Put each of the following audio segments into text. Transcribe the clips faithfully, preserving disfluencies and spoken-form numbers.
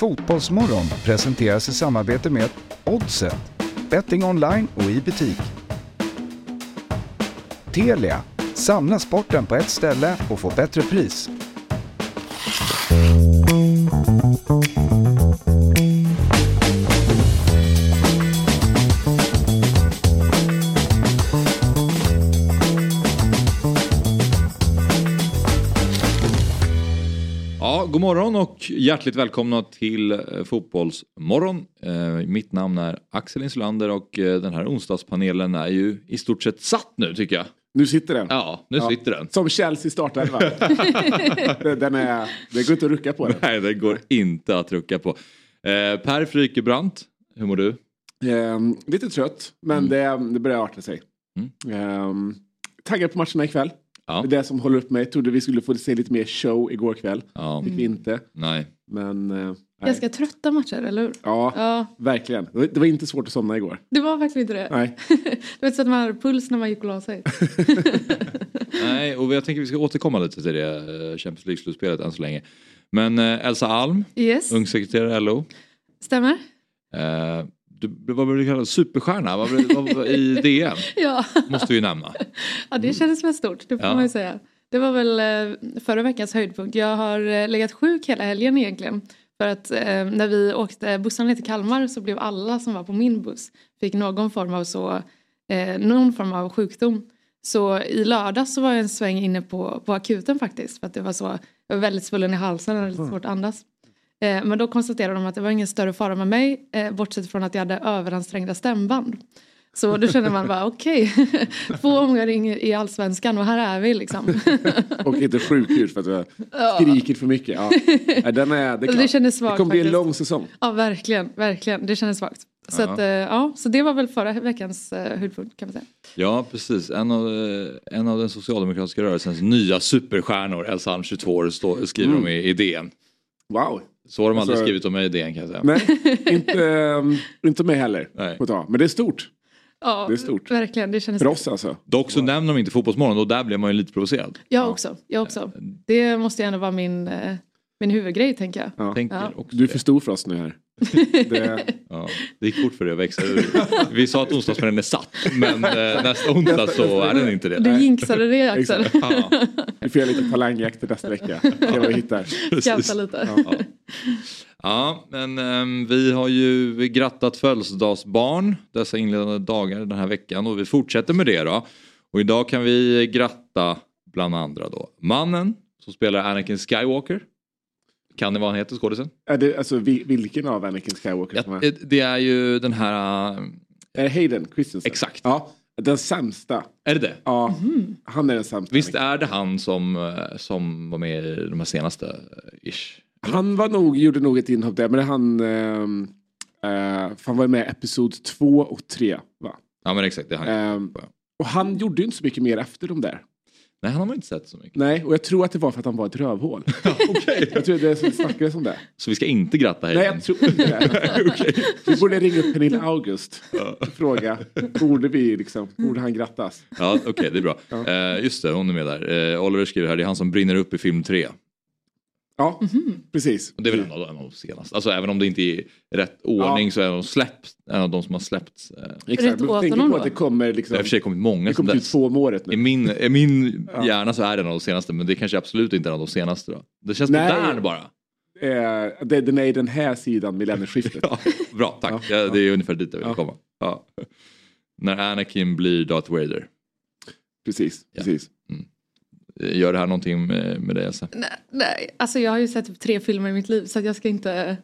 Fotbollsmorgon presenteras i samarbete med Odset, betting online och i butik. Telia, samla sporten på ett ställe och få bättre pris. God morgon och hjärtligt välkomna till Fotbollsmorgon. Mitt namn är Axel Insulander och den här onsdagspanelen är ju i stort sett satt nu, tycker jag. Nu sitter den. Ja, nu ja. sitter den. Som Chelsea startade, va? den är, det går inte att rucka på den. Nej, det går inte att rucka på. Per Frykebrant, hur mår du? Um, lite trött, men mm. det, det börjar arta sig. Mm. Um, taggad på matcherna ikväll. Ja. Det som håller upp mig. Jag trodde vi skulle få se lite mer show igår kväll. Ja. Fick vi inte. Nej. Men, eh, ganska trötta matcher, eller hur? Ja, ja, verkligen. Det var inte svårt att somna igår. Det var verkligen inte det. Nej. Det var inte så att man hade puls när man gick och la sig. Nej, och jag tänker att vi ska återkomma lite till det Champions League-slutspelet än så länge. Men eh, Elsa Alm, yes. Ungsekreterare L O. Stämmer. Eh, Du, vad blev du kallad? Superstjärna vad blev, vad, i D N? Ja. Måste ju nämna. Ja, det kändes väl stort. Det får ja. man ju säga. Det var väl förra veckans höjdpunkt. Jag har legat sjuk hela helgen egentligen. För att eh, när vi åkte bussen ner till Kalmar så blev alla som var på min buss fick någon form av, så, eh, någon form av sjukdom. Så i lördag så var jag en sväng inne på, på akuten faktiskt. För att det var så, jag var väldigt svullen i halsen och lite svårt att andas. Men då konstaterade de att det var ingen större fara med mig. Bortsett från att jag hade överansträngda stämband. Så då känner man bara okej. Okay. Två omgångar i Allsvenskan och här är vi liksom. Och inte sjukhus för att jag skriker för mycket. Ja. Den är, det, är det kändes svagt. Det kommer bli en lång säsong. Ja, verkligen. verkligen. Det kändes svagt. Så, att, ja, så det var väl förra veckans höjdpunkt, kan man säga. Ja, precis. En av, en av den socialdemokratiska rörelsens nya superstjärnor, Elsa Alm, tjugotvå år, stå, skriver mm. de i idén. Wow. Så har de aldrig alltså, skrivit om mig idén, kan jag säga. Nej, inte, um, inte mig heller. Nej. Men det är stort. Ja, det är stort. Verkligen. Det känns för oss alltså. Dock så wow. nämner de inte Fotbollsmorgon och där blir man ju lite provocerad. Jag också. Jag också. Det måste ändå vara min, min huvudgrej, tänker jag. Ja. Tänker ja. Du är för stor för oss nu här. Det, ja, det gick fort för det att växa ur. Vi sa att onsdagsmorgonen är satt, men eh, nästa onsdag så är den inte det. Du jinxade det, Axel. Ja. Vi får göra lite talangjakt till nästa vecka. Jag vill hitta. Skratta lite. Ja, ja. ja men eh, vi har ju grattat födelsedagsbarn dessa inledande dagar den här veckan och vi fortsätter med det då. Och idag kan vi gratta bland andra då mannen som spelar Anakin Skywalker. Kan det vara han heter, skådisen? Är det, alltså, vilken av Anakin Skywalker som ja, är? Det är ju den här... Är det Hayden Christensen? Exakt. Ja, den sämsta. Är det det? Ja, mm. han är den sämsta. Visst är det han som, som var med i de här senaste ish? Han var nog, gjorde nog ett inhopp där, men han, eh, han var med i episod två och tre, va? Ja, men exakt. Det han eh, och han gjorde ju inte så mycket mer efter de där. Nej, han har man inte sett så mycket. Nej, och jag tror att det var för att han var ett rövhål. Okay. Jag tror det snackades om det. Så vi ska inte gratta här. Nej, jag tror inte det. Okay. Vi borde ringa upp Pernilla August och fråga, borde vi liksom, borde han grattas? Ja, okej, okay, det är bra. Ja. Uh, just det, hon är med där. Uh, Oliver skriver här, det är han som brinner upp i film tre. Ja, mm-hmm. precis. Och det är väl en av de senaste. Alltså även om det inte är rätt ordning ja. så är de släppt, en av de som har släppts. Eh. Exakt, jag tänker på att det kommer liksom... Det har i och för sig kommit många. Det kommer typ två om året nu. I min, i min ja. hjärna så är det en av de senaste, men det kanske absolut inte är en av de senaste då. Det känns modern bara. Eh, det, den är i den här sidan millennieskiftet. Ja, bra, tack. Ja, ja. Det är ungefär dit jag vill ja. komma. Ja. När Anakin blir Darth Vader. Precis, ja. precis. Mm. Gör det här någonting med dig, Elsa? Nej, nej, alltså jag har ju sett typ tre filmer i mitt liv. Så att jag ska inte...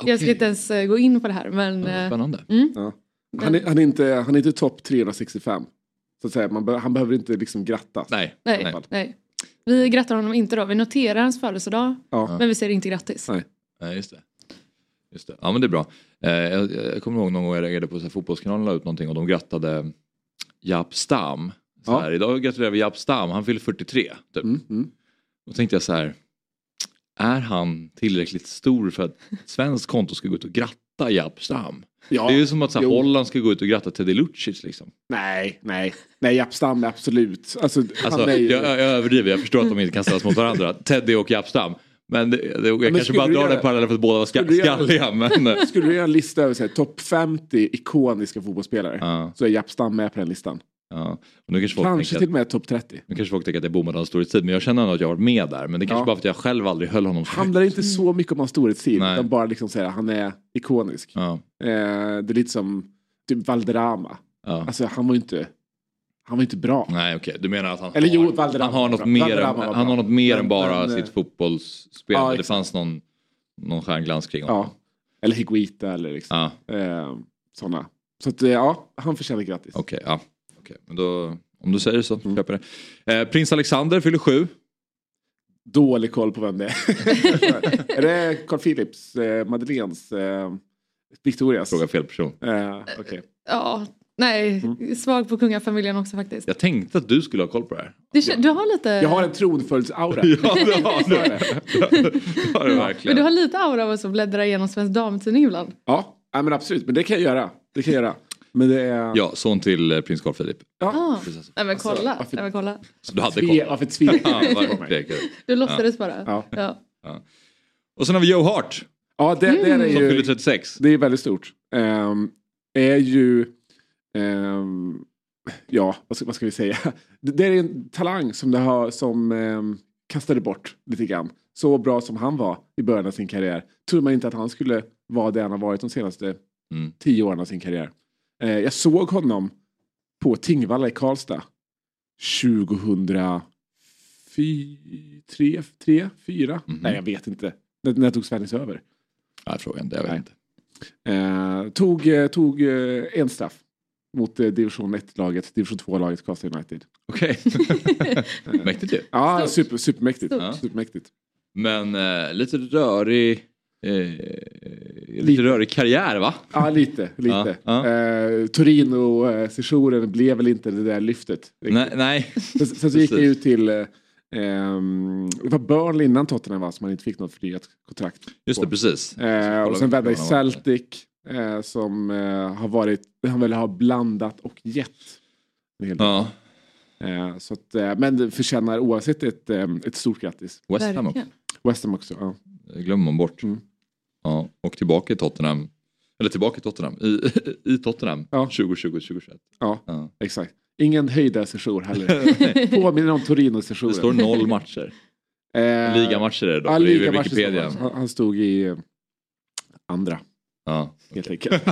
Okay. Jag ska inte ens gå in på det här. Men, ja, spännande. Mm. Ja. Han, är, han, är inte, han är inte topp trehundrasextiofem. Så att säga. Man be, han behöver inte liksom grattas. Nej, nej, nej. Vi grattar honom inte då. Vi noterar hans födelsedag. Ja. Men vi säger inte grattis. Nej, nej just det. Just det. Ja, men det är bra. Eh, jag, jag kommer ihåg någon gång jag reagerade på så här, Fotbollskanalen la ut någonting. Och de grattade Jaap Stam. Så här, ja. Idag gratulerar vi Jaap Stam. Han fyller fyrtiotre. Typ. Mm, mm. Då tänkte jag så här. Är han tillräckligt stor för att svensk konto ska gå ut och gratta Jaap Stam? Ja, det är ju som att så här, Holland ska gå ut och gratta Teddy Lucic liksom. Nej, nej. Nej, Jaap Stam är absolut. Alltså, alltså, är... Jag, jag överdriver. Jag förstår att de inte kan ställas mot varandra. Teddy och Jaap Stam. Men det, det, jag men kanske bara drar den parallellen för att båda var ska, skulle skalliga. Men... skulle du göra en lista över topp femtio ikoniska fotbollsspelare, ja, så är Jaap Stam med på den listan. Ja. Och nu kanske kanske till och med topp trettio. Nu kanske folk tänker att det bommade hans storhetstid, men jag känner att jag har varit med där. Men det kanske, ja, bara för att jag själv aldrig höll honom. Han handlar inte så mycket om hans storhetstid, utan bara liksom säga att han är ikonisk. Ja. Eh, det är lite som typ Valderrama. Ja. Alltså han var ju inte... han var inte bra. Nej, okej. Okay. Du menar att han, eller, har, jo, han har något mer, han har något mer än bara men, sitt fotbollsspel. Ja, det fanns någon, någon stjärnglans kring honom. Ja. Eller Higuita eller liksom. Ja. Eh, sådana. Så att, ja, han förtjänar grattis. Okej, okay, ja. Okej. Men då, om du säger det så, mm, köper det. Eh, Prins Alexander fyller sju. Dålig koll på vem det är. Är det Carl Philips, eh, Madeleines, eh, Victorias? Fråga fel person. Eh, okej. Okay. Ja. Nej, mm, svag på kungafamiljen också faktiskt. Jag tänkte att du skulle ha koll på det här. Du, känner, du har lite... Jag har en tronföljds-aura. Ja, du har det. Du har det verkligen. Men du har lite aura av oss som bläddrar igenom Svensk Damtidning ibland. Ja, ja, men absolut. Men det kan jag göra. Det kan jag göra. Men det är... ja, son till prins Carl Philip. Ja. Ah. Nej, men kolla. Alltså, varför... Nej, men kolla. Så du hade koll. Varför tvivlar ja, du låtsades bara. Ja. Ja. Ja. Och sen har vi Joe Hart. Ja, det, mm, det är ju... som fyller trettiosex. Det är väldigt stort. Um, är ju... Um, ja, vad ska, vad ska vi säga? Det, det är en talang som, det har, som um, kastade bort lite grann. Så bra som han var i början av sin karriär. Tror man inte att han skulle vara det han har varit de senaste mm. tio åren av sin karriär. Uh, jag såg honom på Tingvalla i Karlstad tjugohundrafyra. Mm-hmm. Nej, jag vet inte. När, när tog Sverige över? Jag tror inte, jag vet inte. Uh, tog tog uh, en straff. Mot division ett-laget, division två-laget Karlstad United. Okej. Okay. Mäktigt ju. Ja, stort. super, supermäktigt. Ja. supermäktigt. Men eh, lite rörig eh, lite, lite rörig karriär, va? Ja, lite. lite. Ja, ja. Eh, Torino-sessionen eh, blev väl inte det där lyftet. Nej. nej. Sen, sen så gick det ut till... Eh, Um, det var Burnley innan Tottenham, va, som man inte fick något förnyat kontrakt. Just det, på. precis. Uh, och sen vände i Celtic uh, som uh, har varit, han väl har blandat och gett. Ja. Uh, så att, uh, men det förtjänar oavsett ett, um, ett stort grattis. West Ham också. West Ham också, ja. Uh. Glömmer man bort. Mm. Ja, och tillbaka i Tottenham. Eller tillbaka i Tottenham. I, i Tottenham. Ja. tjugo tjugo tjugo tjugoett. Ja, ja, exakt. Ingen höjda session heller. Påminner om Torino-sessionen. Det står noll matcher. Ligamatcher är det då. Ja, liga i Wikipedia. Stod han, han stod i andra. Ja. Helt enkelt.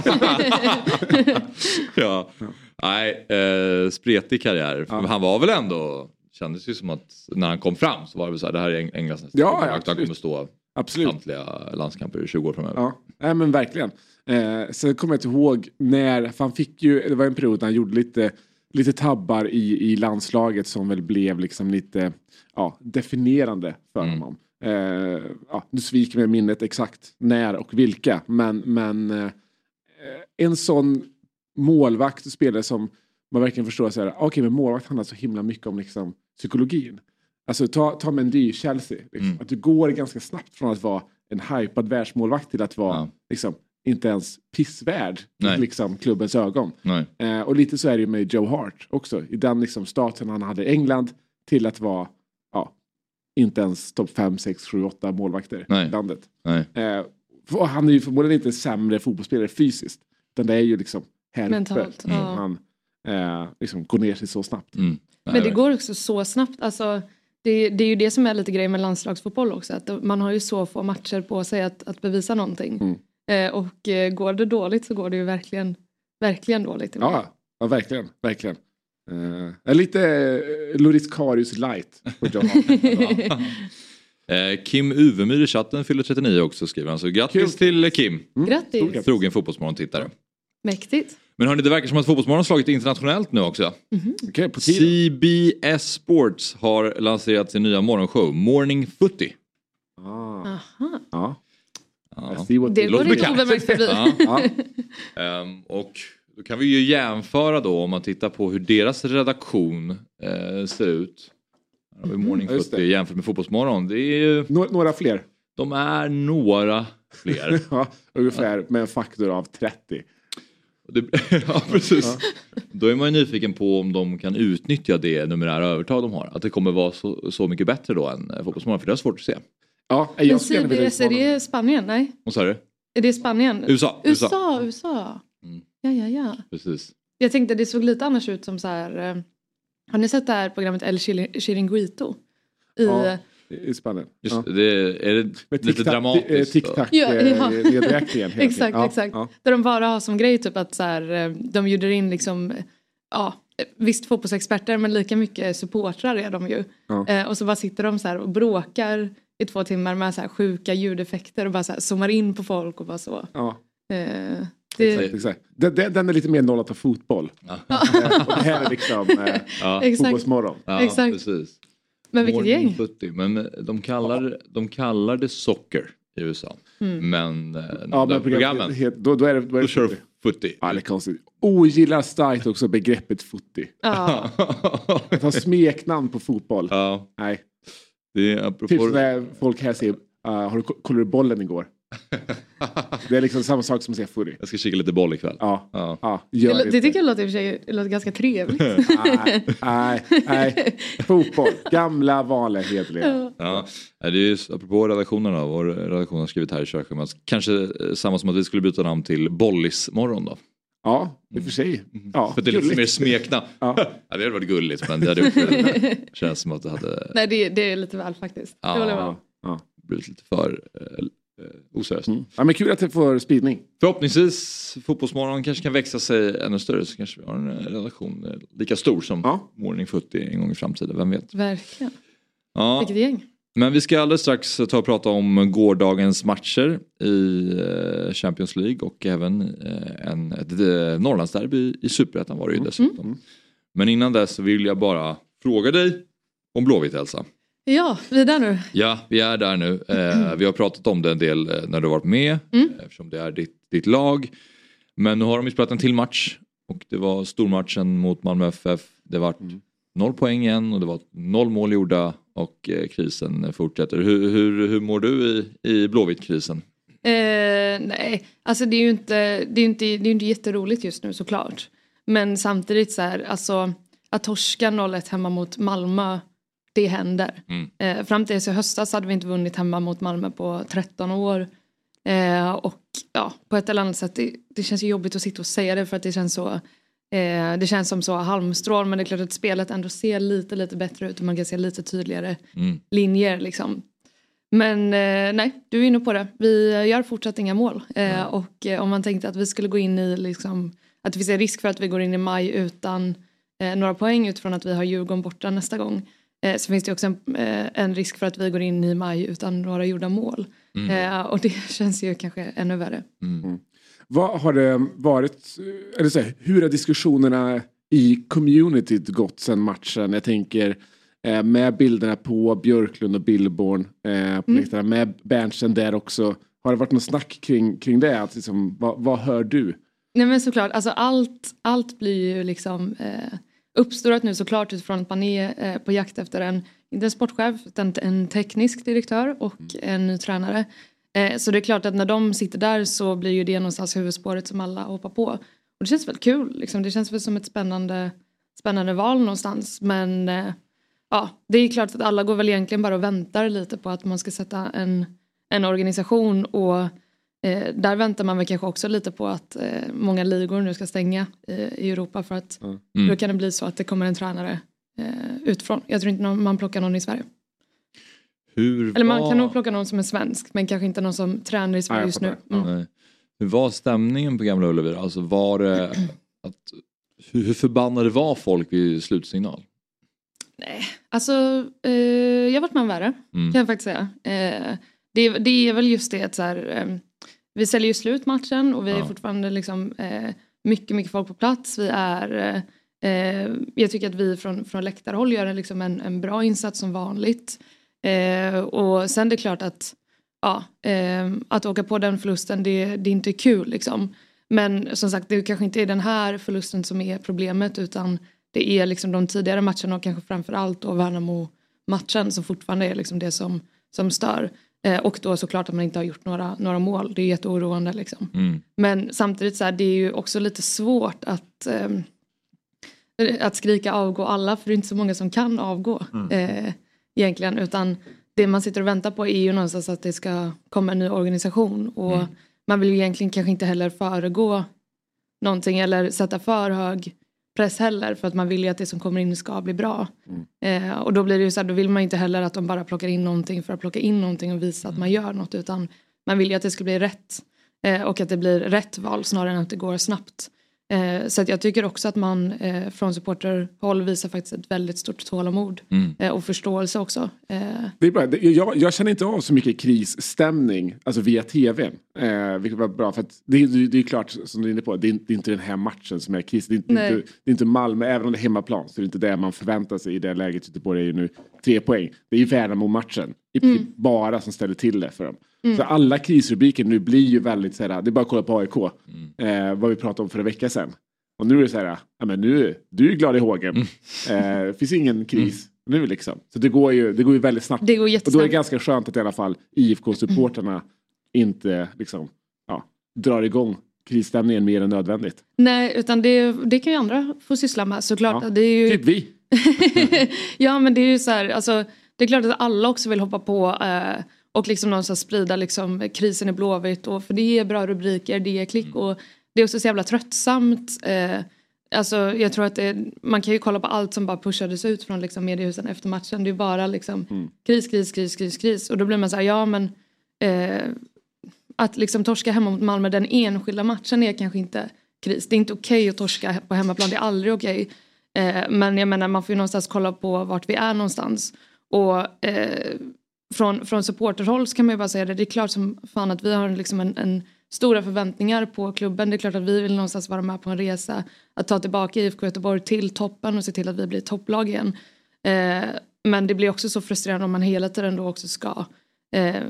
ja. ja. Nej, eh, spretig karriär. Ja. Han var väl ändå... kändes ju som att när han kom fram så var det så här, det här är Englands nästa. Ja, ja, han kommer stå absolut samtliga landskamper i tjugo år framöver. Ja, nej, men verkligen. Eh, sen kommer jag inte ihåg när... han fick ju... det var en period när han gjorde lite... lite tabbar i, i landslaget som väl blev liksom lite ja, definierande för mm. honom. Eh, ja, nu sviker mig minnet exakt när och vilka. Men, men eh, en sån målvakt och spelare som man verkligen förstår så här, okej okay, men målvakt handlar så himla mycket om liksom, psykologin. Alltså ta, ta Mendy i Chelsea. Liksom, mm. Att du går ganska snabbt från att vara en hypad världsmålvakt till att vara ja. liksom, inte ens pissvärd i liksom, klubbens ögon. Eh, och lite så är det med Joe Hart också. I den liksom, staten han hade i England till att vara ja, inte ens topp fem, sex, sju, åtta målvakter Nej. i landet. Eh, han är ju förmodligen inte sämre fotbollsspelare fysiskt. Utan det är ju liksom här mentalt, mm. han eh, liksom, går ner sig så snabbt. Mm. Men det går också så snabbt. Alltså... Det, det är ju det som är lite grej med landslagsfotboll också. Att man har ju så få matcher på sig att, att bevisa någonting. Mm. Eh, och eh, går det dåligt så går det ju verkligen, verkligen dåligt. Ja, ja, verkligen. verkligen. Eh, lite eh, Loris Karius light. På eh, Kim Uvemyr i chatten fyller trettionio också, skriver han. Så grattis Kul. till Kim. Mm. Grattis. Trogen fotbollsmorgon-tittare. Mäktigt. Men hörni, det verkar som att fotbollsmorgon slagit internationellt nu också. Mm-hmm. Okay, på C B S Sports har lanserat sin nya morgonshow, Morning Footy. Ah. Aha. Ja. Ja. Det går inte obemärkt förbi. ja. Ja. Um, och då kan vi ju jämföra då om man tittar på hur deras redaktion uh, ser ut. Här har vi Morning mm, Footy jämfört med fotbollsmorgon. Det är ju... Nå- några fler. De är några fler. ja, ungefär ja. med en faktor av trettio. ja, precis. Ja. Då är man ju nyfiken på om de kan utnyttja det numerära övertag de har. Att det kommer vara så, så mycket bättre då än fotbollsmålen, för det är svårt att se. Ja, jag men C B S, är det Spanien? Nej. Vad sa du? Är det Spanien? U S A. U S A, U S A. Mm. Ja, ja, ja. Precis. Jag tänkte det såg lite annars ut som så här... Har ni sett det här programmet El Chiringuito? I... Ja. I Spanien. Just, ja. Det är det tic-tac, lite dramatiskt. Tic-tac, ja, ja. Nedräkningen. Exakt, ja, exakt. Ja. Där de bara har som grej typ att så här, de gjorde in liksom, ja, visst fotbollsexperter men lika mycket supportrar är de ju. Ja. Eh, och så bara sitter de så här och bråkar i två timmar med så här sjuka ljudeffekter och bara så här zoomar in på folk och bara så. Ja. Eh, det... Exakt, exakt. Den, den är lite mer nollat av fotboll. Ja. Och det här är liksom eh, ja. Fotbollsmorgon. Ja, exakt. Precis. Men vilket gäng? fyrtio, men de kallar, ja. de kallar det soccer i U S A. Mm. Men, ja, men programmen, programmet, då, då är det, då är det fyrtio. fyrtio. Ja, det är konstigt. Oh, gillar starkt också begreppet footy. Ja. Att ha smeknamn på fotboll. Ja. Nej. Det är apropå... Typ när folk här säger, uh, har du kollat bollen igår? Det är liksom samma sak som att säga footy. Jag ska kika lite boll ikväll. Ja. Ja. Ja, det, det tycker jag låter i och för sig låter ganska trevligt. Nej, nej, nej. Fotboll, gamla vanliga hederliga. Ja. Ja, det är ju apropå redaktionen då. Vår redaktion har skrivit här i Kökman. Kanske samma som att vi skulle byta namn till Bollismorgon då. Ja, i och för sig. Mm. Ja, för det är gulligt. Lite mer smekna. Ja. Ja, det hade varit gulligt men det hade det känns som att det hade... Nej, det, det är lite väl faktiskt. Ja, det håller jag med. Ja. Det blir lite för... oseriöst. Mm. Ja, men kul att det får spridning. Förhoppningsvis fotbollsmorgon kanske kan växa sig ännu större så kanske vi har en relation lika stor som ja. Morning fyrtio en gång i framtiden, vem vet. Verkligen. Ja. Vilket gäng. Men vi ska alldeles strax ta och prata om gårdagens matcher i Champions League och även en, ett Norrlandsderby i Superettan var det ju dessutom. Mm. Mm. Men innan dess vill jag bara fråga dig om Blåvitt, Elsa. Ja, vi är där nu. Ja, vi är där nu. Eh, vi har pratat om det en del när du har varit med. Mm. Eftersom det är ditt, ditt lag. Men nu har de ju spelat en till match. Och det var stormatchen mot Malmö F F. Det var mm. noll poäng igen. Och det var noll mål gjorda. Och eh, krisen fortsätter. Hur, hur, hur mår du i, i Blåvitt-krisen? Eh, nej, alltså det är ju inte, det är inte, det är inte jätteroligt just nu såklart. Men samtidigt så här, alltså att torska noll ett hemma mot Malmö... Det händer. Mm. Eh, fram till i höstas hade vi inte vunnit hemma mot Malmö på tretton år. Eh, och ja, på ett eller annat sätt. Det, det känns ju jobbigt att sitta och säga det. För att det känns så. Eh, det känns som så halmstrål. Men det är klart att spelet ändå ser lite lite bättre ut. Och man kan se lite tydligare mm. linjer liksom. Men eh, nej, du är inne på det. Vi gör fortsatt inga mål. Eh, mm. Och eh, om man tänkte att vi skulle gå in i liksom. Att det finns en risk för att vi går in i maj utan eh, några poäng. Utifrån att vi har Djurgården borta nästa gång. Så finns det också en, en risk för att vi går in i maj utan några gjorda mål. Mm. Eh, och det känns ju kanske ännu värre. Mm. Vad har det varit, eller så här, hur har diskussionerna i communityt gått sen matchen? Jag tänker eh, med bilderna på Björklund och Billborn eh, på mm. läktarna, med Berntsen där också. Har det varit något snack kring, kring det? Att liksom, vad, vad hör du? Nej men såklart, alltså allt, allt blir ju liksom... Eh, uppstått nu såklart utifrån att man är eh, på jakt efter en, inte en sportchef utan en teknisk direktör och mm. en ny tränare. Eh, så det är klart att när de sitter där så blir ju det någonstans huvudspåret som alla hoppar på. Och det känns väl kul liksom. Det känns väl som ett spännande, spännande val någonstans. Men eh, ja, det är klart att alla går väl egentligen bara och väntar lite på att man ska sätta en, en organisation och eh, där väntar man väl kanske också lite på att eh, många ligor nu ska stänga eh, i Europa för att mm. då kan det bli så att det kommer en tränare eh, utifrån. Jag tror inte någon, man plockar någon i Sverige. Hur var... Eller man kan nog plocka någon som är svensk men kanske inte någon som tränar i Sverige Nej, just nu. Mm. Nej. Hur var stämningen på Gamla Ullevi? Alltså var det att, hur förbannade var folk vid slutsignal? Nej, alltså eh, jag har varit med om värre mm. kan jag faktiskt säga. Eh, det, det är väl just det att så här... Eh, vi säljer ju slut matchen och vi är ja. fortfarande liksom, eh, mycket, mycket folk på plats. Vi är, eh, jag tycker att vi från, från läktarhåll gör liksom en, en bra insats som vanligt. Eh, och sen det är klart att, ja, eh, att åka på den förlusten, det, det är inte kul. Liksom. Men som sagt, det kanske inte är den här förlusten som är problemet utan det är liksom de tidigare matcherna och kanske framförallt Värnamo-matchen som fortfarande är liksom det som, som stör. Och då såklart att man inte har gjort några, några mål. Det är jätteoroande liksom. Mm. Men samtidigt så här, det är ju också lite svårt att, eh, att skrika avgå alla. För det är inte så många som kan avgå mm. eh, egentligen. Utan det man sitter och väntar på är ju någonstans att det ska komma en ny organisation. Och mm. man vill ju egentligen kanske inte heller föregå någonting eller sätta för hög press heller, för att man vill ju att det som kommer in ska bli bra. Mm. Eh, och då blir det ju så här, då vill man ju inte heller att de bara plockar in någonting för att plocka in någonting och visa mm. att man gör något, utan man vill ju att det ska bli rätt eh, och att det blir rätt val snarare än att det går snabbt. Eh, så att jag tycker också att man eh, från supporterhåll visar faktiskt ett väldigt stort tålamod mm. eh, och förståelse också. Eh. Det är bra. Jag, jag känner inte av så mycket krisstämning alltså via T V, eh, vilket var bra, för att det, det, det är klart som du är inne på, det är, det är inte den här matchen som är kris, det är, det, är inte, det är inte Malmö, även om det är hemmaplan så det är inte det man förväntar sig i det läget. Göteborg är ju nu tre poäng, det är ju Värnamo-matchen mm. bara som ställer till det för dem. Mm. Så alla krisrubriker nu blir ju väldigt såhär, det är bara att kolla på A I K. Mm. Eh, vad vi pratade om för en vecka sedan. Och nu är det såhär, ja men nu, du är glad i hågen. Mm. Eh, finns ingen kris mm. nu liksom. Så det går ju, det går ju väldigt snabbt. Det går jättesnabbt. Och då är det ganska skönt att i alla fall I F K-supporterna mm. inte liksom, ja, drar igång krisstämningen mer än nödvändigt. Nej, utan det, det kan ju andra få syssla med såklart. Ja. Det är ju... Typ vi. Ja, men det är ju såhär, alltså, det är klart att alla också vill hoppa på... Eh, Och liksom någon som sprider liksom krisen i Blåvitt. Och för det är bra rubriker, det är klick. Mm. Och det är också så jävla tröttsamt. Eh, alltså jag tror att det, man kan ju kolla på allt som bara pushades ut från liksom mediehusen efter matchen. Det är bara liksom mm. kris, kris, kris, kris, kris. Och då blir man så här, ja men... Eh, att liksom torska hemma mot Malmö, den enskilda matchen, är kanske inte kris. Det är inte okej att torska på hemmaplan, det är aldrig okej. Eh, men jag menar, man får ju någonstans kolla på vart vi är någonstans. Och... Eh, Från, från supporterhåll så kan man ju bara säga det. Det är klart som fan att vi har liksom en, en stora förväntningar på klubben. Det är klart att vi vill någonstans vara med på en resa. Att ta tillbaka I F K Göteborg till toppen och se till att vi blir topplag igen. Eh, men det blir också så frustrerande om man hela tiden då också ska eh,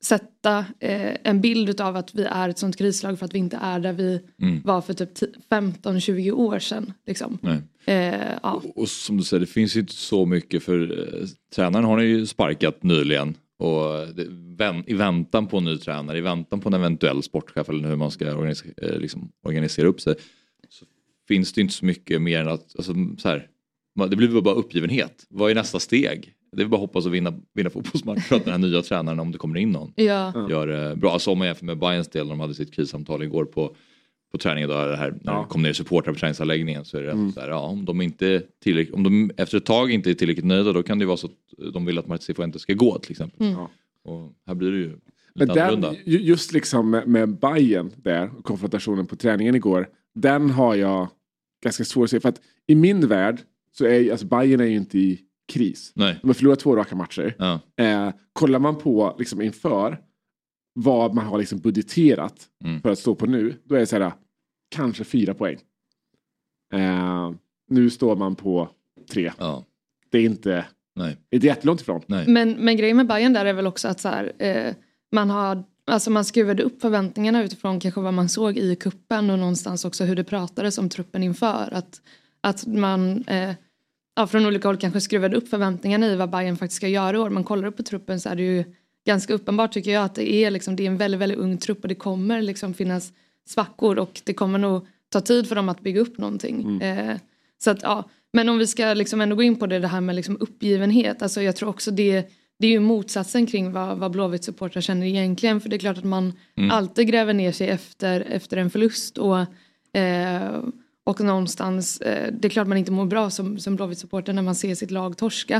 sätta eh, en bild av att vi är ett sånt krislag för att vi inte är där vi mm. var för typ femton tjugo år sedan. Liksom. Eh, ja. och, och som du säger, det finns ju inte så mycket för eh, tränaren har ni ju sparkat nyligen och det, vän, i väntan på en ny tränare, i väntan på en eventuell sportchef eller hur man ska organiser, eh, liksom organisera upp sig, så finns det inte så mycket mer än att alltså, så här, det blir bara uppgivenhet. Vad är nästa steg? Det vill bara hoppas att vinna, vinna fotbollsmatchen för att den här nya tränaren, om det kommer in någon, ja. Gör det bra. Alltså om man jämför med Bayerns del, när de hade sitt krissamtal igår på, på träningen, då är det här, när ja. Det kom ner supportrar på träningsanläggningen, så är det mm. så här, ja, om de inte tillräckligt, om de efter ett tag inte är tillräckligt nöjda, då kan det ju vara så att de vill att Martial inte ska gå till exempel. Mm. Ja. Och här blir det ju lite den, annorlunda. Just liksom med, med Bayern där, konfrontationen på träningen igår, den har jag ganska svårt att se, för att i min värld så är alltså Bayern är ju inte i kris. Nej. De har förlorat två raka matcher. Ja. Eh, kollar man på liksom inför vad man har liksom budgeterat mm. för att stå på nu, då är det så här, kanske fyra poäng. Eh, nu står man på tre. Ja. Det är inte... Nej. Det är jättelångt ifrån. Nej. Men, men grejen med Bayern där är väl också att så här, eh, man har, alltså man skruvade upp förväntningarna utifrån kanske vad man såg i kuppen och någonstans också hur det pratades om truppen inför. Att, att man... Eh, Ja, från olika håll kanske skruvade upp förväntningarna i vad Bayern faktiskt ska göra i år. Man kollar upp på truppen så är det ju ganska uppenbart, tycker jag, att det är, liksom, det är en väldigt, väldigt ung trupp. Och det kommer liksom finnas svackor och det kommer nog ta tid för dem att bygga upp någonting. Mm. Eh, så att, ja. Men om vi ska liksom ändå gå in på det, det här med liksom uppgivenhet. Alltså jag tror också det, det är ju motsatsen kring vad, vad Blåvitt supportrar känner egentligen. För det är klart att man mm. alltid gräver ner sig efter, efter en förlust och... Eh, Och någonstans, eh, det är klart man inte mår bra som, som Blåvitt-supporter när man ser sitt lag torska.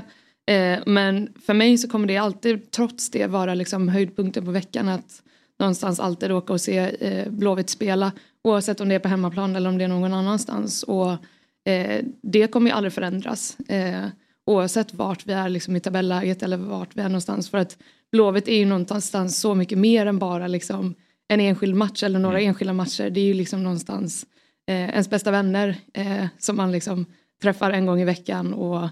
Eh, men för mig så kommer det alltid, trots det, vara liksom höjdpunkten på veckan. Att någonstans alltid åka och se eh, Blåvitt spela. Oavsett om det är på hemmaplan eller om det är någon annanstans. Och eh, det kommer ju aldrig förändras. Eh, oavsett vart vi är liksom, i tabelläget eller vart vi är någonstans. För att Blåvitt är ju någonstans så mycket mer än bara liksom, en enskild match eller några mm. enskilda matcher. Det är ju liksom någonstans... Eh, ens bästa vänner eh, som man liksom träffar en gång i veckan och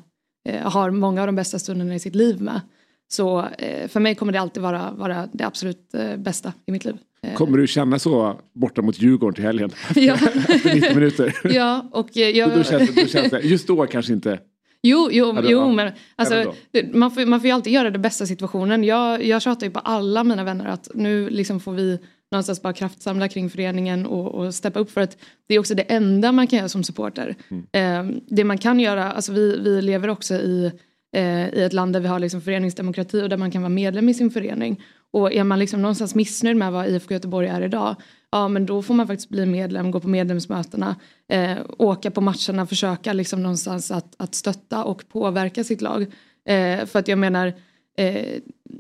eh, har många av de bästa stunderna i sitt liv med. Så eh, för mig kommer det alltid vara, vara det absolut eh, bästa i mitt liv. Eh. Kommer du känna så borta mot Djurgården till helgen? Ja. Efter nittio minuter. Ja, och eh, jag... Då, då känns det, då känns det, just då kanske inte... Jo, jo, Eller, jo ja. Men alltså, man, får, man får ju alltid göra det bästa situationen. Jag, jag tjatar ju på alla mina vänner att nu liksom får vi... någonstans bara kraftsamla kring föreningen och, och steppa upp, för att det är också det enda man kan göra som supporter. Mm. Eh, det man kan göra, alltså vi, vi lever också i eh, i ett land där vi har liksom föreningsdemokrati och där man kan vara medlem i sin förening. Och är man liksom någonstans missnöjd med vad I F K Göteborg är idag, ja men då får man faktiskt bli medlem, gå på medlemsmötena, eh, åka på matcherna, försöka liksom någonstans att, att stötta och påverka sitt lag. Eh, för att jag menar, eh,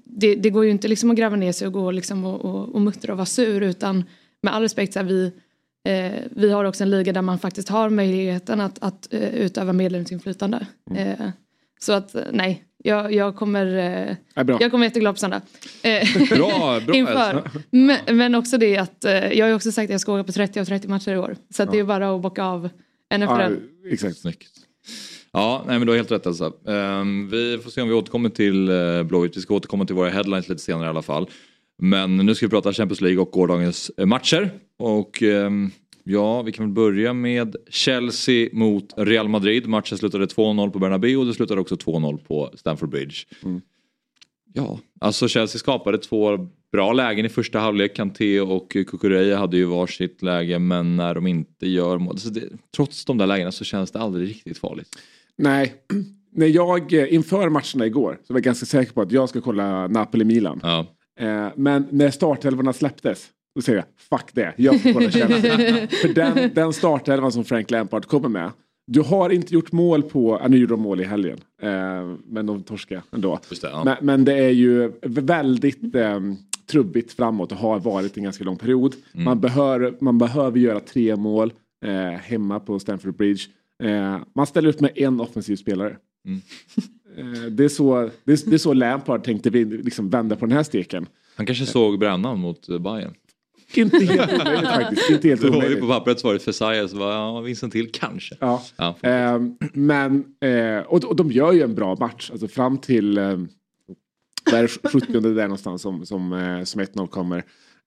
det, det går ju inte liksom att gräva ner sig och gå liksom och, och, och muttra och vara sur, utan med all respekt så här, vi... Eh, vi har också en liga där man faktiskt har möjligheten att, att eh, utöva medlemsinflytande. Mm. Eh, så att nej, jag, jag kommer eh, ja, jag kommer jätteglad på söndag. Eh, bra, bra. Inför. Men, men också det att eh, jag har ju också sagt att jag ska åka på trettio och trettio matcher i år. Så att ja. Det är ju bara att bocka av en efter en. Ja, exakt, snyggt. Ja, nej men då är helt rätt alltså. Um, vi får se om vi återkommer till uh, Blåvitt. Vi ska återkomma till våra headlines lite senare i alla fall. Men nu ska vi prata Champions League och gårdagens matcher. Och ja, vi kan väl börja med Chelsea mot Real Madrid. Matchen slutade två noll på Bernabeu och det slutade också två noll på Stamford Bridge. Mm. Ja, alltså Chelsea skapade två bra lägen i första halvlek. Kanté och Cucurella hade ju varsitt läge, men när de inte gör mål... Alltså det, trots de där lägena så känns det aldrig riktigt farligt. Nej. När jag inför matcherna igår så var jag ganska säker på att jag ska kolla Napoli-Milan. Ja. Men när startelvarna släpptes, då säger jag, fuck det, jag får kolla Chelsea. För den, den startelvan som Frank Lampard kommer med, du har inte gjort mål på, ja, nu gjorde de mål i helgen, men de torskar ändå. Just det, ja. men, men det är ju väldigt eh, trubbigt framåt och har varit en ganska lång period. Mm. Man, behör, man behöver göra tre mål eh, hemma på Stamford Bridge. Eh, man ställer upp med en offensiv spelare. Mm. Det är, så, det, är, det är så Lampard tänkte vi liksom vända på den här steken. Han kanske såg brännan mot Bayern. Inte helt omöjligt faktiskt. Inte helt omöjligt. Det var ju på pappret svaret för Saja så var ja, Vincent till kanske. Ja. Ja, eh, men, eh, och, och de gör ju en bra match. Alltså fram till eh, där sjuttio där någonstans som, som, eh, som ett noll kommer.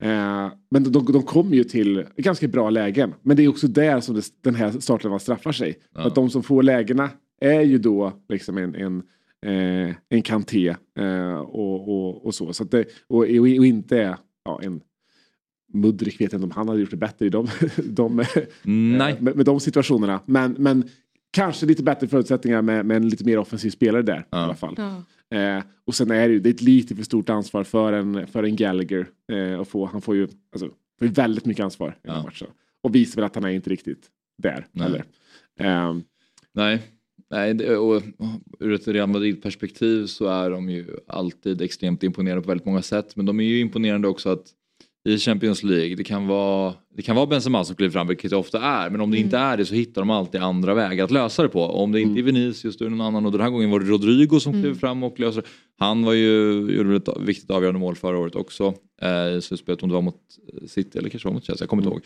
Eh, men de, de kommer ju till ganska bra lägen. Men det är också där som det, den här starten straffar sig. Ja. För att de som får lägena är ju då liksom en... en Eh, en Kanté eh, och, och, och så, så att det, och, och inte ja, en Mudrik, vet inte om han hade gjort det bättre i de, de, Nej. Eh, med, med de situationerna, men, men kanske lite bättre förutsättningar med, med en lite mer offensiv spelare där ja. I alla fall ja. eh, och sen är det ju det är ett lite för stort ansvar för en, för en Gallagher eh, att få, han får ju alltså, får väldigt mycket ansvar i ja. Matchen, och visar väl att han är inte riktigt där. Nej. Eller, eh, nej Nej, och ur ett Real Madrid-perspektiv så är de ju alltid extremt imponerande på väldigt många sätt. Men de är ju imponerande också att i Champions League, det kan vara, det kan vara Benzema som kliver fram, vilket det ofta är. Men om det mm. inte är det så hittar de alltid andra vägar att lösa det på. Och om det inte är Vinicius, då är det någon annan. Och den här gången var det Rodrigo som mm. kliver fram och löser. Han var ju, gjorde ett viktigt avgörande mål förra året också. Eh, så spelet om det var mot City eller kanske var mot Chelsea, jag kommer inte ihåg.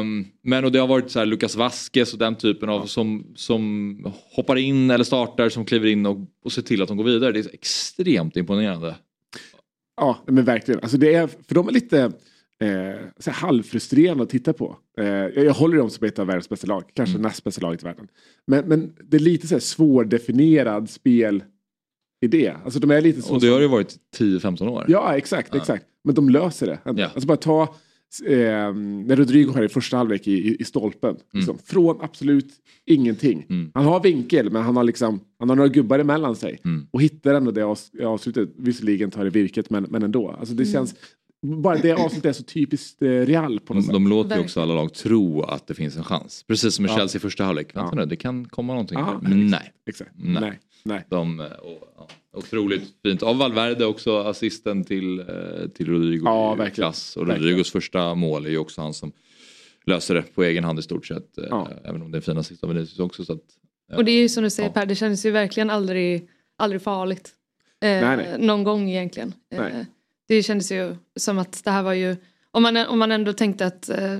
Um, men och det har varit så här Lucas Vasquez och den typen av som, som hoppar in eller startar, som kliver in och, och ser till att de går vidare. Det är extremt imponerande. Ja, men verkligen. Alltså det är, för de är lite eh, så här halvfrustrerande att titta på. Eh, jag, jag håller dem som ett av världens bästa lag. Kanske mm. näst bästa laget i världen. Men, men det är lite så här svårdefinierad spel idé. Alltså de är lite så. Och det har ju varit tio femton år. Ja, exakt, ja. exakt. Men de löser det. Ja. Alltså bara ta... Eh, när Rodrigo har i första halvlek i, i, i stolpen liksom, mm. från absolut ingenting mm. han har vinkel men han har, liksom, han har några gubbar emellan sig mm. och hittar ändå det avslutet, visserligen tar det virket men, men ändå, alltså det känns mm. bara det avslutet är så typiskt eh, Real på något sätt. De låter ju också alla lag tro att det finns en chans, precis som i Chelsea ja. I första halvlek vänta ja. Nu, det kan komma någonting ah, där. Men nej. Exakt. nej nej Nej. De, och, och, otroligt fint av Valverde också, assisten till, till Rodrigo ja, i klass. Och Rodrigos verkligen. Första mål är ju också han som löser det på egen hand i stort sett ja. Även om det är en fin assist av Vinicius också så att, och det är ju som du säger ja. Per, det känns ju verkligen aldrig, aldrig farligt eh, nej, nej. Någon gång egentligen eh, det kändes ju som att det här var ju om man, om man ändå tänkte att eh,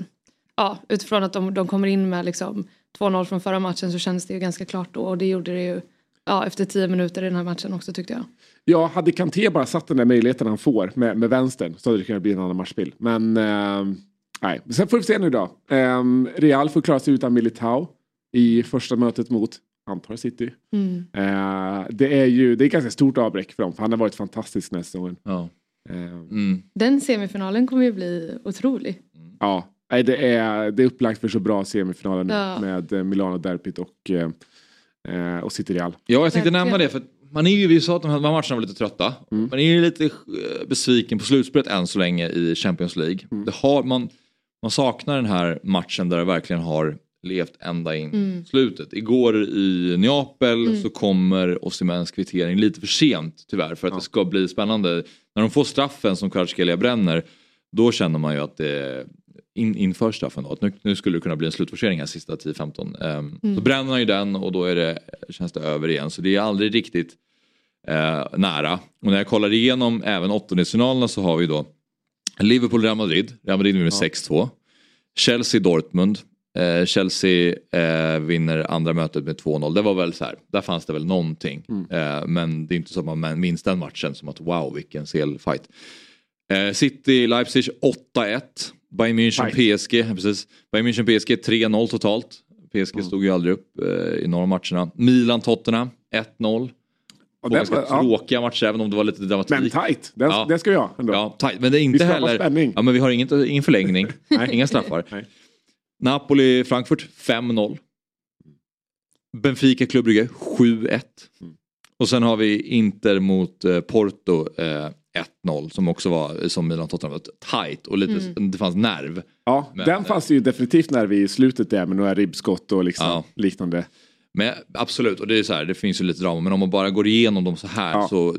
ja, utifrån att de, de kommer in med liksom två noll från förra matchen så kändes det ju ganska klart då, och det gjorde det ju ja, efter tio minuter i den här matchen också tyckte jag. Ja, hade Kanté bara satt den där möjligheten han får med, med vänstern så hade det kunnat bli en annan matchbild. Men eh, nej, sen får vi se nu då. Eh, Real får klara sig utan Militao i första mötet mot antar City. Mm. Eh, det är ju det är ganska stort avbräck för dem, för han har varit fantastisk nästa år. Ja. Eh, mm. Den semifinalen kommer ju bli otrolig. Mm. Ja, det är, det är upplagt för så bra semifinaler nu ja. Med Milano derbyt och eh, eh, och City Real. Ja, jag tänkte nämna det, för man är ju, vi sa att de här matcherna var lite trötta. Mm. Man är ju lite besviken på slutspelet än så länge i Champions League. Mm. Det har, man, man saknar den här matchen där det verkligen har levt ända in mm. slutet. Igår i Neapel mm. så kommer Osimhens kvittering lite för sent tyvärr, för att ja. det ska bli spännande. När de får straffen som Kvaratskhelia bränner, då känner man ju att det in, inför straffen då, att nu, nu skulle det kunna bli en slutforcering här sista tio femton. Um, mm. Så bränner han ju den och då är det, känns det över igen. Så det är aldrig riktigt uh, nära. Och när jag kollar igenom även åttondelsfinalerna så har vi då Liverpool Real Madrid. Real Madrid vinner ja. sex två. Chelsea Dortmund. Eh, Chelsea eh, vinner andra mötet med två noll. Det var väl så här, där fanns det väl någonting. Mm. Eh, men det är inte så att man minns den matchen som att wow, vilken selfight. Eh, City Leipzig åtta ett. Bayern München Fight. P S G, precis. Bayern München P S G tre noll totalt. P S G mm. stod ju aldrig upp eh, i några matcherna. Milan Tottenham ett noll. Och den, tråkiga ja. matcher, även om det var lite dramatik. Men tajt, den, ja. den ska jag ändå. Ja, tajt, men det är inte heller. Ja, men vi har inget, ingen förlängning, inga straffar. Nej. Napoli Frankfurt fem noll. Benfica Klubb Brygge sju ett. Mm. Och sen har vi Inter mot eh, Porto eh, ett noll, som också var, som Milan Tottenham var tight och lite mm. det fanns nerv. Ja, men den fanns ju definitivt nerv i slutet där med några ribbskott och liksom ja. liknande. Men absolut, och det är så här, det finns ju lite drama, men om man bara går igenom dem så här ja. så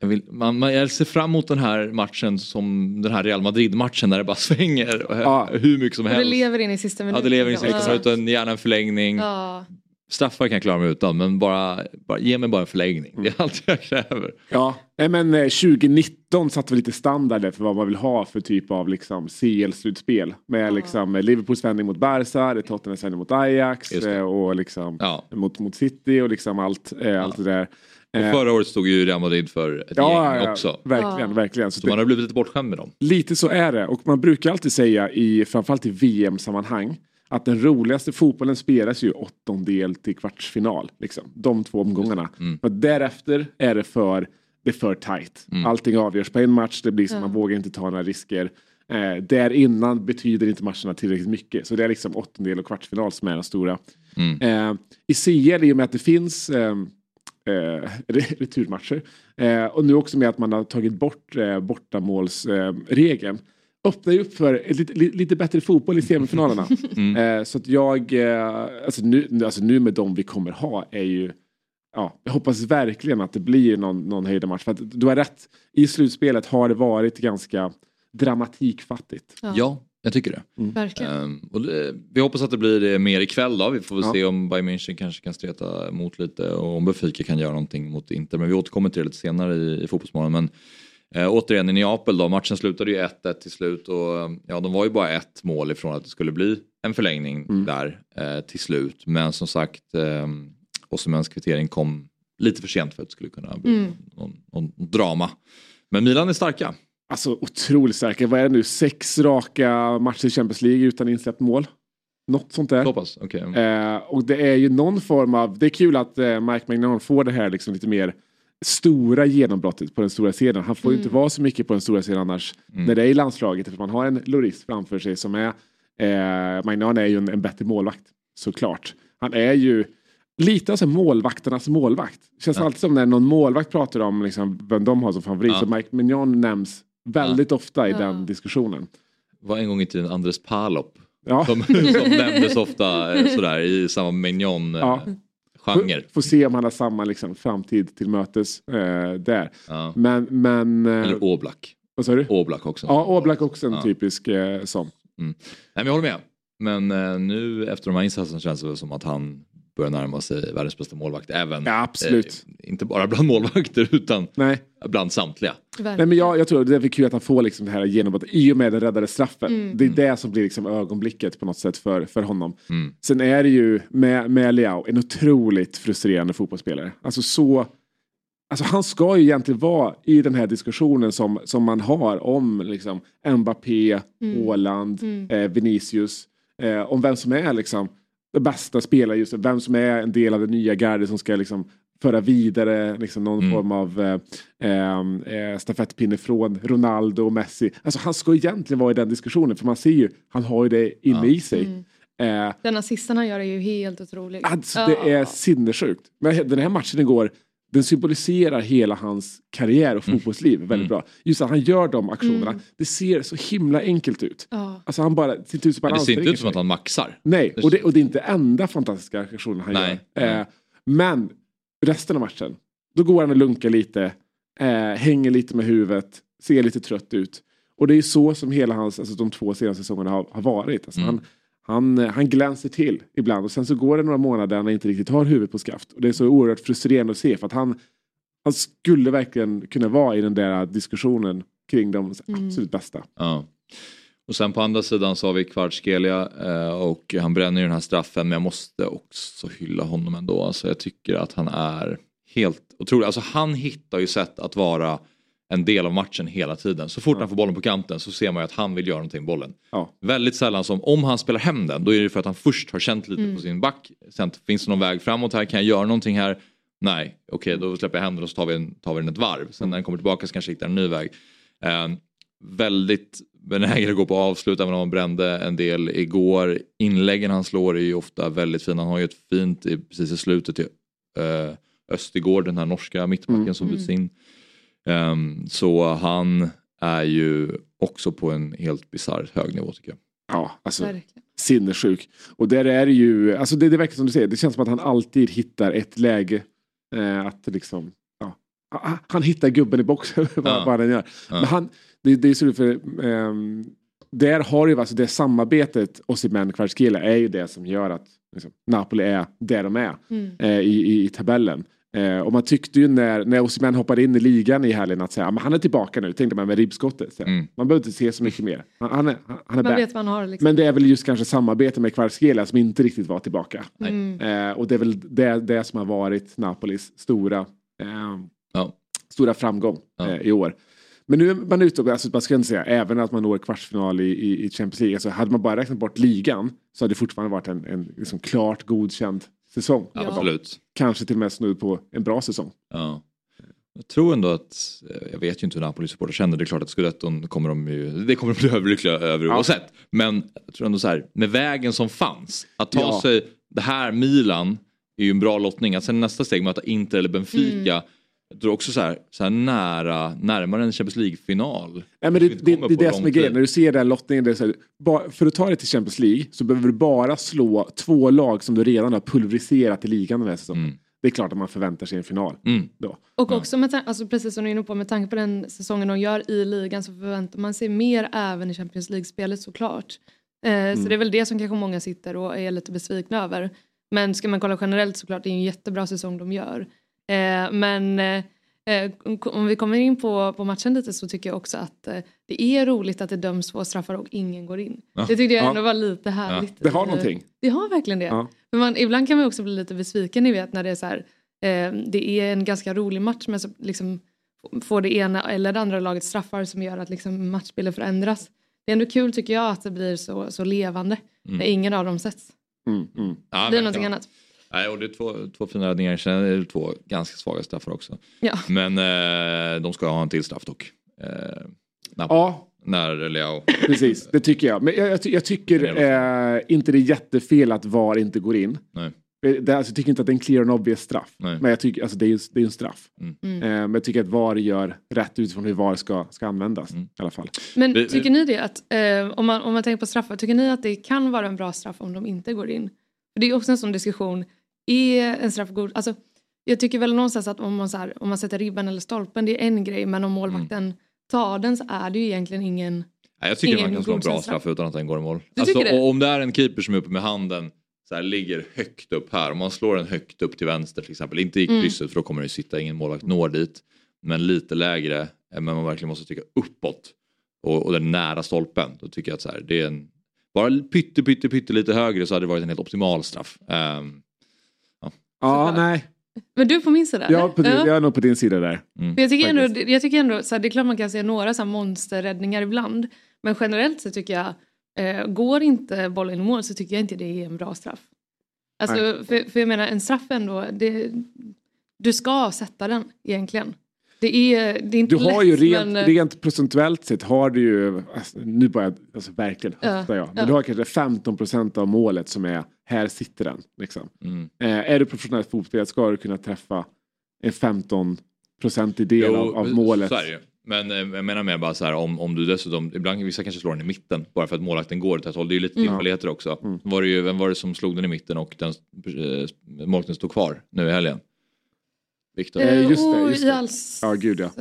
Jag, vill, man, man, jag ser fram emot den här matchen, som den här Real Madrid-matchen där det bara svänger ja. hur mycket som helst. Och det lever in i sista minuten. Ja, det lever in i sista minuten, ja. utan gärna en förlängning. Ja. Straffar kan jag klara mig utan, men bara, bara, ge mig bara en förlängning. Mm. Det är allt jag kräver. Ja, men eh, tjugonitton satt vi lite standarder för vad man vill ha för typ av liksom C L-slutspel. Med ja. liksom Liverpools vändning mot Barca, Tottenhams vändning mot Ajax eh, och liksom ja. mot, mot City och liksom allt, eh, ja. allt det där. Och förra året stod ju Real Madrid för ett ja, gäng också. Verkligen, ja. verkligen. Så, så det, man har blivit lite bortskämd med dem. Lite så är det. Och man brukar alltid säga, i, framförallt i V M-sammanhang, att den roligaste fotbollen spelas ju åttondel till kvartsfinal. Liksom. De två omgångarna. Mm. Men därefter är det för, det är för tajt. Mm. Allting avgörs på en match. Det blir som ja. man vågar inte ta några risker. Eh, där innan betyder inte matcherna tillräckligt mycket. Så det är liksom åttondel och kvartsfinal som är den stora. Mm. Eh, I C L, i och med att det finns... Eh, Eh, returmatcher eh, och nu också med att man har tagit bort eh, bortamålsregeln eh, öppnar ju upp för eh, lite, lite bättre fotboll i semifinalerna. mm. eh, så att jag eh, alltså, nu, alltså nu med dem vi kommer ha är ju, ja, jag hoppas verkligen att det blir någon, någon höjdematch, för att du har rätt, i slutspelet har det varit ganska dramatikfattigt. Ja, ja. Jag tycker det. Mm. Verkligen. Um, och det, vi hoppas att det blir mer ikväll då. Vi får väl ja. se om Bayern München kanske kan streta mot lite. Och om Benfica kan göra någonting mot Inter. Men vi återkommer till det lite senare i, i fotbollsmorgon. Men eh, återigen i Neapel då. Matchen slutade ju ett ett till slut. Och ja, de var ju bara ett mål ifrån att det skulle bli en förlängning mm. där eh, till slut. Men som sagt, eh, Osimhens kvittering kom lite för sent för att det skulle kunna bli mm. någon, någon drama. Men Milan är starka. Alltså otroligt starka. Vad är det nu? Sex raka matcher i Champions League utan insläppt mål. Något sånt där. Hoppas, okay. eh, och det är ju någon form av... Det är kul att eh, Mike Maignan får det här liksom lite mer stora genombrottet på den stora scenen. Han får mm. ju inte vara så mycket på den stora scenen annars mm. när det är i landslaget. För man har en Lloris framför sig som är... Eh, Maignan är ju en, en bättre målvakt, såklart. Han är ju... Lite alltså målvakternas målvakt. Känns ja. alltid som när någon målvakt pratar om liksom, vem de har som favorit. Ja. Så Mike Maignan nämns väldigt ja. ofta i ja. den diskussionen. Var en gång i tiden Andres Palop. Ja. Som, som nämndes ofta sådär, i samma Mignon-genre. Ja. Eh, Får se om han har samma liksom, framtid till mötes eh, där. Ja. Men, men, eh, Eller Oblak. Vad sa du? Oblak också. Ja, Oblak också en ja. typisk eh, sån. Mm. Nej, men jag håller med. Men eh, nu efter de här insatserna känns det som att han börjar närma sig världens bästa målvakt. Även, ja, absolut. Eh, inte bara bland målvakter utan Nej. bland samtliga. Nej, men jag, jag tror det är kul att han får liksom det här genombrottet i och med den räddade straffen. Mm. Det är det som blir liksom ögonblicket på något sätt för, för honom. Mm. Sen är det ju med, med Leao en otroligt frustrerande fotbollsspelare. Alltså så... Alltså han ska ju egentligen vara i den här diskussionen som, som man har om liksom Mbappé, mm. Haaland, mm. Eh, Vinicius. Eh, om vem som är liksom det bästa spelar just vem som är en del av den nya garden som ska liksom föra vidare liksom någon mm. form av eh, eh, stafettpinne från Ronaldo och Messi. Alltså han ska egentligen vara i den diskussionen, för man ser ju han har ju det inne ja. i sig. Mm. Eh, den assisten han gör är ju helt otrolig. Alltså, det oh. är sinnessjukt. Men den här matchen igår, den symboliserar hela hans karriär och fotbollsliv mm. väldigt bra. Just att han gör de aktionerna. Mm. Det ser så himla enkelt ut. Oh. Alltså han bara... Till det ser inte ut som att han maxar. Nej, och det, och det är inte enda fantastiska aktionen han Nej. gör. Eh, men resten av matchen, då går han och lunkar lite. Eh, hänger lite med huvudet. Ser lite trött ut. Och det är så som hela hans, alltså de två senaste säsongerna har, har varit. Alltså mm. han... Han, han glänser till ibland. Och sen så går det några månader när han inte riktigt har huvudet på skaft. Och det är så oerhört frustrerande att se. För att han, han skulle verkligen kunna vara i den där diskussionen kring de mm. absolut bästa. Ja. Och sen på andra sidan så har vi Kvaratskhelia. Och han bränner ju den här straffen. Men jag måste också hylla honom ändå. Alltså jag tycker att han är helt otrolig. Alltså han hittar ju sätt att vara... en del av matchen hela tiden. Så fort ja. han får bollen på kanten så ser man ju att han vill göra någonting med bollen. Ja. Väldigt sällan som om han spelar hem den. Då är det för att han först har känt lite mm. på sin back. Sen finns det någon väg framåt här. Kan jag göra någonting här? Nej. Okej, okay, då släpper jag hem den och så tar vi, en, tar vi den ett varv. Sen när han kommer tillbaka så kanske hittar en ny väg. Eh, väldigt benägen att gå på avslut. Även om han brände en del igår. Inläggen han slår är ju ofta väldigt fina. Han har ju ett fint i, precis i slutet i eh, Östergård. Den här norska mittbacken mm. som byts in. Um, så han är ju också på en helt bizarr hög nivå tycker jag. Ja, alltså verkligen. Sinnessjuk. Och där är ju, alltså det, det verkar som du säger, det känns som att han alltid hittar ett läge eh, att liksom, ja, han hittar gubben i boxen vad, ja. vad han gör. Ja. Men han, det, det är så för, um, där har ju alltså det samarbetet Osimhen Kvaratskhelia är ju det som gör att liksom, Napoli är där de är mm. eh, i, i, i tabellen. Eh, och man tyckte ju när, när Osimhen hoppade in i ligan i helgen att säga, men han är tillbaka nu, tänkte man med ribbskottet. Mm. Man behöver inte se så mycket mer. Han, han är, han är man vet vad han har, liksom. Men det är väl just kanske samarbete med Kvaratskhelia som inte riktigt var tillbaka. Mm. Eh, och det är väl det, det som har varit Napolis stora, eh, oh. stora framgång oh. eh, i år. Men nu är man ute och, alltså, man ska inte säga, även att man når kvartsfinal i, i, i Champions League, alltså, hade man bara räknat bort ligan så hade det fortfarande varit en, en liksom, klart godkänd säsong. Ja. Absolut. Kanske till och med snudd på en bra säsong. Ja. Jag tror ändå att, jag vet ju inte hur Napoli-supporter känner, det är klart att Scudetton kommer de ju, det kommer de bli överlyckliga över ja. Oavsett. Men jag tror ändå så här, med vägen som fanns, att ta ja. sig, det här Milan är ju en bra lottning, att sen nästa steg möta Inter eller Benfica, mm. jag tror också så här, så här nära, närmare en Champions League-final. Nej, men det, det, det, det är det som är grejen, när du ser den här lottningen, det är så här, bara, för att ta dig till Champions League så behöver du bara slå två lag som du redan har pulveriserat i ligan den här säsongen. Mm. Det är klart att man förväntar sig en final. Mm. Då. Och ja. också, med ta- alltså precis som du är inne på, med tanke på den säsongen de gör i ligan så förväntar man sig mer även i Champions League-spelet såklart. Eh, mm. Så det är väl det som kanske många sitter och är lite besvikna över. Men ska man kolla generellt såklart, det är en jättebra säsong de gör. Eh, men eh, om vi kommer in på, på matchen lite så tycker jag också att eh, det är roligt att det döms två straffar och ingen går in. Ja. Det tyckte jag ändå ja. var lite härligt. Ja. Det har någonting. Det har verkligen det. Ja. Men man, ibland kan man också bli lite besviken, ni vet, när det är så här, eh, det är en ganska rolig match men så liksom får det ena eller det andra laget straffar som gör att liksom matchbilden förändras. Det är ändå kul tycker jag att det blir så, så levande mm. när ingen av dem sätts. Mm, mm. Ja, det är någonting ja. annat. Nej, och det är två, två fina räddningar. Sen är det två ganska svaga straffar också. Ja. Men eh, de ska ha en till straff dock. Eh, när, ja. När Leao... Precis, det tycker jag. Men jag, jag, jag tycker eh, inte det är jättefel att V A R inte går in. Nej. Det, alltså, jag tycker inte att det är en clear and obvious straff. Nej. Men jag tycker, alltså, det är ju det är en straff. Mm. Mm. Eh, men jag tycker att V A R gör rätt utifrån hur V A R ska, ska användas. Mm. I alla fall. Men vi, tycker ni det att... Eh, om, man, om man tänker på straffar, tycker ni att det kan vara en bra straff om de inte går in? För det är också en sån diskussion... Är en straff god? Alltså, jag tycker väl någonstans att om man, så här, om man sätter ribban eller stolpen, det är en grej. Men om målvakten mm. tar den så är det ju egentligen ingen... Nej, jag tycker ingen man kan slå en bra straff utan att den går i mål. Alltså, och om det är en keeper som är uppe med handen så här, ligger högt upp här. Om man slår den högt upp till vänster till exempel. Inte i krysset mm. för då kommer det sitta ingen målvakt når dit. Men lite lägre. Men man verkligen måste tycka uppåt. Och, och den nära stolpen. Då tycker jag att så här, det är en... Bara pytte, pytte, pytte lite högre så hade det varit en helt optimal straff. Um, Ja, nej. Men du på min sida? Ja, på din, ja. Jag är nog på din sida där. Mm. Jag tycker ändå, jag tycker ändå så här, det är klart man kan se några så här monsterräddningar ibland. Men generellt så tycker jag, eh, går inte bollen i mål så tycker jag inte det är en bra straff. Alltså, för, för jag menar, en straff ändå, det, du ska sätta den egentligen. Det är, det är inte du har lätt, ju rent, men... rent procentuellt sett har du ju, alltså, nu bara, alltså verkligen ja, jag, men ja. du har kanske femton procent av målet som är, här sitter den liksom. Mm. Eh, är du professionell fotbollsspelare ska du kunna träffa en femton procent i del jo, av, av målet. Så är det. Men jag menar mer bara så här, om, om du dessutom, ibland vissa kanske slår den i mitten bara för att målakten går åt ett håll, det är ju lite tillfälligheter mm. också. Mm. Var det ju, vem var det som slog den i mitten och den, eh, målakten stod kvar nu i helgen? Victor. Eh, just det, just det. Alls, ja, gud ja. Eh,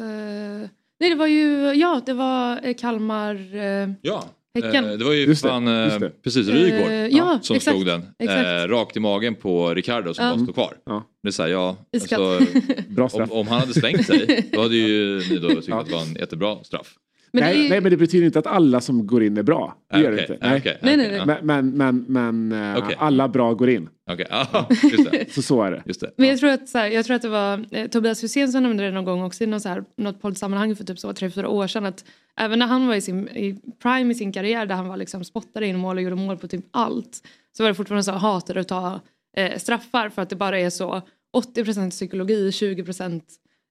nej, det var ju, ja, det var Kalmar. Eh, ja, eh, det var ju just fan, det, just det. precis, Rydgård eh, ja, som exakt, slog den. Eh, rakt i magen på Ricardo som mm. bara stod kvar. Ja. Det är så här, ja, alltså, bra straff. Om, om han hade slängt sig, då hade ju ni då tyckt ja. att det var en jättebra straff. Men nej, det... nej, men det betyder inte att alla som går in är bra. Det gör okay, det inte. Nej. Okay, nej, nej, nej. Men, men, men, men okay. alla bra går in. Okay. Ah, just det. så så är det. Just det. Men jag tror, att, så här, jag tror att det var eh, Tobias Hussein som nämnde det någon gång också i någon, så här, något poddsammanhang för typ så tre fyra år sedan. Att även när han var i, sin, i prime i sin karriär, där han var liksom spottade in mål och gjorde mål på typ allt. Så var det fortfarande så här, hatade att ta eh, straffar för att det bara är så åttio procent psykologi, tjugo procent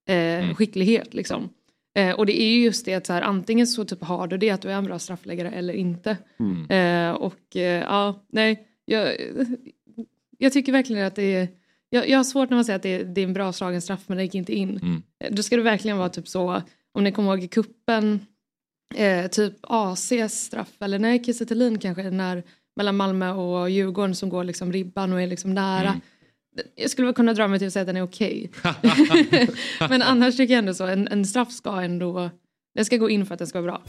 eh, mm. skicklighet liksom. Eh, och det är ju just det att så här, antingen så typ har du det att du är en bra straffläggare eller inte. Mm. Eh, och eh, ja, nej. Jag, jag tycker verkligen att det är... Jag, jag har svårt när man säger att det är, det är en bra slagen straff men det gick inte in. Mm. Eh, då ska det verkligen vara typ så, om ni kommer ihåg i kuppen, eh, typ A C:s straff eller nej, Kisetelin kanske, när, mellan Malmö och Djurgården som går liksom ribban och är liksom nära. Mm. Jag skulle väl kunna dra mig till att säga att den är okej. Okay. Men annars tycker jag ändå så. En, en straff ska ändå... Den ska gå in för att den ska vara bra.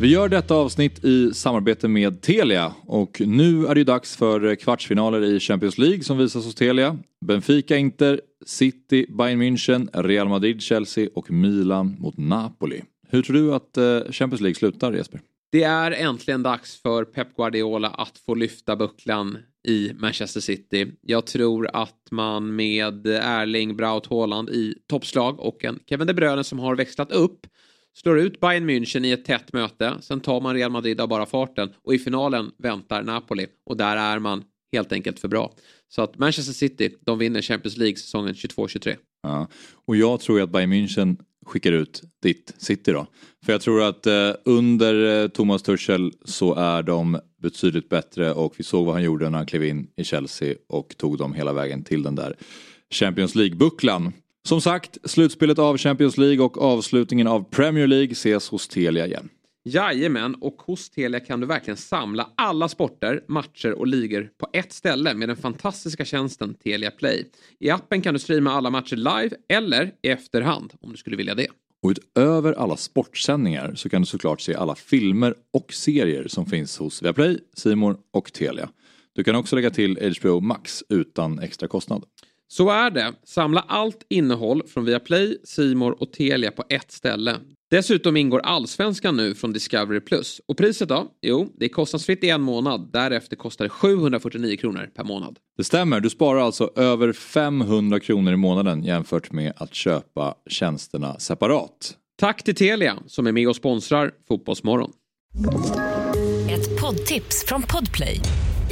Vi gör detta avsnitt i samarbete med Telia. Och nu är det ju dags för kvartsfinaler i Champions League som visas hos Telia. Benfica, Inter, City, Bayern München, Real Madrid, Chelsea och Milan mot Napoli. Hur tror du att Champions League slutar, Jesper? Det är äntligen dags för Pep Guardiola att få lyfta bucklan i Manchester City. Jag tror att man med Erling Braut Haaland i toppslag och en Kevin De Bruyne som har växlat upp slår ut Bayern München i ett tätt möte. Sen tar man Real Madrid av bara farten och i finalen väntar Napoli. Och där är man helt enkelt för bra. Så att Manchester City, de vinner Champions League säsongen tjugotvå tjugotre. Ja, och jag tror att Bayern München skickar ut ditt City då. För jag tror att eh, under Thomas Tuchel så är de betydligt bättre och vi såg vad han gjorde när han klev in i Chelsea och tog dem hela vägen till den där Champions League-bucklan. Som sagt, slutspelet av Champions League och avslutningen av Premier League ses hos Telia igen. Jajamän, och hos Telia kan du verkligen samla alla sporter, matcher och ligor på ett ställe med den fantastiska tjänsten Telia Play. I appen kan du streama alla matcher live eller i efterhand om du skulle vilja det. Och utöver alla sportsändningar så kan du såklart se alla filmer och serier som finns hos Viaplay, C More och Telia. Du kan också lägga till H B O Max utan extra kostnad. Så är det. Samla allt innehåll från Viaplay, C More och Telia på ett ställe. Dessutom ingår Allsvenskan nu från Discovery Plus. Och priset då? Jo, det är kostnadsfritt i en månad. Därefter kostar det sjuhundrafyrtionio kronor per månad. Det stämmer, du sparar alltså över femhundra kronor i månaden jämfört med att köpa tjänsterna separat. Tack till Telia som är med och sponsrar Fotbollsmorgon. Ett poddtips från Podplay.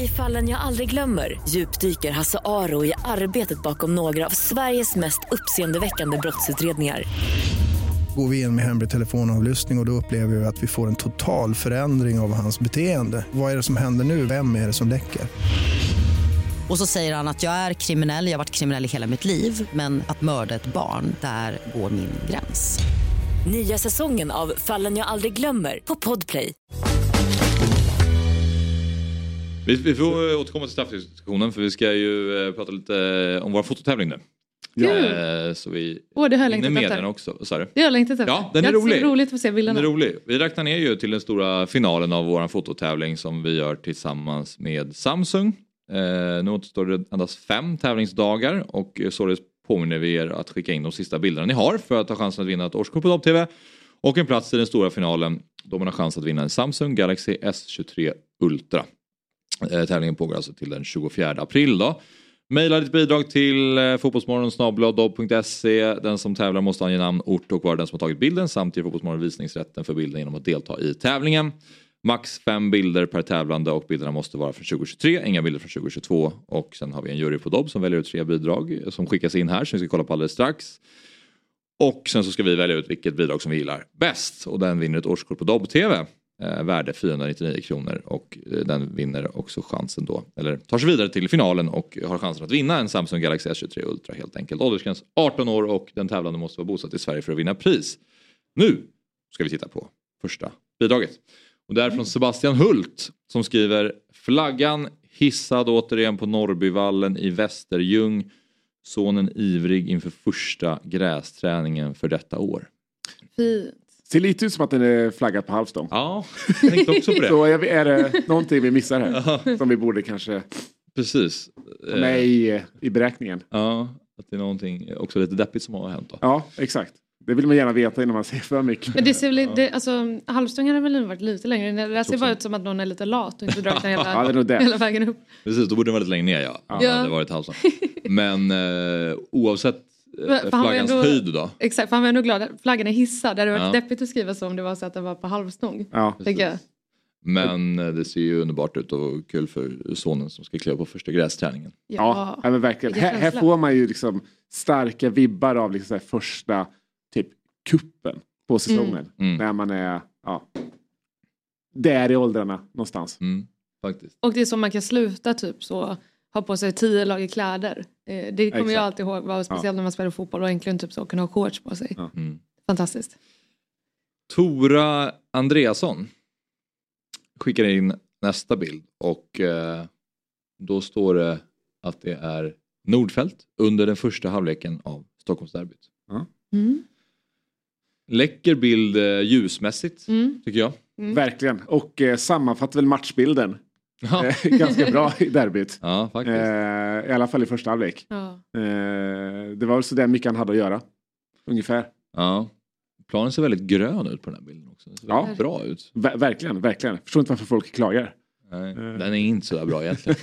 I Fallen jag aldrig glömmer djupdyker Hasse Aro i arbetet bakom några av Sveriges mest uppseendeväckande brottsutredningar. Går vi in med hemlig telefonavlyssning och, och då upplever vi att vi får en total förändring av hans beteende. Vad är det som händer nu? Vem är det som läcker? Och så säger han att jag är kriminell, jag har varit kriminell i hela mitt liv. Men att mörda ett barn, där går min gräns. Nya säsongen av Fallen jag aldrig glömmer på Podplay. Vi, vi får återkomma till straffdiskussionen för vi ska ju prata lite om vår fototävling nu. Ja, så vi oh, det har längtat med den också. Så det har längtat efter. Ja, den är rolig. Roligt att se bilderna. Den är rolig. Vi räknar ner ju till den stora finalen av vår fototävling som vi gör tillsammans med Samsung. Eh, nu återstår det endast fem tävlingsdagar och således påminner vi er att skicka in de sista bilderna ni har för att ha chansen att vinna ett årskort på Dobb T V och en plats i den stora finalen då man har chans att vinna en Samsung Galaxy S tjugotre Ultra. Eh, tävlingen pågår alltså till den tjugofjärde april då. Maila ditt bidrag till fotbollsmorgon snabel-a dobb punkt se. Den som tävlar måste ange namn, ort och var den som har tagit bilden samt ge Fotbollsmorgon visningsrätten för bilden genom att delta i tävlingen. Max fem bilder per tävlande och bilderna måste vara från tjugo tjugotre, inga bilder från tjugo tjugotvå. Och sen har vi en jury på Dobb som väljer ut tre bidrag som skickas in här, så vi ska kolla på alldeles strax. Och sen så ska vi välja ut vilket bidrag som vi gillar bäst. Och den vinner ett årskort på Dobb T V. Eh, värde fyrahundranittionio kronor. Och eh, den vinner också chansen då. Eller tar sig vidare till finalen och har chansen att vinna en Samsung Galaxy S tjugotre Ultra helt enkelt. Åldersgräns arton år och den tävlande måste vara bosatt i Sverige för att vinna pris. Nu ska vi titta på första bidraget. Och det är från Sebastian Hult som skriver: flaggan hissad återigen på Norrbyvallen i Västerljung. Sonen ivrig inför första grästräningen för detta år. Fint. Ser lite ut som att den är flaggad på halvstång. Ja, jag tänkte också på det. Så är, är det någonting vi missar här? Som vi borde kanske... Precis. Nej, i, i beräkningen. Ja, att det är någonting också lite deppigt som har hänt då. Ja, exakt. Det vill man gärna veta innan man ser för mycket. Men det ser väl, det, alltså, halvstången har väl varit lite längre. Det ser bara ut som att någon är lite lat och inte dragit den hela, ja, det det. hela vägen upp. Precis, då borde den vara lite längre ner, ja. ja. ja det varit halvstång. Men eh, oavsett eh, flaggans ändå, höjd då. Exakt, för han var ändå glad. Flaggan är hissad. Det hade varit ja. deppigt att skriva så om det var så att den var på halvstång. Ja, jag. Men eh, det ser ju underbart ut och kul för sonen som ska klä på första grästräningen. Ja, ja men verkligen. Här, här får man ju liksom starka vibbar av liksom så här första... typ kuppen på säsongen. Mm. Mm. När man är ja, där i åldrarna någonstans. Mm, faktiskt. Och det är som man kan sluta typ så. Ha på sig tio lager kläder. Eh, det kommer Exakt. jag alltid ihåg. Var speciellt ja. när man spelar fotboll. Och egentligen typ så kunna ha shorts på sig. Ja. Mm. Fantastiskt. Tora Andreasson skickar in nästa bild. Och eh, då står det att det är Nordfält under den första halvleken av Stockholmsderbyt. Ja. Mm. Läcker bild ljusmässigt, mm. tycker jag. Mm. Verkligen. Och eh, sammanfattar väl matchbilden ja. ganska bra i derbyt. Ja, faktiskt. Eh, I alla fall i första halvlek. Ja. Eh, det var väl så där mycket han hade att göra. Ungefär. Ja. Planen ser väldigt grön ut på den här bilden också. Den ser ja. bra ut. Ver- verkligen, verkligen. Jag förstår inte varför folk klagar. Nej. Eh. Den är inte så där bra egentligen.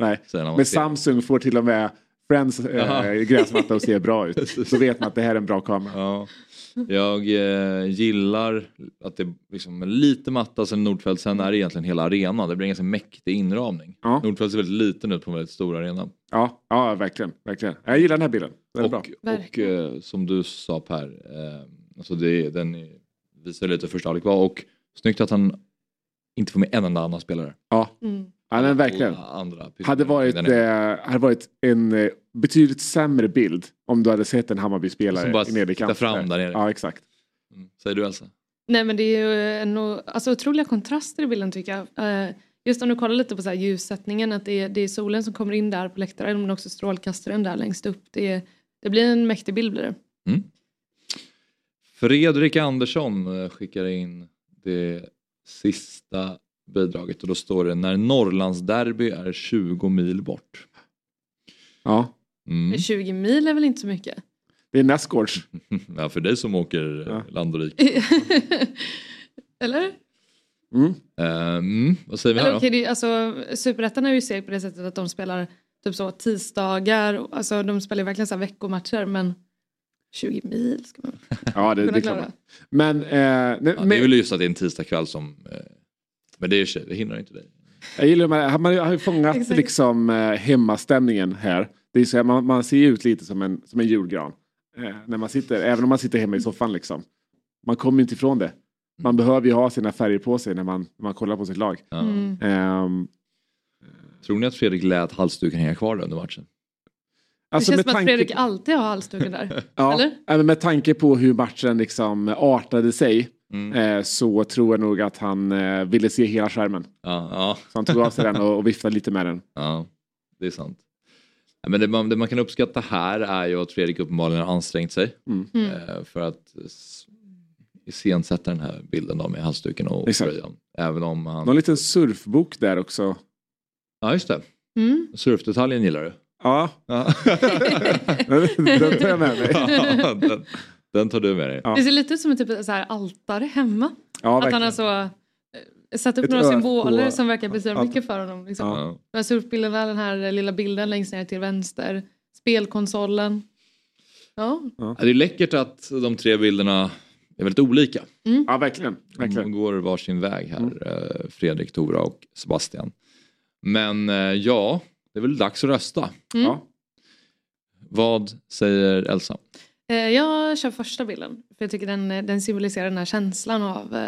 Nej. Men Samsung får till och med Friends äh, gräsmatta och ser bra ut. Så vet man att det här är en bra kamera. Ja. Jag eh, gillar att det liksom lite matta sen Nordfält. Sen är det egentligen hela arenan. Det blir en ganska mäktig inramning. Ja. Nordfält ser väldigt liten ut på en väldigt stor arena. Ja, ja verkligen, verkligen. Jag gillar den här bilden. Den och, är bra. Och eh, som du sa Per. Eh, alltså det, den visar lite första halvlek. Och snyggt att han inte får med en enda annan spelare. Ja, mm. Ja, men verkligen. Hade varit, eh, hade varit en eh, betydligt sämre bild om du hade sett en Hammarby-spelare i nederkanten. Fram där nere. Ja, exakt. Mm. Säger du Elsa? Nej, men det är ju en, alltså, otroliga kontraster i bilden tycker jag. Eh, just om du kollar lite på så här, ljussättningen, att det är, det är solen som kommer in där på läktaren men också strålkastaren där längst upp. Det, är, det blir en mäktig bild blir det. Mm. Fredrik Andersson skickar in det sista bidraget och då står det när Norrlands derby är tjugo mil bort. Ja. Mm. tjugo mil är väl inte så mycket? Det är nästgårds. Ja, för dig som åker ja. land och rike. Eller? Mm. Um, vad säger vi här då? Okej, det, alltså, Superettan är ju seg på det sättet att de spelar typ så tisdagar. Alltså de spelar verkligen så här veckomatcher men tjugo mil ska man ja, det, kunna det klara. Klart. Men, eh, nej, ja, men... Det är väl just att det är en tisdagkväll som... Eh, Men det, är, det hinner inte dig. Jag gillar man, man har ju fångat liksom, eh, hemmastämningen här. Det är så här, man, man ser ut lite som en, som en julgran. Eh, när man sitter, även om man sitter hemma i soffan. Liksom. Man kommer inte ifrån det. Man mm. behöver ju ha sina färger på sig när man, när man kollar på sitt lag. Mm. Eh, Tror ni att Fredrik lät halsduken hänga kvar under matchen? Alltså, det känns som att Fredrik på... alltid har halsduken där. Ja, eller? Även med tanke på hur matchen liksom artade sig. Mm. Så tror jag nog att han ville se hela skärmen. Ja, ja. Så han tog av sig den och viftade lite med den. Ja, det är sant. Men det man, det man kan uppskatta här är ju att Fredrik uppenbarligen har ansträngt sig. Mm. För att iscensätta den här bilden då med halsduken och tröjan. Även om han... Någon liten surfbok där också. Ja, just det. Mm. Surfdetaljen gillar du. Ja. Ja. Den tar jag med mig. Ja, den... Den tar du med dig. Ja. Det ser lite ut som en typ så här altare hemma. Ja, att verkligen. Han har så satt upp ett några symboler på, som verkar betyda allt. Mycket för honom. Liksom. Ja. Den här surfbilden, den här lilla bilden längst ner till vänster. Spelkonsolen. Ja. Ja. Det är läckert att de tre bilderna är väldigt olika. Mm. Ja, verkligen. verkligen. De går varsin väg här, mm. Fredrik, Tora och Sebastian. Men ja, det är väl dags att rösta. Mm. Ja. Vad säger Elsa? Jag kör första bilden. För jag tycker den, den symboliserar den här känslan av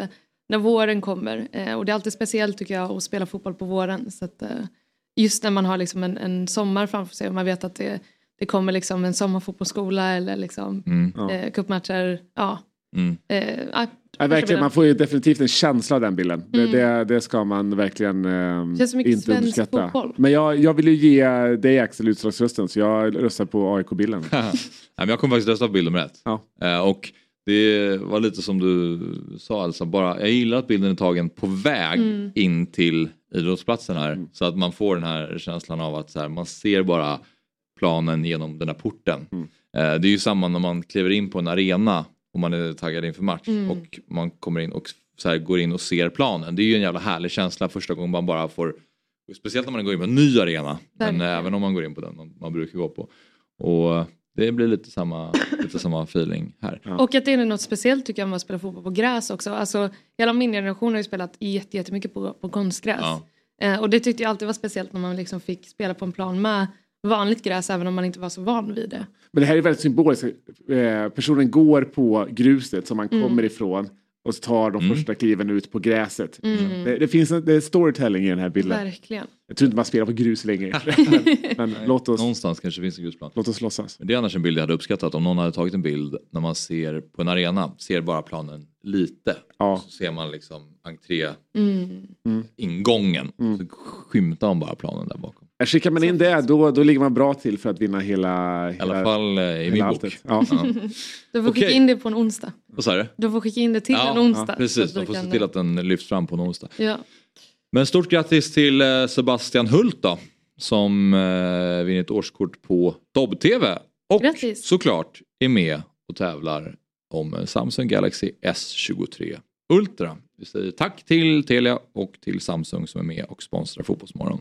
när våren kommer. Och det är alltid speciellt, tycker jag, att spela fotboll på våren. Så att just när man har liksom en, en sommar framför sig och man vet att det, det kommer liksom en sommarfotbollsskola eller liksom mm. eh, cupmatcher. Ja. Mm. Eh, ja, ja, verkligen, man får ju definitivt en känsla av den bilden. Mm. Det, det, det ska man verkligen eh, det är så mycket inte underskatta. Fotboll. Men jag, jag vill ju ge dig, Axel, utslagsrösten, så jag röstar på A I K-bilden. Jag kommer faktiskt rösta på bilden rätt. Ja. Eh, och det var lite som du sa, Elsa, bara jag gillar att bilden är tagen på väg mm. in till idrottsplatsen här. Mm. Så att man får den här känslan av att så här, man ser bara planen genom den här porten. Mm. Eh, det är ju samma när man kliver in på en arena och man är taggad inför match mm. och man kommer in och så här, går in och ser planen. Det är ju en jävla härlig känsla första gången man bara får, speciellt när man går in på en ny arena, men eh, även om man går in på den man, man brukar gå på. Och det blir lite samma, lite samma feeling här. Ja. Och att det är något speciellt, tycker jag, man spelar fotboll på gräs också. Alltså, hela min generation har ju spelat jätte, jättemycket på, på konstgräs. Ja. Eh, och det tyckte jag alltid var speciellt när man liksom fick spela på en plan med vanligt gräs, även om man inte var så van vid det. Men det här är väldigt symboliskt. Eh, personen går på gruset som man mm. kommer ifrån och tar de mm. första kliven ut på gräset. Mm. Det, det finns en, det är storytelling i den här bilden. Verkligen. Jag tror inte man spelar på grus längre. men men låt oss, någonstans kanske finns en grusplan. Låt oss låtsas. Det är annars en bild jag hade uppskattat. Om någon hade tagit en bild när man ser på en arena. Ser bara planen lite. Ja. Så ser man liksom entré mm. ingången. Mm. Så skymtar man bara planen där bakom. Skickar man in det, då, då ligger man bra till för att vinna hela... hela I alla fall eh, i min bok. Ja. Ja. Du får skicka okay. in det på en onsdag. Vad sa du? Du får skicka in det till ja, en onsdag. Ja, precis, du får se till att den lyfts fram på en onsdag. Ja. Men stort grattis till Sebastian Hult då, som eh, vinner ett årskort på Dobb T V. Och grattis. Såklart är med och tävlar om Samsung Galaxy S tjugotre Ultra. Vi säger tack till Telia och till Samsung som är med och sponsrar Fotbollsmorgon.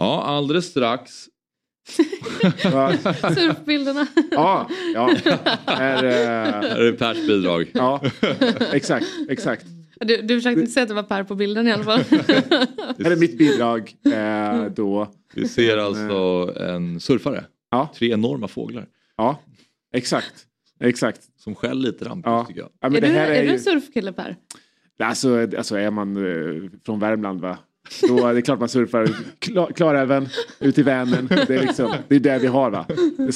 Ja, alldeles strax. Surfbilderna. Ja, ja. Här är det Pers bidrag. Ja, exakt, exakt. Du, du försökte inte säga att det var Per på bilden i alla fall. Här är mitt bidrag eh, då. Vi ser alltså en surfare. Ja. Tre enorma fåglar. Ja, exakt, exakt. Som skäll lite rampigt, ja. Tycker jag. Ja, men är, det här du, är, är du en surfkille, Per? Alltså, alltså är man eh, från Värmland, va? Då är det klart man surfar klar, Klarälven, ut i Vänern. Det är liksom, det är där vi har, va?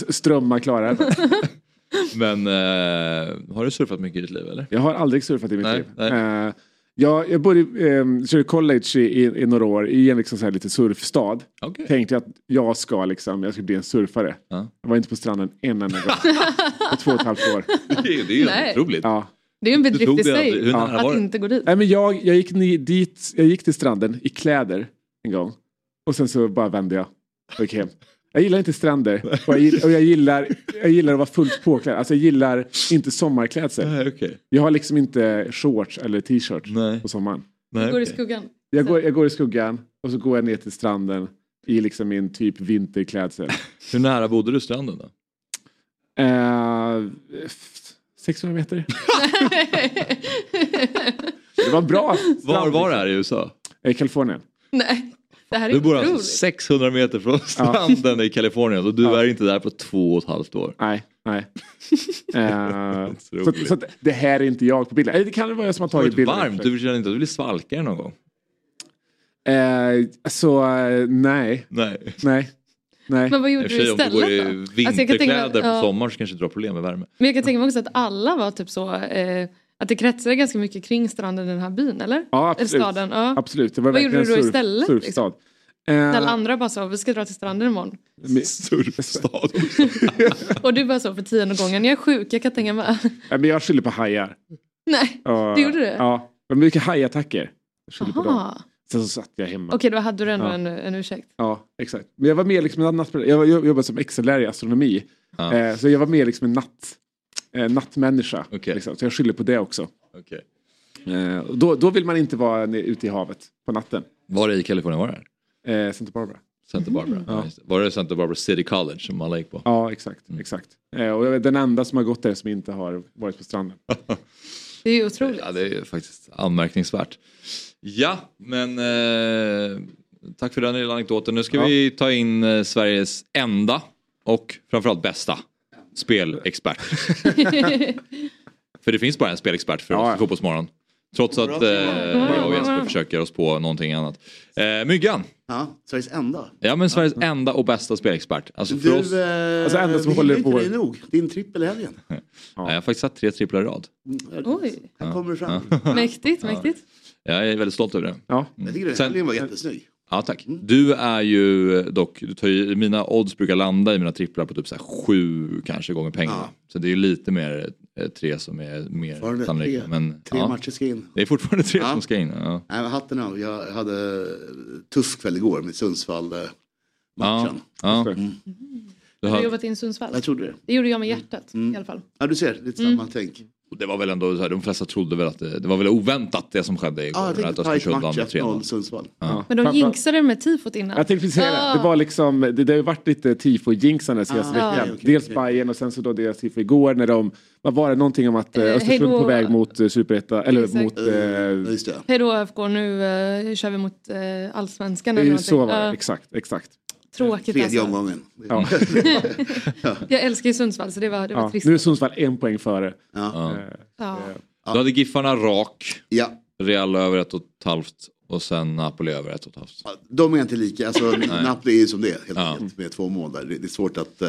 Strömmar Klarälven. Men eh, har du surfat mycket i ditt liv, eller? Jag har aldrig surfat i mitt nej, liv. Nej. Eh, jag, jag började eh, köra college i, i, i några år i en liksom så här lite surfstad. Okay. Tänkte att jag ska liksom, jag ska bli en surfare. Ah. Jag var inte på stranden en enda gång. På två och ett halvt år. Det är, det är ju nej. Otroligt. Ja. Det är en bedrift i sig ja. Att inte gå dit. Nej, men jag, jag, gick ni, dit, jag gick till stranden i kläder en gång. Och sen så bara vände jag och gick hem. Jag gillar inte stränder. Och, jag gillar, och jag, gillar, jag gillar att vara fullt påklädd. Alltså jag gillar inte sommarklädsel. Nej, okay. Jag har liksom inte shorts eller t-shirt nej. På sommaren. Nej, okay. Går i skuggan. Jag går, jag går i skuggan och så går jag ner till stranden i liksom min typ vinterklädsel. Hur nära bodde du stranden då? Eh... sexhundra meter. Det var bra. Var var det här i U S A? I Kalifornien. Nej, det här är du bor alltså sexhundra meter från stranden ja. I Kalifornien. Och du ja. Är inte där på två och ett halvt år. Nej, nej. uh, så så att, det här är inte jag på bilden. Det kan det vara jag som har tagit bilden. Det är varmt, du känner inte att du blir svalkare någon gång? Uh, så uh, nej. Nej. Nej. Nej. Men vad gjorde du istället? Om du går i vinterkläder alltså mig, på sommar så kanske du drar problem med värme. Men jag kan tänka mig också att alla var typ så... Eh, att det kretsade ganska mycket kring stranden i den här byn, eller? Ja, absolut. Eller staden, ja. Absolut. Det var vad gjorde du då surf, istället? Surfstad. Liksom? Eh. Alla andra bara så, vi ska dra till stranden imorgon. Surfstad. Och du bara så för tionde gången, jag är sjuk, jag kan tänka mig. Nej, men jag skyller på hajar. Nej, uh, det gjorde du? Ja, men mycket hajattacker. Jaha. Sen så satt jag hemma. Okej, då hade du ändå ja. en, en ursäkt. Ja, exakt. Men jag var med liksom en annan natt... Jag jobbade som extra-lärare i astronomi. Ja. Eh, så jag var med liksom en natt, eh, nattmänniska. Okay. Liksom. Så jag skyller på det också. Okay. Eh, då, då vill man inte vara ute i havet på natten. Var det i Kalifornien var det här? Eh, Santa Barbara. Santa Barbara. Mm. Ja. Var det Santa Barbara City College som man gick på? Ja, exakt. Mm. exakt. Eh, och den enda som har gått där som inte har varit på stranden. Det är ju otroligt. Ja, det är ju faktiskt anmärkningsvärt. Ja, men eh, tack för den lilla anekdoten. Nu ska ja. vi ta in eh, Sveriges enda och framförallt bästa spelexpert. För det finns bara en spelexpert för ja. Fotbollsmorgon. Trots att eh, jag och Jesper försöker oss på någonting annat. Eh, Myggan. Ja, Sveriges enda. Ja, men Sveriges ja. enda och bästa spelexpert. Alltså för du, oss... Eh, alltså enda som håller på. Det är nog. Din trippel helgen. Ja. Ja, jag har faktiskt satt tre tripplar i rad. Oj. Här ja. kommer du fram. Ja. Mäktigt, mäktigt. Ja. Jag är väldigt stolt över det. Ja. Mm. Jag tycker det. Sen... helgen var jättesnygg. Ja, tack. Mm. Du är ju dock, du tar ju, mina odds brukar landa i mina tripplar på typ så här sju kanske gånger pengarna. Ja. Så det är ju lite mer tre som är mer sannolika. Men tre ja, matcher ska in. Det är fortfarande tre ja. som ska in. Ja. Nej, hatten av. Jag hade tuff kväll igår med Sundsvall-matchen. Ja, ja. Mm. Du har jobbat in Sundsvall? Jag trodde det. Det gjorde jag med hjärtat mm. i alla fall. Ja, du ser. Lite samma mm. tänk. Det var väl ändå så här, de flesta trodde väl att det, det var väl oväntat det som skedde igår. Ja, jag tänkte tajt Sundsvall. Ja. Men de jinxade med tifot innan. Jag tänkte precis ah. det. Det var liksom, det, det har ju varit lite tifo-jinxande senaste ah. veckan. Ah. Dels okay. Bayern och sen så då deras tifo igår när de, vad var det någonting om att eh, Östersund på väg mot eh, Superettan, eller exakt. mot... Eh, hej då F K, nu eh, kör vi mot eh, Allsvenskan. Det är ju så var det, uh. exakt, exakt. Tråkigt tredje alltså. omgången. Ja. ja. Jag älskar ju Sundsvall så det var, det var ja. trist. Nu är Sundsvall en poäng före. Ja. Äh, ja. Då hade Giffarna rak. Ja. Real över ett och ett halvt. Och sen Napoli över ett och ett halvt. Ja, de är inte lika. Alltså, Napoli är ju som det helt ja. enkelt. Med två mål där. Det är svårt att... Uh...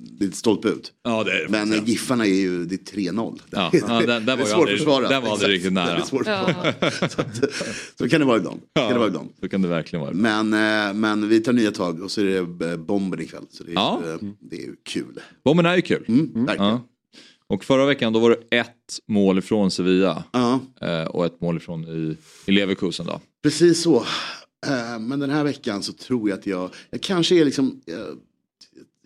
Det är ett stolpe ut. Ja, det är det. Men Giffarna är ju, det är tre noll. Ja, det, ja, den, den var det är svårt aldrig, att försvara. Den var aldrig riktigt nära. Det är svårt ja. att så, att, så kan det vara ibland. Ja, kan det vara ibland. Så kan det verkligen vara ibland. Men, men vi tar nya tag och så är det bomben ikväll. Så det är, ja. det är kul. Bomben är ju kul. Mm, mm. Verkligen. Ja. Och förra veckan då var det ett mål ifrån Sevilla. Ja. Och ett mål ifrån i, i Leverkusen då. Precis så. Men den här veckan så tror jag att jag, jag kanske är liksom...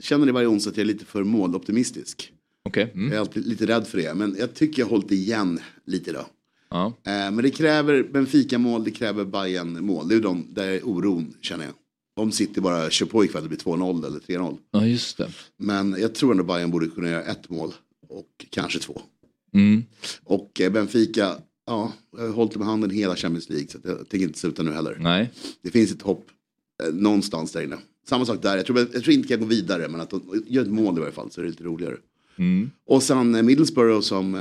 känner det varje onsdag att jag är lite för måloptimistisk. Okay. Mm. Jag är alltid lite rädd för det. Men jag tycker jag har hållit igen lite idag. Ah. Eh, men det kräver Benfica-mål, det kräver Bayern-mål. Det är ju de där oron, känner jag. Om City bara kör på ikväll, det blir två noll eller tre noll. Ja, ah, just det. Men jag tror ändå Bayern borde kunna göra ett mål. Och kanske två. Mm. Och eh, Benfica, ja, jag har hållit med handen hela Champions League. Så jag tänker inte sluta nu heller. Nej. Det finns ett hopp eh, någonstans där inne. Samma sak där. Jag tror, jag tror inte jag kan gå vidare. Men att göra ett mål i varje fall så är det lite roligare. Mm. Och sen Middlesbrough som eh,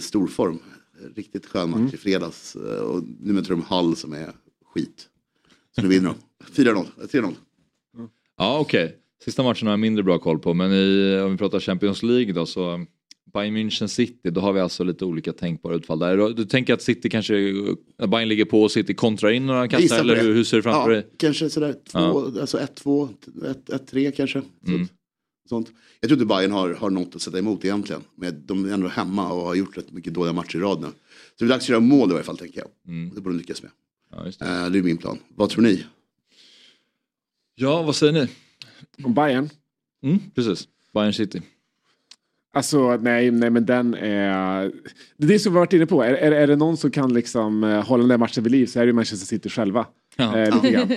storform. Riktigt skön match mm. i fredags. Och nu möter de Hall som är skit. Så nu vinner de. fyra noll. tre noll. Mm. Ja, okej. Okay. Sista matchen har jag mindre bra koll på. Men i, om vi pratar Champions League då så... Bayern München City, då har vi alltså lite olika tänkbara utfall där. Du tänker att City kanske, Bayern ligger på och City kontrar in några kassar, eller hur, hur ser du framför ja, dig? Kanske sådär, två, ja. alltså ett två, ett tre kanske. Mm. Sånt. Jag tror inte Bayern har, har något att sätta emot egentligen. Men de är ändå hemma och har gjort rätt mycket dåliga matcher i rad nu. Så det är dags att göra mål i alla fall, tänker jag. Mm. Det borde de lyckas med. Ja, just det. Uh, det är min plan. Vad tror ni? Ja, vad säger ni? Om Bayern? Mm, precis. Bayern City. Alltså nej, nej men den är det är som vi har varit inne på. Är, är, är det någon som kan liksom hålla den där matchen vid liv så är det ju Manchester City själva. Ja. Eh, lite grann.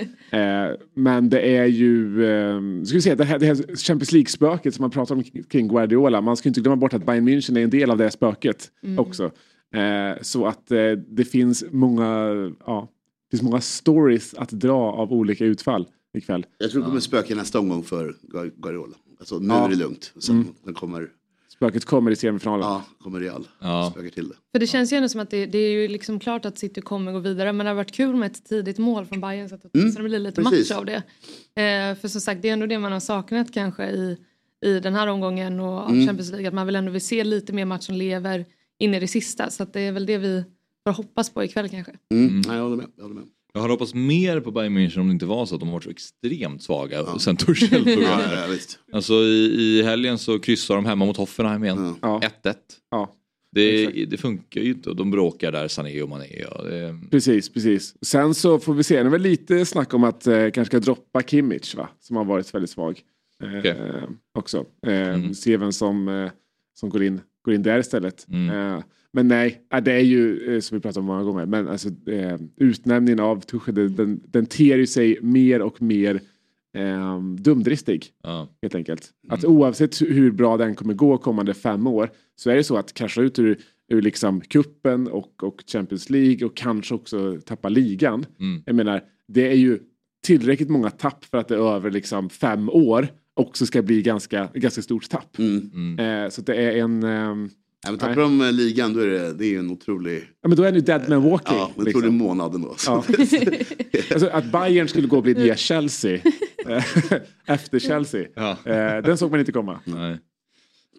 eh, men det är ju eh, ska vi säga, det här, det här Champions League-spöket som man pratar om kring Guardiola. Man ska inte glömma bort att Bayern München är en del av det spöket mm. också. Eh, så att eh, det finns många ja, det finns många stories att dra av olika utfall ikväll. Jag tror det kommer spöka nästa omgång för Guardiola. Alltså nu ja. är det lugnt. Sen mm. den kommer... Spöket kommer i semifinalen. Ja, kommer Real. Ja. Spöket till det. För det känns ju ändå som att det, det är ju liksom klart att City kommer gå vidare. Men det har varit kul med ett tidigt mål från Bayern så att mm, så det blir lite precis. match av det. Eh, för som sagt, det är ändå det man har saknat kanske i, i den här omgången och av mm. Champions League. Att man vill ändå vill se lite mer match som lever in i det sista. Så att det är väl det vi får hoppas på ikväll kanske. Mm. Mm. Nej, jag håller med. Jag håller med. Jag hade hoppats mer på Bayern München om det inte var så att de har varit så extremt svaga ja. sen Torshäll. ja, ja, alltså i, i helgen så kryssar de hemma mot Hoffenheim igen. Ja. ett ett. Ja. Det, det funkar ju inte och de bråkar där Sané och Mané. Ja, det... Precis, precis. Sen så får vi se, det är väl lite snack om att eh, kanske ska droppa Kimmich va? Som har varit väldigt svag. Eh, okay. Också. Eh, mm. Se vem som, eh, som går, in, går in där istället. Mm. Eh, Men nej, det är ju, som vi pratat om många gånger, men alltså, eh, utnämningen av Tuchel, den, den ter ju sig mer och mer eh, dumdristig, ja. Helt enkelt. Att mm. oavsett hur bra den kommer gå kommande fem år, så är det så att kanske ut ur, ur liksom kuppen och, och Champions League och kanske också tappa ligan. Mm. Jag menar, det är ju tillräckligt många tapp för att det är över liksom fem år också ska bli ganska, ganska stort tapp. Mm. Mm. Eh, så det är en... Eh, Ja, men tappar de ligan, då är det, det är ju en otrolig... Ja, men då är det ju dead man walking. Ja, men liksom. Tror det är månaden då. Ja. Alltså, att Bayern skulle gå och bli nya Chelsea efter Chelsea, ja. Den såg man inte komma. Nej.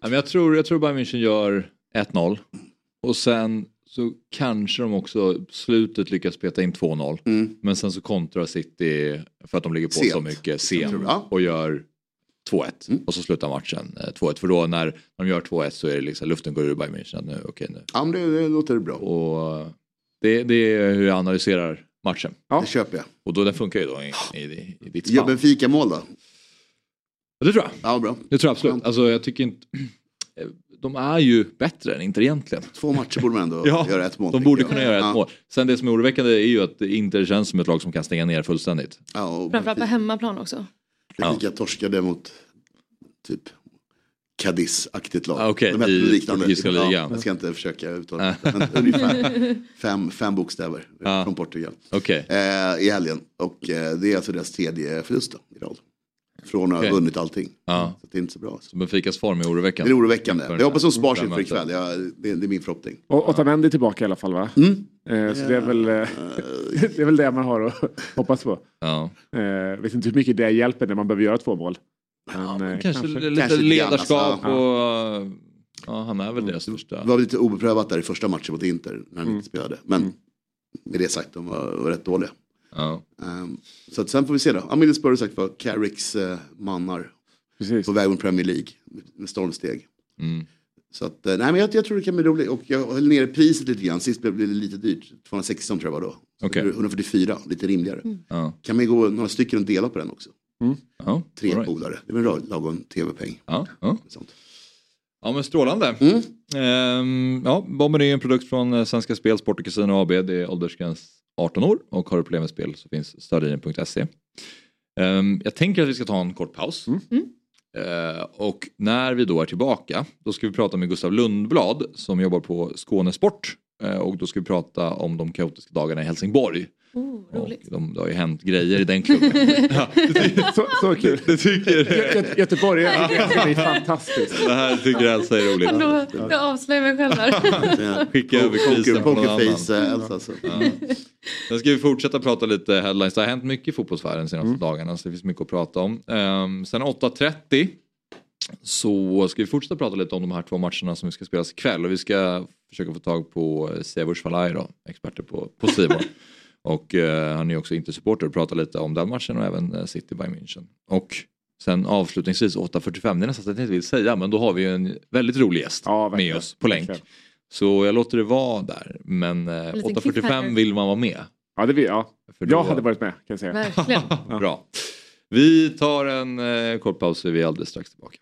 Ja, men jag tror, jag tror Bayern München gör ett noll. Och sen så kanske de också slutet lyckas peta in två noll. Mm. Men sen så kontrar City för att de ligger på sent. Så mycket sent och gör... två ett. Mm. Och så slutar matchen två ett. För då när de gör två ett så är det liksom luften går ur Bayern München nu. Okej, nu. Ja, men det, det låter bra. Och det, det är hur jag analyserar matchen. Ja. Det köper jag. Och då den funkar ju då i, i, i ditt span. Gör Benfica mål då? Ja, det tror jag. Ja, bra. Det tror jag absolut. Alltså jag tycker inte... De är ju bättre än Inter egentligen. Två matcher borde man ändå ja, göra ett mål. De borde kunna göra ett ja. mål. Sen det som är oroväckande är ju att Inter känns som ett lag som kan stänga ner fullständigt. Ja, framförallt på hemmaplan också. Jag fick jag torskade mot typ Cadiz-aktigt lag. Ah, okay. De hette liknande. Ja, jag ska inte försöka uttala men ungefär fem, fem bokstäver ah. från Portugal. Okay. Eh, I helgen. Och eh, det är alltså deras tredje förlust då, i rad. Från att okay. ha vunnit allting. Ah. Så det är inte så bra. Så Benficas form är oroväckande. Det är oroväckande. Jag hoppas de spars inför ikväll. Jag, det, det är min förhoppning. Och Otamendi är tillbaka i alla fall, va? Mm. Eh, så yeah. det, är väl, eh, det är väl det man har att hoppas på. Ja. Eh, vet inte hur mycket det hjälper när man behöver göra två mål. Men, ja, men kanske, kanske lite kanske ledarskap och... Ja. Ja, han är väl det största. Det var lite obeprövat där i första matchen mot Inter när han mm. inte spelade. Men mm. med det sagt, de var, var rätt dåliga. Ja. Um, så att sen får vi se då. Amelie Spurr sagt för Carricks uh, mannar. Precis. På väg mot Premier League med stormsteg. Mm. Så att, nej men jag, jag tror det kan bli roligt. Och jag höll ner priset lite grann. Sist blev det lite dyrt. tvåhundrasexton tror jag var då. Okay. etthundrafyrtiofyra, lite rimligare. Mm. Ja. Kan man gå några stycken och dela på den också? Mm. Ja. Tre right. polare. Det var en lagom tv-peng. Ja, ja. Sånt. Ja men strålande. Mm. Ehm, ja, Bomben är en produkt från Svenska Spel, Sport och Casino A B. Det är åldersgräns arton år. Och har du problem med spel så finns stödlinjen punkt se. ehm, Jag tänker att vi ska ta en kort paus. Mm. Mm. Uh, och när vi då är tillbaka då ska vi prata med Gustav Lundblad som jobbar på Skånesport uh, och då ska vi prata om de kaotiska dagarna i Helsingborg. Oh, roligt. Och de, det har ju hänt grejer i den klubben. Ja, så, så kul. Det tycker Gö- Göteborg är, det är fantastiskt. Det här tycker jag Elsa är roligt. Då, då avslöjar mig själv här. Skicka över krisen på någon annan. Alltså. Ja. Sen ska vi fortsätta prata lite headlines. Det har hänt mycket i fotbollsvärlden senaste mm. dagarna så det finns mycket att prata om. Um, sen åtta trettio så ska vi fortsätta prata lite om de här två matcherna som vi ska spelas ikväll och vi ska försöka få tag på Severs Falai då, experter på, på Simon. Och eh, han är också Inter-supporter och pratar lite om den matchen och även eh, City by München. Och sen avslutningsvis åtta fyrtiofem, det är nästan att jag inte vill säga, men då har vi en väldigt rolig gäst ja, med oss på länk. Verkligen. Så jag låter det vara där, men eh, åtta fyrtiofem vill man vara med. Ja, det vill jag. För då... Jag hade varit med, kan jag säga. Verkligen. Bra. Vi tar en eh, kort paus och vi är alldeles strax tillbaka.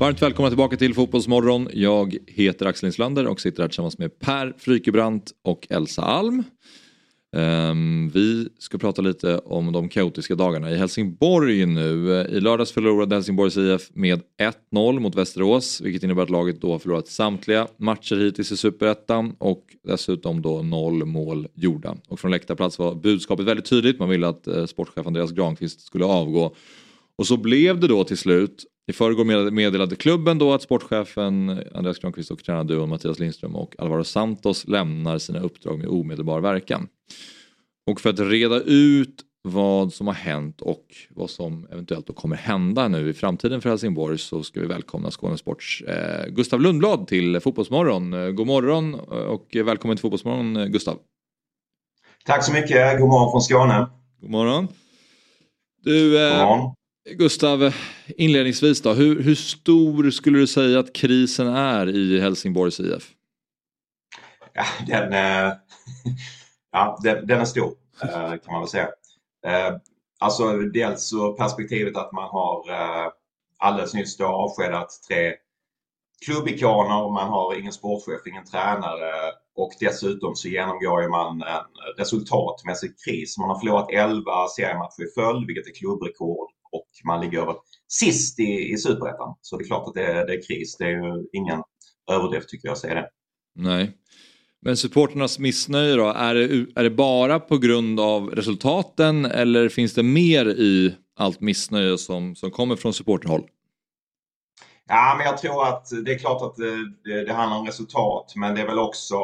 Varmt välkomna tillbaka till Fotbollsmorgon. Jag heter Axel Insulander och sitter här tillsammans med Per Frykebrant och Elsa Alm. Um, vi ska prata lite om de kaotiska dagarna i Helsingborg nu. I lördags förlorade Helsingborgs I F med ett noll mot Västerås. Vilket innebär att laget då har förlorat samtliga matcher hittills i Superettan. Och dessutom då noll mål gjorda. Och från läktarplats var budskapet väldigt tydligt. Man ville att sportchef Andreas Granqvist skulle avgå. Och så blev det då till slut... I förrgår meddelade klubben då att sportchefen Andreas Granqvist och tränarduon Mattias Lindström och Alvaro Santos lämnar sina uppdrag med omedelbar verkan. Och för att reda ut vad som har hänt och vad som eventuellt då kommer hända nu i framtiden för Helsingborg så ska vi välkomna Skånesports eh, Gustav Lundblad till Fotbollsmorgon. God morgon och välkommen till Fotbollsmorgon, Gustav. Tack så mycket. God morgon från Skåne. God morgon. Du... Eh, God morgon. Gustav, inledningsvis då, hur, hur stor skulle du säga att krisen är i Helsingborgs I F? Ja, den, äh, ja, den, den är stor, äh, kan man väl säga. Äh, alltså dels så perspektivet att man har äh, alldeles nyss då avskedat tre klubbikaner, man har ingen sportchef, ingen tränare Och dessutom så genomgår man en resultatmässig kris. Man har förlorat elva seriematcher i följd, vilket är klubbrekord. Och man ligger sist i, i Superettan. Så det är klart att det är, det är kris. Det är ju ingen överdrift, tycker jag att säga det. Nej. Men supporternas missnöje då, är det, är det bara på grund av resultaten eller finns det mer i allt missnöje som, som kommer från supporterhåll? Ja, men jag tror att det är klart att det, det handlar om resultat, men det är väl också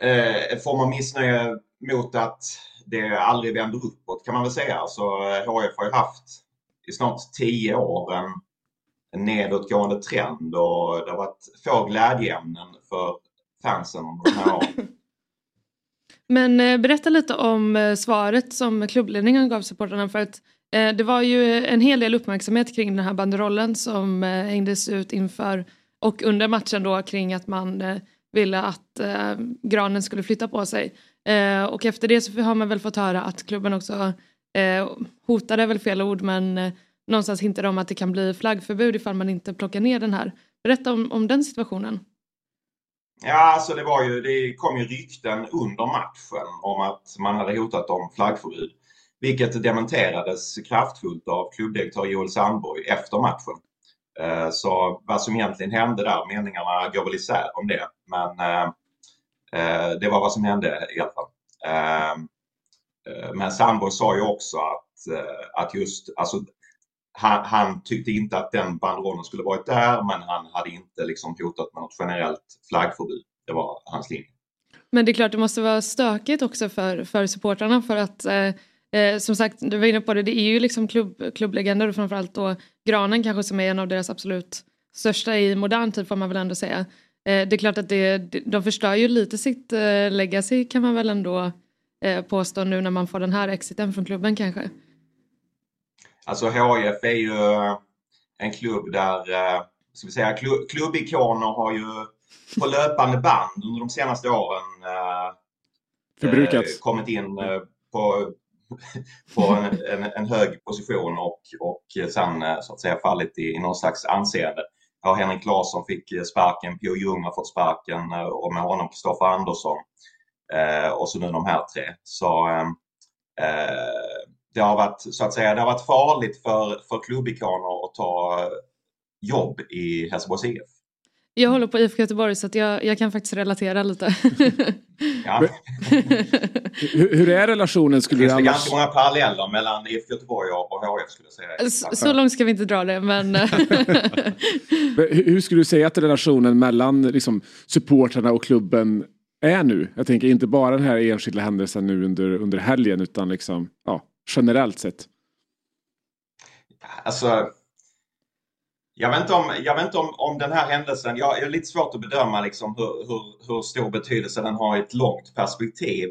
eh, en form av missnöje mot att det aldrig vänder uppåt, kan man väl säga. Alltså, H F har ju haft i snart tio år en, en nedåtgående trend och det har varit få glädjeämnen för fansen om de här åren. Men eh, berätta lite om eh, svaret som klubbledningen gav supporterna, för att eh, det var ju en hel del uppmärksamhet kring den här banderollen som eh, hängdes ut inför och under matchen då, kring att man eh, ville att eh, granen skulle flytta på sig. Eh, och efter det så har man väl fått höra att klubben också eh, hotade, väl fel ord, men eh, någonstans hintade om att det kan bli flaggförbud ifall man inte plockar ner den här. Berätta om, om den situationen. Ja, alltså det var ju, det kom ju rykten under matchen om att man hade hotat om flaggförbud, vilket dementerades kraftfullt av klubbdirektör Joel Sandborg efter matchen. Så vad som egentligen hände där, meningarna går väl isär om det, men det var vad som hände i alla fall. Men Sandborg sa ju också att, att just, alltså han, han tyckte inte att den banderollen skulle varit där, men han hade inte liksom hotat med något generellt flaggförbud. Det var hans linje. Men det är klart, det måste vara stökigt också för, för supportrarna, för att eh, som sagt, du var inne på det, det är ju liksom klubb, klubblegender och framförallt då granen kanske, som är en av deras absolut största i modern tid, får man väl ändå säga. Eh, det är klart att det, de förstör ju lite sitt eh, legacy, kan man väl ändå eh, påstå nu när man får den här exiten från klubben kanske. Alltså H F är ju en klubb där, ska vi säga, klubbikoner har ju på löpande band under de senaste åren förbrukats, kommit in på, på en, en, en hög position och, och sen så att säga fallit i någon slags anseende. Ja, Henrik Larsson fick sparken, Pio Ljung har fått sparken och med honom Kristoffer Andersson och så nu de här tre. Så... Eh, Det har varit, så att säga, det har varit farligt för, för klubbikaner att ta jobb i Helsingborg I F. Jag håller på I F K Göteborg så att jag, jag kan faktiskt relatera lite. Ja. hur, hur är relationen, skulle jag säga? Det finns ganska många paralleller mellan I F K Göteborg och H F, skulle jag säga. Så, så långt ska vi inte dra det, men... hur, hur skulle du säga att relationen mellan liksom, supportrarna och klubben är nu? Jag tänker inte bara den här enskilda händelsen nu under, under helgen, utan liksom... Ja. Generellt sett. Alltså, jag vet inte om, jag vet inte om, om den här händelsen, jag är lite svårt att bedöma liksom hur, hur, hur stor betydelse den har i ett långt perspektiv.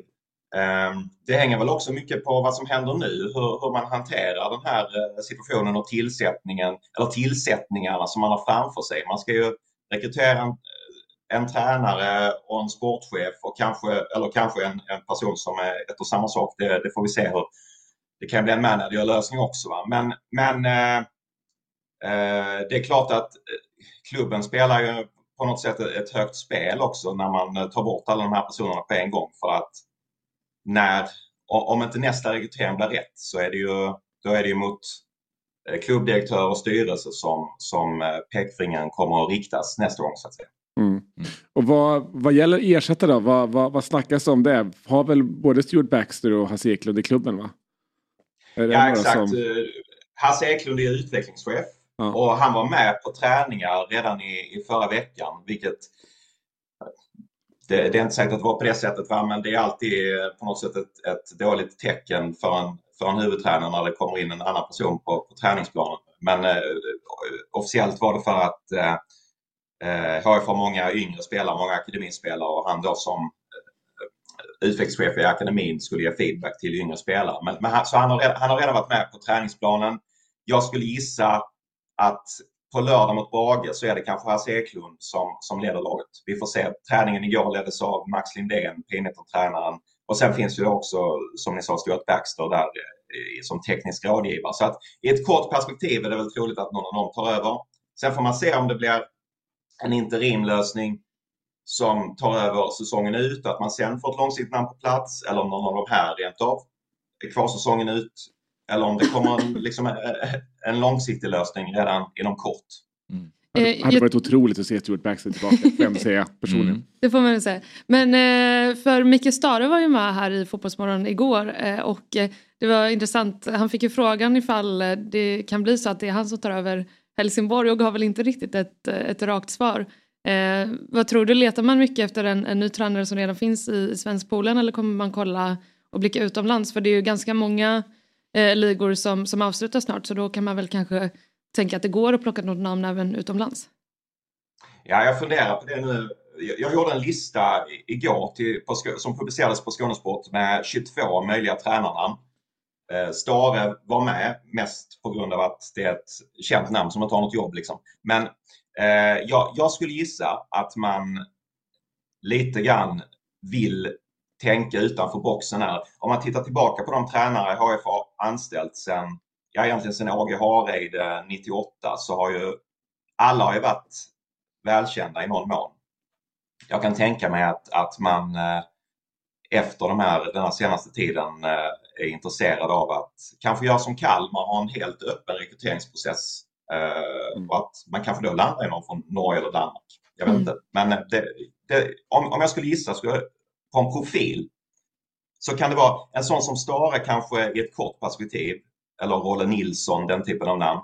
Um, det hänger väl också mycket på vad som händer nu, hur, hur man hanterar den här situationen och tillsättningen, eller tillsättningarna som man har framför sig. Man ska ju rekrytera en, en tränare och en sportchef och kanske, eller kanske en, en person som är ett och samma sak, det, det får vi se hur. Det kan bli en managerlösning också. Va? Men, men eh, eh, det är klart att klubben spelar ju på något sätt ett högt spel också när man tar bort alla de här personerna på en gång. För att när, om inte nästa rekrytering blir rätt, så är det ju, då är det ju mot klubbdirektör och styrelse som, som pekfingern kommer att riktas nästa gång, så att säga. Mm. Mm. Och vad, vad gäller ersättare då? Vad, vad, vad snackas om det? Har väl både Stuart Baxter och Hasse Eklund i klubben, va? Ja, exakt. Som... Hasse Eklund är utvecklingschef, ja. Och han var med på träningar redan i, i förra veckan, vilket det, det är inte säkert att det var på det sättet, va? Men det är alltid på något sätt ett, ett dåligt tecken för en, för en huvudtränare när det kommer in en annan person på, på träningsplanen. Men eh, officiellt var det för att eh, H F har många yngre spelare, många akademispelare, och han då som utvecklingschef i akademin skulle ge feedback till yngre spelare. Men, men han, så han har, redan, han har redan varit med på träningsplanen. Jag skulle gissa att på lördag mot Brage så är det kanske Hasse Eklund som, som leder laget. Vi får se. Träningen igår leddes av Max Lindén, P nitton-tränaren. Och sen finns ju också, som ni sa, Stuart Baxter där som teknisk rådgivare. Så att i ett kort perspektiv är det väl troligt att någon av dem tar över. Sen får man se om det blir en interimlösning som tar över säsongen ut, att man sen får ett långsiktigt namn på plats, eller om någon av de här rent av är kvar säsongen ut, eller om det kommer en, liksom, en långsiktig lösning redan inom kort. Mm. Det hade varit otroligt att se Stuart Baxter tillbaka, vem säger jag personligen. Mm. Det får man säga. Men för Micke Stare var ju med här i Fotbollsmorgon igår, och det var intressant. Han fick ju frågan ifall det kan bli så att det är han som tar över Helsingborg, och gav väl inte riktigt ett, ett rakt svar. Eh, vad tror du, letar man mycket efter en, en ny tränare som redan finns i, i svenskpoolen, eller kommer man kolla och blicka utomlands? För det är ju ganska många eh, ligor som, som avslutar snart, så då kan man väl kanske tänka att det går att plocka något namn även utomlands. Ja, jag funderar på det nu. Jag, jag gjorde en lista igår till, på, som publicerades på Skånesport med tjugotvå möjliga tränarnamn. Eh, Stare var med mest på grund av att det är ett känt namn som man tar något jobb liksom. Men Eh, jag, jag skulle gissa att man lite grann vill tänka utanför boxen här. Om man tittar tillbaka på de tränare H F har anställt sen, ja, egentligen sen A G Hareid nittioåtta, så har ju alla har ju varit välkända i någon mån. Jag kan tänka mig att, att man eh, efter de här, den här senaste tiden eh, är intresserad av att kanske göra som Kalmar, ha en helt öppen rekryteringsprocess. Mm. Och att man kanske då landar i någon från Norge eller Danmark. Jag vet mm. inte. Men det, det, om, om jag skulle gissa skulle jag, på en profil, så kan det vara en sån som Stare kanske i ett kort perspektiv, eller Rolle Nilsson, den typen av namn.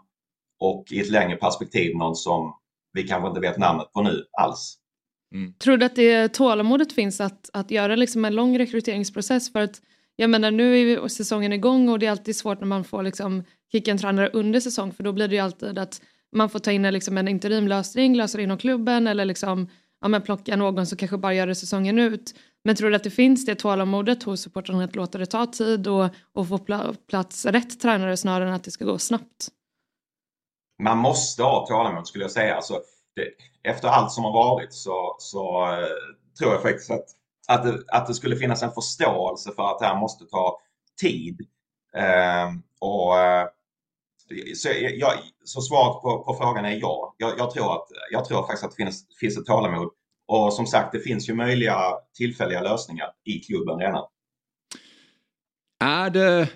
Och i ett längre perspektiv någon som vi kanske inte vet namnet på nu alls. Mm. Tror du att det tålamodet finns att, att göra liksom en lång rekryteringsprocess? För att jag menar, nu är säsongen igång och det är alltid svårt när man får liksom kicka en tränare under säsong, för då blir det ju alltid att man får ta in liksom en interimlösning, löser inom klubben, eller liksom, ja, men plocka någon som kanske bara gör det säsongen ut. Men tror du att det finns det tålamodet hos supportrarna att låta det ta tid och, och få pl- plats rätt tränare snarare än att det ska gå snabbt? Man måste ha tålamod, skulle jag säga. Alltså, det, efter allt som har varit så, så eh, tror jag faktiskt att Att det, att det skulle finnas en förståelse för att det här måste ta tid. Eh, och, så, jag, så svaret på, på frågan är ja. Jag, jag, tror att, jag tror faktiskt att det finns, finns ett tålamod. Och som sagt, det finns ju möjliga tillfälliga lösningar i klubben redan. Är det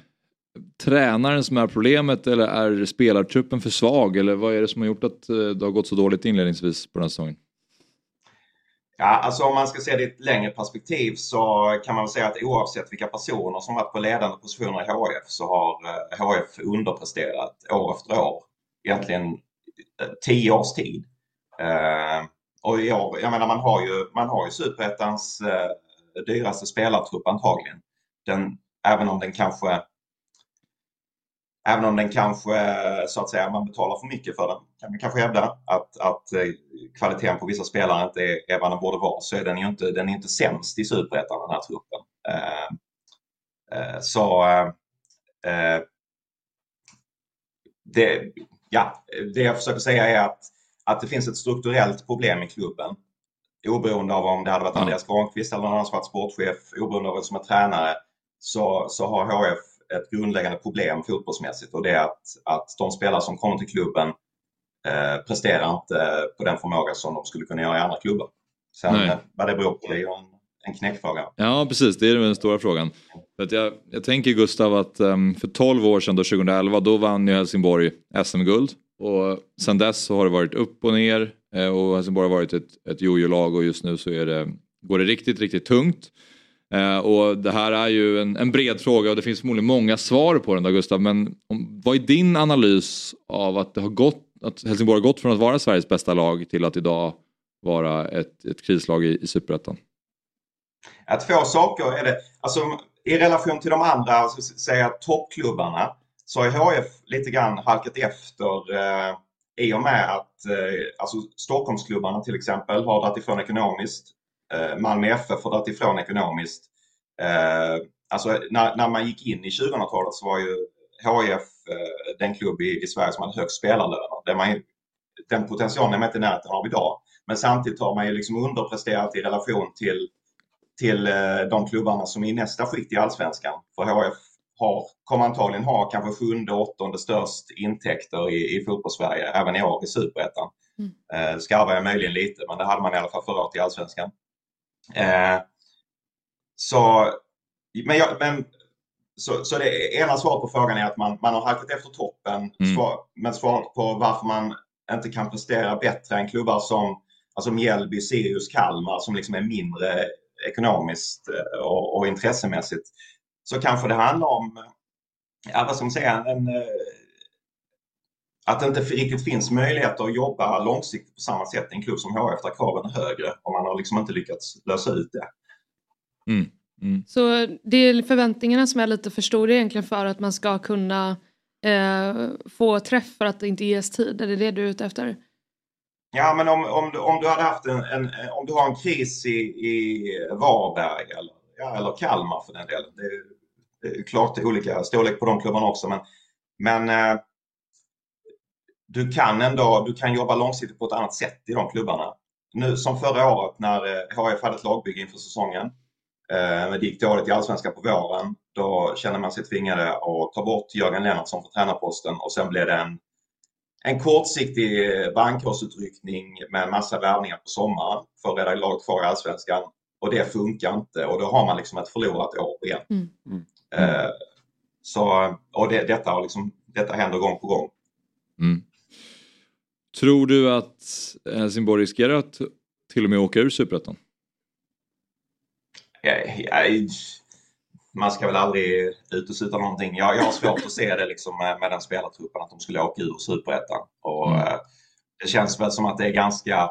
tränaren som är problemet, eller är spelartruppen för svag? Eller vad är det som har gjort att det har gått så dåligt inledningsvis på den här säsongen? Ja, alltså om man ska se det i ett längre perspektiv så kan man väl säga att oavsett vilka personer som varit på ledande positioner i H F, så har H F underpresterat år efter år. Egentligen tio års tid. Och i år, jag menar, man har ju, man har ju Superettans dyraste spelartrupp antagligen. Den, även om den kanske... Även om den kanske, så att säga, man betalar för mycket för den, kan man kanske hävda att, att kvaliteten på vissa spelare inte är vad den borde vara, så är den ju inte, den är inte sämst i Superettan, den här truppen. Eh, så eh, det, ja, det jag försöker säga är att, att det finns ett strukturellt problem i klubben. Oberoende av om det hade varit Andreas Granqvist eller någon annan som varit sportchef, oberoende av vem som är tränare, så, så har H F ett grundläggande problem fotbollsmässigt, och det är att, att de spelare som kommer till klubben eh, presterar inte på den förmåga som de skulle kunna göra i andra klubbar. Sen Nej. vad det beror på, det är ju en, en knäckfråga. Ja, precis. Det är den stora frågan. För att jag, jag tänker, Gustav, att um, för tolv år sedan, då, tjugoelva, då vann ju Helsingborg S M-guld, och sedan dess så har det varit upp och ner, och Helsingborg har varit ett, ett jojo-lag, och just nu så är det, går det riktigt, riktigt tungt. Uh, och det här är ju en, en bred fråga, och det finns förmodligen många svar på den där, Gustav, men om, vad är din analys av att det har gått, att Helsingborg har gått från att vara Sveriges bästa lag till att idag vara ett, ett krislag i, i Superettan? Ja, två saker är det. Alltså, i relation till de andra, alltså, säga toppklubbarna, så har H F lite grann halkat efter eh, i och med att eh, alltså, Stockholmsklubbarna till exempel har dragit ifrån ekonomiskt. Malmö F F har dragit ifrån ekonomiskt. Eh, alltså när, när man gick in i tjugohundratalet så var ju H F eh, den klubb i, i Sverige som hade högst spelarlöner. Där man, den potentialen är man inte i närheten av idag. Men samtidigt har man ju liksom underpresterat i relation till, till eh, de klubbarna som är i nästa skikt i Allsvenskan. För H F har, kommer antagligen ha kanske sjunde, åttonde störst intäkter i, i fotbollssverige även i år i Superettan. Mm. Eh, skarvar jag möjligen lite, men det hade man i alla fall förra året i Allsvenskan. Eh, så, men jag, men, så, så det ena svaret på frågan är att man, man har halkat efter toppen, mm. svar, men svaret på varför man inte kan prestera bättre än klubbar som alltså Mjällby, Sirius, Kalmar, som liksom är mindre ekonomiskt och, och intressemässigt, så kanske det handlar om alla som säger en, att det inte riktigt finns möjlighet att jobba långsiktigt på samma sätt i en klubb som H F där kraven är högre och man har liksom inte lyckats lösa ut det. Mm. Mm. Så det är förväntningarna som är lite för stora egentligen för att man ska kunna eh, få träff för att det inte ges tid. Är det det du är ute efter? Ja, men om, om, du, om du hade haft en, en, om du har en kris i, i Varberg eller, ja, eller Kalmar för den delen. Det är, det är klart det är olika storlek på de klubbarna också. Men, men eh, du kan ändå, du kan jobba långsiktigt på ett annat sätt i de klubbarna. Nu som förra året när H F hade ett lagbygge inför säsongen. Men det gick dåligt i Allsvenskan på våren. Då kände man sig tvingade att ta bort Jörgen Lennartsson från tränarposten. Och sen blev det en, en kortsiktig brandkårsutryckning med massa värvningar på sommaren för att rädda laget kvar i Allsvenskan. Och det funkar inte. Och då har man liksom ett förlorat år igen. Mm. Mm. Eh, så, och det, detta, liksom, detta händer gång på gång. Mm. Tror du att Helsingborg riskerar att till och med åka ur Superettan? Man ska väl aldrig utesluta någonting. Jag, jag har svårt att se det liksom med, med den spelartruppen att de skulle åka ur Superettan. Och mm. det känns väl som att det är ganska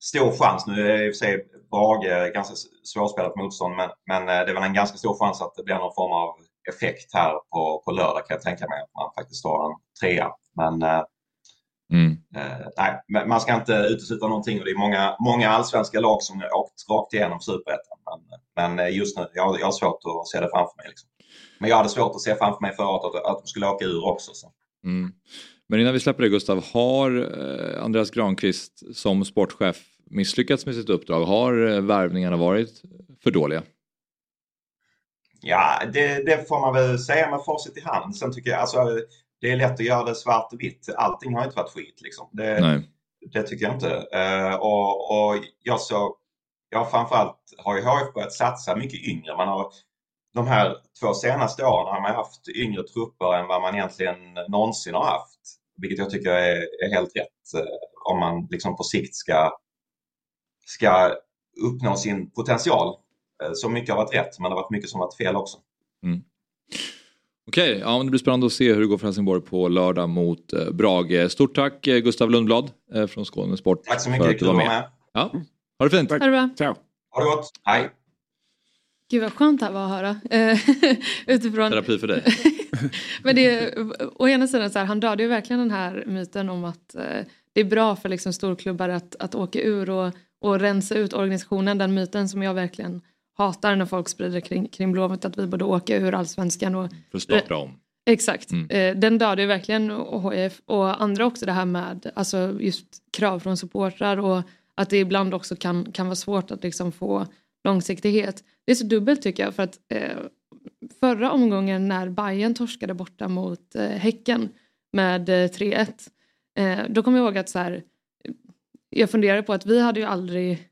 stor chans. Nu är i och för sig Brage ganska svårspelat motstånd, men, men det är väl en ganska stor chans att det blir någon form av effekt här på, på lördag kan jag tänka mig. Att man faktiskt tar en trea. Men mm. nej, man ska inte utesluta någonting och det är många, många allsvenska lag som har åkt rakt igenom Superettan. Men, men just nu, jag, jag har svårt att se det framför mig liksom. Men jag hade svårt att se framför mig förut att, att de skulle åka ur också så. Mm. Men innan vi släpper det, Gustav, har Andreas Granqvist som sportchef misslyckats med sitt uppdrag? Har värvningarna varit för dåliga? Ja, det, det får man väl säga med facit i hand. Sen tycker jag, alltså det är lätt att göra det svart och vitt. Allting har inte varit skit liksom. Det, det tycker jag inte. Uh, och, och jag så, jag framförallt har ju H F börjat satsa mycket yngre. Man har, de här två senaste åren har man haft yngre trupper än vad man egentligen någonsin har haft. Vilket jag tycker är, är helt rätt. Uh, om man liksom på sikt ska, ska uppnå sin potential. Uh, så mycket har varit rätt, men det har varit mycket som har varit fel också. Mm. Okej, ja, det blir spännande att se hur det går för Helsingborg på lördag mot Brage. Stort tack Gustav Lundblad från Skånesport. Tack så mycket, kul att vara med. Ja, ha det fint. Tack. Ha det bra. Ciao. Ha det gott. Hej. Gud vad skönt det här var att höra. Utifrån... Terapi för dig. Men det, å ena sidan så här, han dödade ju verkligen den här myten om att eh, det är bra för liksom storklubbar att, att åka ur och, och rensa ut organisationen. Den myten som jag verkligen... hatar när folk sprider kring, kring blovet att vi borde åka ur Allsvenskan. Och, för att starta om. Exakt. Mm. Eh, den dödade ju verkligen H F och andra också det här med alltså just krav från supportrar och att det ibland också kan, kan vara svårt att liksom få långsiktighet. Det är så dubbelt tycker jag för att eh, förra omgången när Bayern torskade borta mot eh, Häcken med eh, tre ett eh, då kom jag ihåg att så här, jag funderade på att vi hade ju aldrig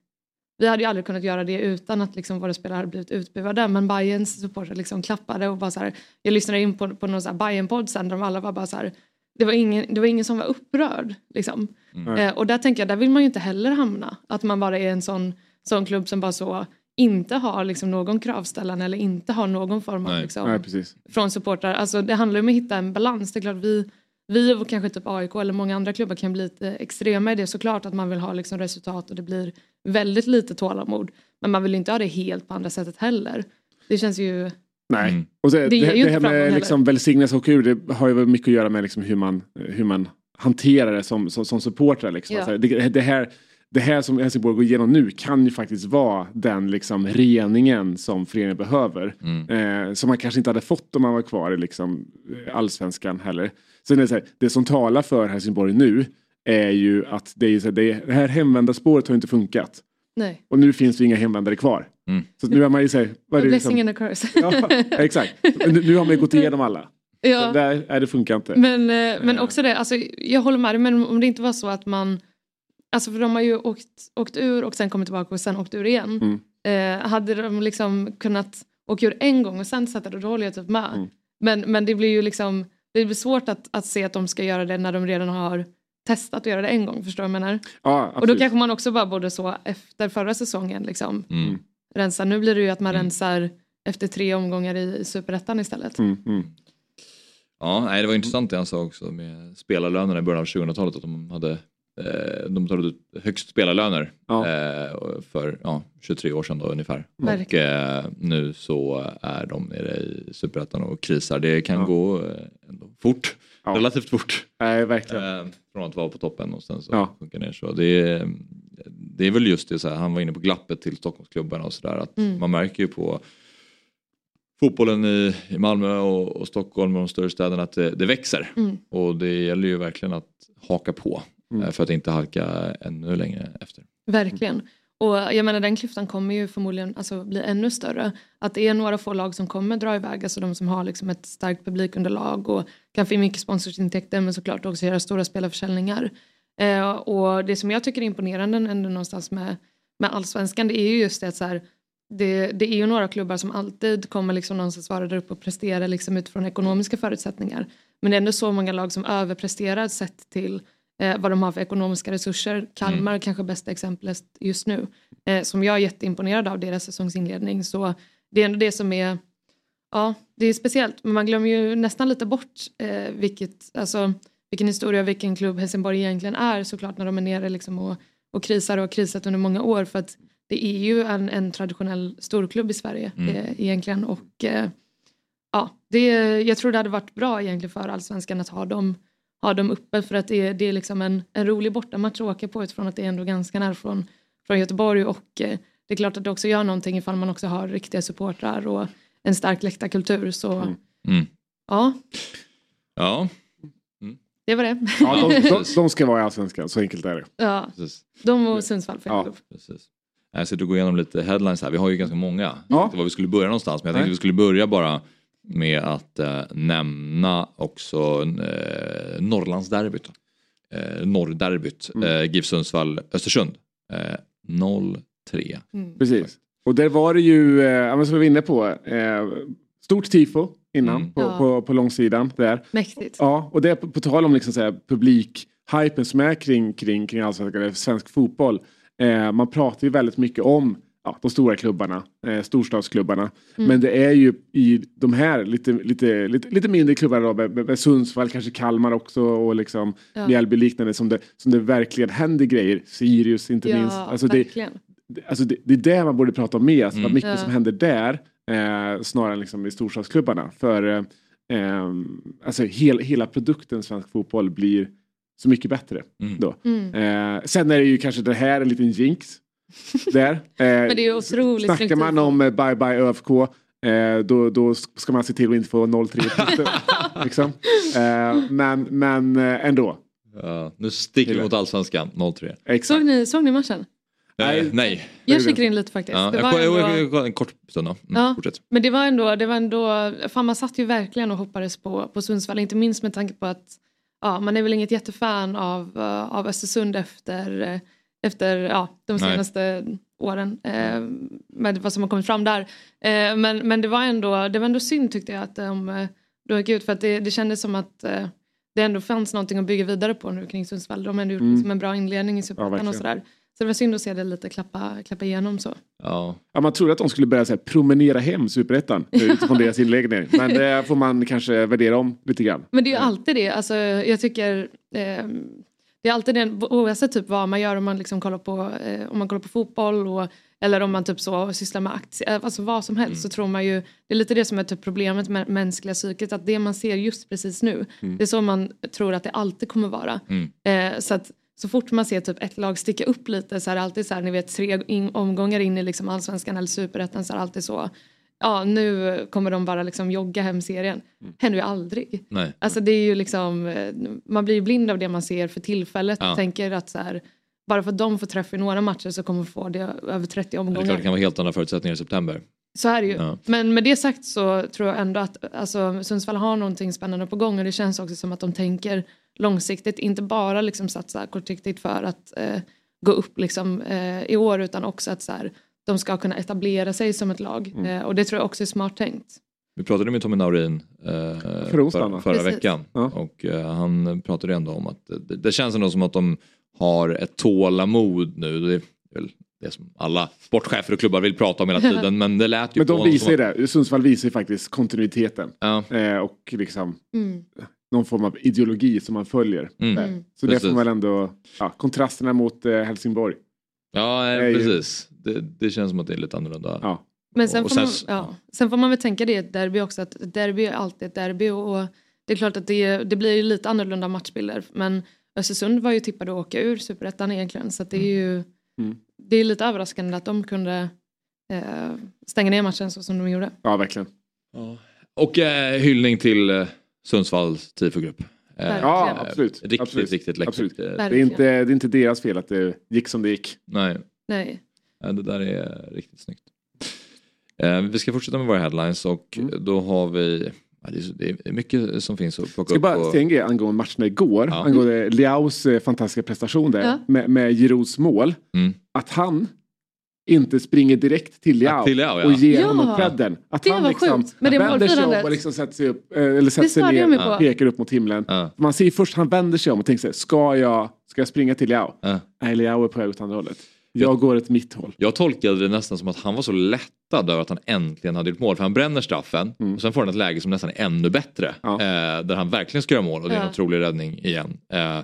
Vi hade ju aldrig kunnat göra det utan att liksom våra spelare hade blivit utbuade. Men Bayerns supportrar liksom klappade och bara så här... Jag lyssnade in på, på någon så här Bayern-podd sen där de alla var bara så här... Det var ingen, det var ingen som var upprörd liksom. Mm. Eh, och där tänker jag, där vill man ju inte heller hamna. Att man bara är en sån, sån klubb som bara så... Inte har liksom någon kravställan eller inte har någon form av... Nej. Liksom, Nej, precis. Från supportrar. Alltså det handlar ju om att hitta en balans. Det är klart vi... Vi och kanske typ A I K eller många andra klubbar kan bli lite extrema i det såklart att man vill ha liksom resultat och det blir väldigt lite tålamod. Men man vill inte ha det helt på andra sättet heller. Det känns ju... Nej, mm. och så, det, det, det här med liksom välsignelse och kul, det har ju mycket att göra med liksom hur, man, hur man hanterar det som, som, som supportrar. Liksom. Ja. Alltså, det, det, här, det här som Helsingborg går igenom nu kan ju faktiskt vara den liksom reningen som föreningen behöver. Mm. Eh, som man kanske inte hade fått om man var kvar i liksom, Allsvenskan heller. Sen är det, så här, det som talar för Helsingborg nu är ju att det, är så här, det här hemvända spåret har inte funkat. Nej. Och nu finns det inga hemvändare kvar. Mm. Så nu har man ju så här, vad är det liksom? Blessing and a curse. Ja, exakt. Nu, nu har man ju gått igenom alla. Ja. Där, nej, det funkar inte. Men, men också det, alltså, jag håller med dig, men om det inte var så att man Alltså för de har ju åkt, åkt ur och sen kommit tillbaka och sen åkt ur igen. Mm. Eh, hade de liksom kunnat åka ur en gång och sen sätta det, då håller jag typ med. Mm. Men, men det blir ju liksom, det blir svårt att, att se att de ska göra det när de redan har testat att göra det en gång, förstår du vad jag menar? Ja, och då kanske man också bara borde så efter förra säsongen liksom mm. rensa. Nu blir det ju att man mm. rensar efter tre omgångar i Superettan istället. Mm, mm. Ja, nej, det var intressant det han sa också med spelarlönerna i början av tjugohundratalet, att de hade de tar ut högst spelarlöner ja. för ja, tjugotre år sedan då, ungefär. Verkligen. Och nu så är de nere i Superettan och krisar. Det kan ja. gå ändå fort, ja. relativt fort. Nej, verkligen. Från att vara på toppen och sen så ja. funkar ner så. Det är, det är väl just det, så här, han var inne på glappet till Stockholmsklubbarna och sådär. Att mm. man märker ju på fotbollen i, i Malmö och, och Stockholm och de större städerna att det, det växer. Mm. Och det gäller ju verkligen att haka på. Mm. För att inte halka ännu längre efter. Verkligen. Mm. Och jag menar, den klyftan kommer ju förmodligen alltså, bli ännu större. Att det är några få lag som kommer dra iväg. Alltså de som har liksom ett starkt publikunderlag. Och kan få mycket sponsorsintäkter. Men såklart också göra stora spelarförsäljningar. Eh, och det som jag tycker är imponerande ändå någonstans med, med Allsvenskan. Det är ju just det att så här, det, det är ju några klubbar som alltid kommer liksom någonstans vara där uppe och prestera liksom utifrån ekonomiska förutsättningar. Men det är ändå så många lag som överpresterar sett till Eh, vad de har för ekonomiska resurser. Kalmar mm. kanske bästa exemplet just nu. Eh, som jag är jätteimponerad av deras säsongsinledning. Så det är ändå det som är, ja, det är speciellt. Men man glömmer ju nästan lite bort eh, vilket, alltså, vilken historia och vilken klubb Helsingborg egentligen är. Såklart när de är nere liksom och, och krisar och har krisat under många år. För att det är ju en, en traditionell storklubb i Sverige mm. eh, egentligen. Och eh, ja, det, jag tror det hade varit bra egentligen för Allsvenskan att ha dem ha dem uppe, för att det är, det är liksom en, en rolig bortamatch att åka på utifrån att det är ändå ganska nära från, från Göteborg, och eh, det är klart att det också gör någonting ifall man också har riktiga supportrar och en stark läktarkultur så mm. Mm. ja ja mm. det var det ja, de, de, de ska vara i Allsvenskan, så enkelt är det ja, precis. De och Sundsvall för ja. precis. Jag sitter och går igenom lite headlines här, vi har ju ganska många mm. det var vi skulle börja någonstans, men jag tänkte mm. vi skulle börja bara med att eh, nämna också eh, Norrlandsderbyt. Eh, Norrderbyt. Mm. Eh, GIF Sundsvall Östersund. Eh, noll tre. Mm. Precis. Och där var det ju, eh, som vi var inne på, eh, stort tifo innan mm. på, ja. på, på långsidan. Där. Mäktigt. Ja, och det är på, på tal om liksom så här, publikhypen som är kring, kring, kring allsvensk, svensk fotboll. Eh, man pratar ju väldigt mycket om ja, de stora klubbarna, eh, storstadsklubbarna. Mm. Men det är ju i de här lite, lite, lite, lite mindre klubbarna då, med, med Sundsvall, kanske Kalmar också och liksom Mjällby ja. liknande som det, som det verkligen händer grejer. Sirius inte ja, minst. Alltså det, alltså det, det är det man borde prata om mer. Alltså mm. vad mycket ja. som händer där eh, snarare än liksom i storstadsklubbarna. För eh, alltså hel, hela produkten svensk fotboll blir så mycket bättre mm. då. Mm. Eh, sen är det ju kanske det här en liten jinx. Där. Eh, Men det är otroligt. Snackar man om eh, bye bye ÖFK eh, då, då ska man se till att inte få noll tre liksom. eh, men, men eh, ändå ja, nu sticker vi mot Allsvenskan noll tre. Exakt. Såg ni, såg ni matchen? Nej, nej. Jag kikade in lite faktiskt. Ja, det var jag, ändå... jag, jag, jag, en kort stund. Mm, ja, men det var ändå, det var ändå fan, man satt ju verkligen och hoppades på, på Sundsvall, inte minst med tanke på att ja, man är väl inget jättefan av, av Östersund efter Efter ja, de senaste Nej. åren. Eh, med vad som har kommit fram där. Eh, men men det, var ändå, det var ändå synd tyckte jag att de, de gick ut. För att det, det kändes som att eh, det ändå fanns någonting att bygga vidare på nu kring Sundsvall. De har ändå gjort mm. liksom en bra inledning i Superettan ja, och sådär. Så det var synd att se det lite klappa, klappa igenom så. Ja. ja, man trodde att de skulle börja så här, promenera hem Superettan utifrån deras inläggning. Men det får man kanske värdera om lite grann. Men det är ju alltid det. Alltså, jag tycker... Eh, Det är alltid den, oavsett typ vad man gör om man liksom kollar på, eh, om man kollar på fotboll och, eller om man typ så sysslar med aktier, alltså vad som helst mm. så tror man ju, det är lite det som är typ problemet med mänskliga psyket, att det man ser just precis nu, mm. det är så man tror att det alltid kommer vara. Mm. Eh, så att så fort man ser typ ett lag sticka upp lite så är det alltid så här, ni vet tre in, omgångar in i liksom Allsvenskan eller Superettan så är det alltid så. Ja, nu kommer de bara liksom jogga hem serien. Händer ju aldrig. Nej. Alltså det är ju liksom, man blir ju blind av det man ser för tillfället. Ja. Tänker att så här, bara för att de får träffa i några matcher så kommer de få det över trettio omgångar. Det, klart, det kan vara helt andra förutsättningar i september. Så är det ju. Ja. Men med det sagt så tror jag ändå att alltså, Sundsvall har någonting spännande på gång. Och det känns också som att de tänker långsiktigt. Inte bara liksom satsa kortsiktigt för att eh, gå upp liksom, eh, i år, utan också att så här, de ska kunna etablera sig som ett lag. Mm. Eh, och det tror jag också är smart tänkt. Vi pratade med Tommy Naurin eh, för, förra Precis. veckan. Ja. Och eh, han pratade ändå om att det, det känns ändå som att de har ett tålamod nu. Det är väl det som alla sportchefer och klubbar vill prata om hela tiden. Men det lät ju men på de visar som... det. Sundsvall visar ju faktiskt kontinuiteten. Ja. Eh, och liksom... Mm. någon form av ideologi som man följer. Mm. Så precis. Det får man ändå... Ja, kontrasterna mot eh, Helsingborg. Ja, eh, precis. Det, det känns som att det är lite annorlunda. Ja. Men sen, och, och sen, får man, ja. sen får man väl tänka det är ett derby också. Att ett derby är alltid ett derby. Och, och det är klart att det, det blir ju lite annorlunda matchbilder. Men Östersund var ju tippade att åka ur Superettan egentligen. Så att det är ju... Mm. Det är lite överraskande att de kunde eh, stänga ner matchen så som de gjorde. Ja, verkligen. Ja. Och eh, hyllning till... Eh, Sundsvalls tifogrupp. Ja, absolut. Riktigt, absolut. riktigt absolut. Det, är inte, det är inte deras fel att det gick som det gick. Nej. Nej. Det där är riktigt snyggt. Vi ska fortsätta med våra headlines och mm. då har vi... Det är mycket som finns att plocka upp. Jag ska bara säga en grej angående matchen igår. Ja. Angående Liaus fantastiska prestation där. Ja. Med, med Girouds mål. Mm. Att han... inte springer direkt till Liao, till Liao ja. och ger ja, honom credden. Att det han var liksom sjukt. Men det vänder sig om och liksom sätter sig, upp, eller sätter sig ner och på. Pekar upp mot himlen. Uh. Man ser först han vänder sig om och tänker sig, ska jag, ska jag springa till Liao? Uh. Nej, Liao är på väg åt andra hållet. Jag, jag går åt mitt håll. Jag tolkade det nästan som att han var så lättad över att han äntligen hade gjort mål. För han bränner straffen mm. och sen får han ett läge som nästan är ännu bättre. Uh. Eh, där han verkligen ska göra mål och det är en uh. otrolig räddning igen. Eh,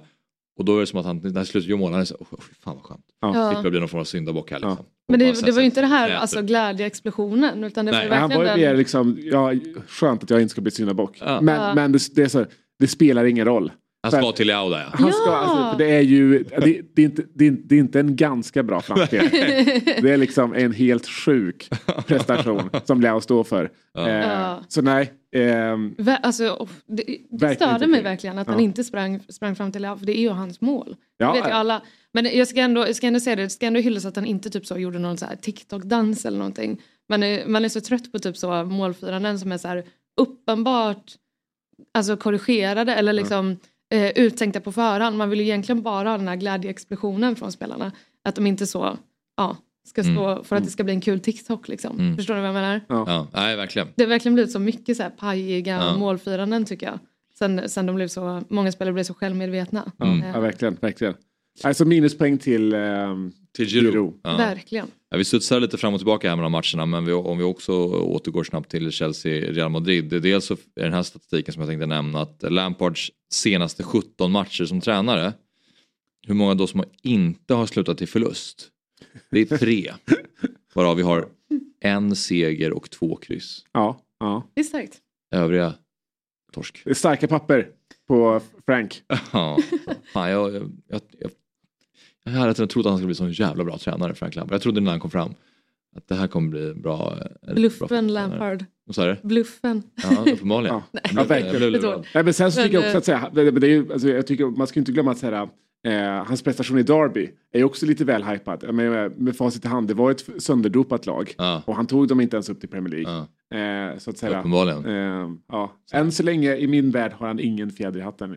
Och då är det som att han, när han slutar måla, han är så här, oh, fan vad skönt. Ja. Slipper bli någon form av syndabock här liksom. Ja. Men det, det var ju inte det här alltså, glädjeexplosionen. Utan det nej, var han var ju mer liksom, ja, skönt att jag inte ska bli syndabock. Ja. Men, ja. men det, det, är så, det spelar ingen roll. Han ska för, till Leao där, ja. Han ska, ja. Alltså, för det är ju, det, det, är inte, det, är, det är inte en ganska bra framspel. Det är liksom en helt sjuk prestation som Leao står för. Ja. Eh, ja. Så nej. Um, Ver- alltså, det det störde mig verkligen att ja. han inte sprang, sprang fram till Leao, för det är ju hans mål. Ja, vet ju alla. Men jag ska ändå, jag ska ändå säga det, jag ska ändå hyllas att han inte typ så gjorde någon så här TikTok-dans eller någonting. Men man är så trött på typ så målfiranden som är så här uppenbart alltså korrigerade eller liksom mm. eh, uttänkta på förhand. Man vill ju egentligen bara ha den här glädjeexplosionen från spelarna. Att de inte så... ja. Ska stå mm. för att det ska bli en kul TikTok liksom. Mm. Förstår du vad jag menar? Ja, ja nej, verkligen. Det har verkligen blivit så mycket så här pajiga ja. målfiranden tycker jag. Sen, sen de blev så, många spelare blev så självmedvetna. Mm. Ja, verkligen, verkligen. Alltså minuspoäng till um, till Giroud. Ja. Verkligen. Ja, vi studsar lite fram och tillbaka här med de matcherna, men vi, om vi också återgår snabbt till Chelsea Real Madrid. Det är dels så är den här statistiken som jag tänkte nämna att Lampards senaste sjutton matcher som tränare, hur många då som inte har slutat i förlust? Det är tre. Varav vi har en seger och två kryss. Ja, ja. Det är starkt. Övriga torsk. Det är starka papper på Frank. Ja. Fan, jag, jag, jag, jag, jag hade trott att han skulle bli så en jävla bra tränare, Frank Lampard. Jag trodde när han kom fram att det här kommer bli bra. Bluffen bra Lampard. Vad sa du? Bluffen. Ja, uppenbarligen. Ja, ja verkligen. Nej, men sen så tycker men, jag också att säga, det, det är ju, alltså, jag tycker, man ska inte glömma att säga Eh, hans prestation i Derby är också lite väl hypad. Med, med facit i hand, det var ett sönderdopat lag. Ah. Och han tog dem inte ens upp till Premier League. Ah. Eh, så att säga. Uppenbarligen. Eh, ja. Än så länge i min värld har han ingen fjäder i hatten.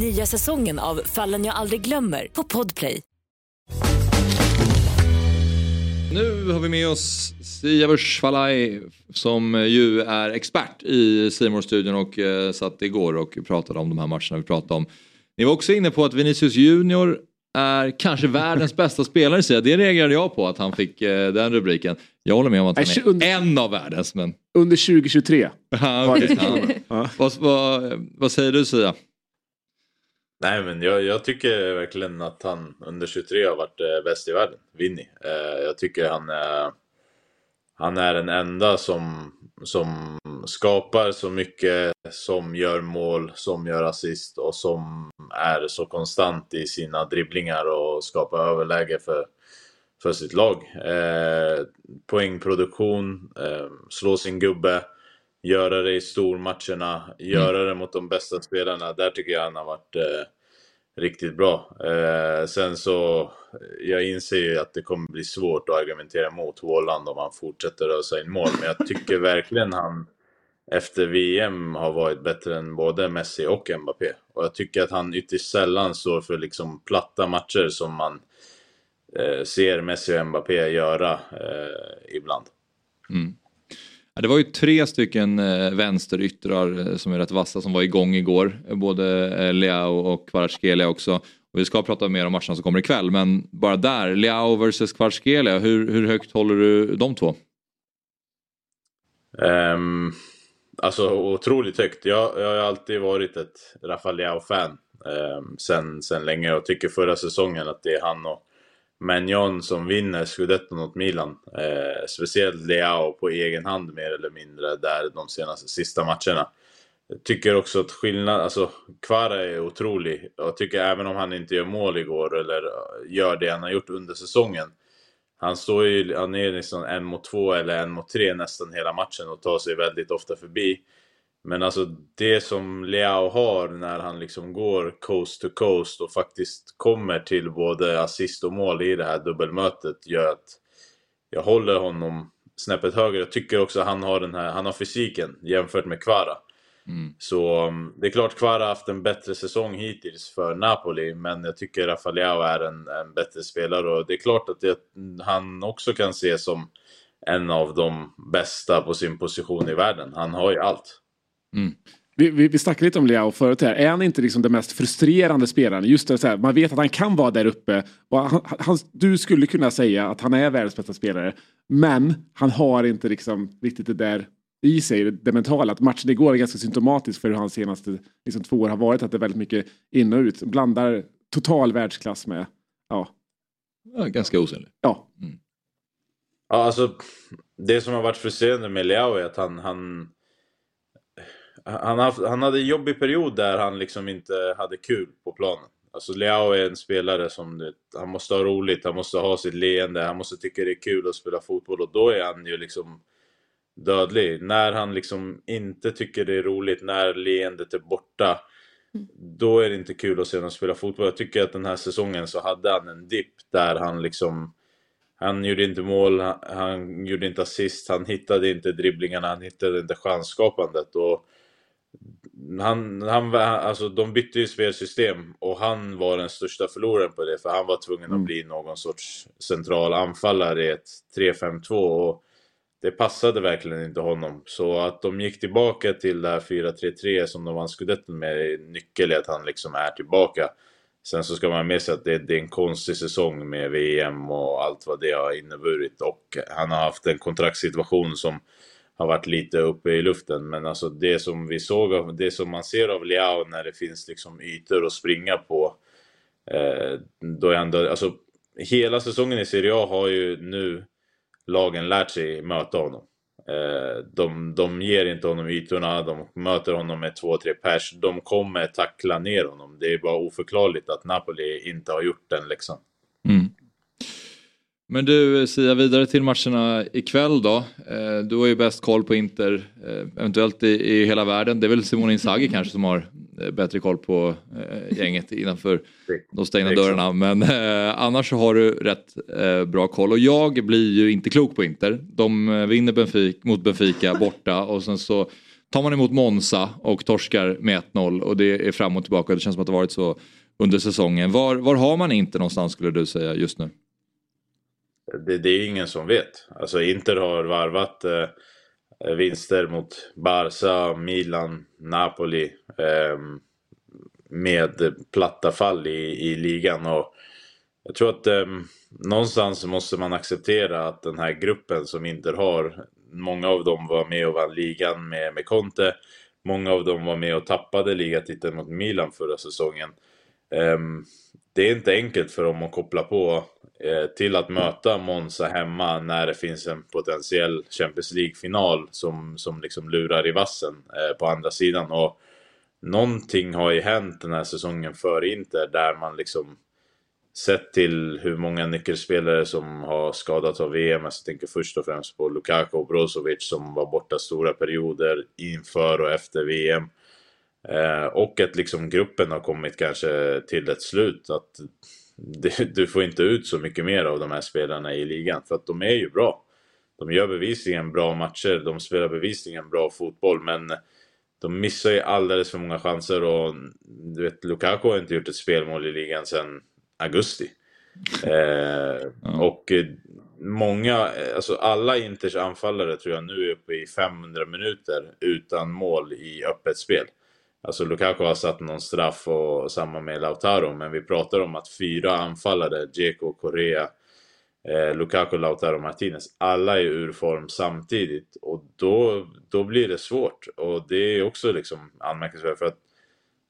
Nya säsongen av Fallen jag aldrig glömmer på Podplay. Nu har vi med oss Siavers Falai som ju är expert i C-more-studion och eh, satt igår och pratade om de här matcherna vi pratade om. Ni var också inne på att Vinicius Junior är kanske världens bästa spelare, så det reagerade jag på att han fick eh, den rubriken. Jag håller med om att han är under, en av världens. Men... under tjugo tjugotre. Var det. Ja. Ja. Vad, vad, vad säger du, Sia? Nej, men jag, jag tycker verkligen att han under tjugotre har varit eh, bäst i världen, Vinny. Eh, jag tycker han, eh, han är den enda som, som skapar så mycket, som gör mål, som gör assist och som är så konstant i sina dribblingar och skapar överläge för, för sitt lag. Eh, poängproduktion, eh, slå sin gubbe, göra det i stormatcherna, göra det mot de bästa spelarna. Där tycker jag han har varit eh, riktigt bra. Eh, sen så, jag inser ju att det kommer bli svårt att argumentera mot Haaland om han fortsätter rösa in mål. Men jag tycker verkligen han efter V M har varit bättre än både Messi och Mbappé. Och jag tycker att han ytterst sällan står för liksom platta matcher som man eh, ser Messi och Mbappé göra eh, ibland. Mm. Det var ju tre stycken vänsteryttrar som är rätt vassa som var igång igår. Både Leao och Kvaratskhelia också. Och vi ska prata mer om matcherna som kommer ikväll. Men bara där, Leao versus Kvaratskhelia. Hur, hur högt håller du de två? Um, alltså otroligt högt. Jag, jag har alltid varit ett Rafa Leao-fan um, sen, sen länge. Jag tycker förra säsongen att det är han och Mannion som vinner Scudetton åt Milan, eh, speciellt Leao på egen hand mer eller mindre där de senaste sista matcherna. Jag tycker också att skillnad, alltså Kvara är otrolig. Jag tycker även om han inte gör mål igår eller gör det han har gjort under säsongen, han står ju, han är liksom en mot två eller en mot tre nästan hela matchen och tar sig väldigt ofta förbi. Men alltså det som Leao har när han liksom går coast to coast och faktiskt kommer till både assist och mål i det här dubbelmötet gör att jag håller honom snäppet högre. Jag tycker också att han har den här, han har fysiken jämfört med Kvara. Mm. Så det är klart Kvara har haft en bättre säsong hittills för Napoli, men jag tycker Rafa Leao är en, en bättre spelare och det är klart att det, han också kan ses som en av de bästa på sin position i världen. Han har ju allt. Mm. Vi, vi, vi snackade lite om Leao förut här. Är han inte liksom den mest frustrerande spelaren? Just det, så här, man vet att han kan vara där uppe och han, han, du skulle kunna säga att han är världens bästa spelare, men han har inte liksom riktigt det där i sig, det mentala. Att matchen igår är ganska symptomatisk för hur han senaste liksom, två år har varit, att det är väldigt mycket in och ut. Blandar total världsklass med ja, ja ganska osynlig. Ja. Mm. Ja, alltså det som har varit frustrerande med Leao är att han, han Han, haft, han hade en jobbig period där han liksom inte hade kul på planen. Alltså Leao är en spelare som det, han måste ha roligt, han måste ha sitt leende, han måste tycka det är kul att spela fotboll och då är han ju liksom dödlig. När han liksom inte tycker det är roligt, när leendet är borta, då är det inte kul att se honom spela fotboll. Jag tycker att den här säsongen så hade han en dipp där han liksom, han gjorde inte mål, han, han gjorde inte assist, han hittade inte dribblingarna, han hittade inte chansskapandet och Han, han, alltså de bytte ju spelsystem och han var den största förloraren på det, för han var tvungen att bli någon sorts central anfallare i ett tre fem två och det passade verkligen inte honom, så att de gick tillbaka till det här fyra tre tre som de vann Scudetton med, nyckel är att han liksom är tillbaka. Sen så ska man med sig att det, det är en konstig säsong med V M och allt vad det har inneburit och han har haft en kontraktssituation som har varit lite uppe i luften, men alltså det som vi såg av, det som man ser av Leao när det finns liksom ytor att springa på, eh, då är ändå, alltså hela säsongen i Serie A har ju nu lagen lärt sig möta honom. Eh, de, de ger inte honom ytorna, de möter honom med två, tre pers, de kommer tackla ner honom. Det är bara oförklarligt att Napoli inte har gjort den liksom. Mm. Men du, Sia, vidare till matcherna ikväll då. Du har ju bäst koll på Inter, eventuellt i, i hela världen. Det är väl Simone Inzaghi kanske som har bättre koll på gänget innanför de stängda dörrarna. Men eh, annars så har du rätt eh, bra koll. Och jag blir ju inte klok på Inter. De vinner Benfica, mot Benfica borta och sen så tar man emot Monza och torskar med ett noll. Och det är fram och tillbaka. Det känns som att det varit så under säsongen. Var, var har man Inter någonstans skulle du säga just nu? Det, det är ingen som vet. Alltså Inter har varvat eh, vinster mot Barca, Milan, Napoli eh, med platta fall i, i ligan. Och jag tror att eh, någonstans måste man acceptera att den här gruppen som Inter har, många av dem var med och vann ligan med, med Conte. Många av dem var med och tappade ligatiteln mot Milan förra säsongen. Eh, det är inte enkelt för dem att koppla på eh, till att möta Monza hemma när det finns en potentiell Champions League-final som, som liksom lurar i vassen eh, på andra sidan. Och någonting har ju hänt den här säsongen för Inter, där man liksom sett till hur många nyckelspelare som har skadats av V M. Jag tänker först och främst på Lukaku och Brozovic som var borta stora perioder inför och efter V M. Eh, och att liksom gruppen har kommit kanske till ett slut, att det, du får inte ut så mycket mer av de här spelarna i ligan, för att de är ju bra. De gör bevisligen bra matcher, de spelar bevisligen bra fotboll, men de missar ju alldeles för många chanser. Och du vet, Lukaku har inte gjort ett spelmål i ligan sedan augusti. Eh, mm. Och många, alltså alla Inters anfallare tror jag nu är uppe i femhundra minuter utan mål i öppet spel. Alltså Lukaku har satt någon straff och samma med Lautaro, men vi pratar om att fyra anfallare, Dzeko, Correa, eh, Lukaku, Lautaro, Martinez, alla är ur form samtidigt, och då, då blir det svårt. Och det är också liksom anmärkningsvärt, för att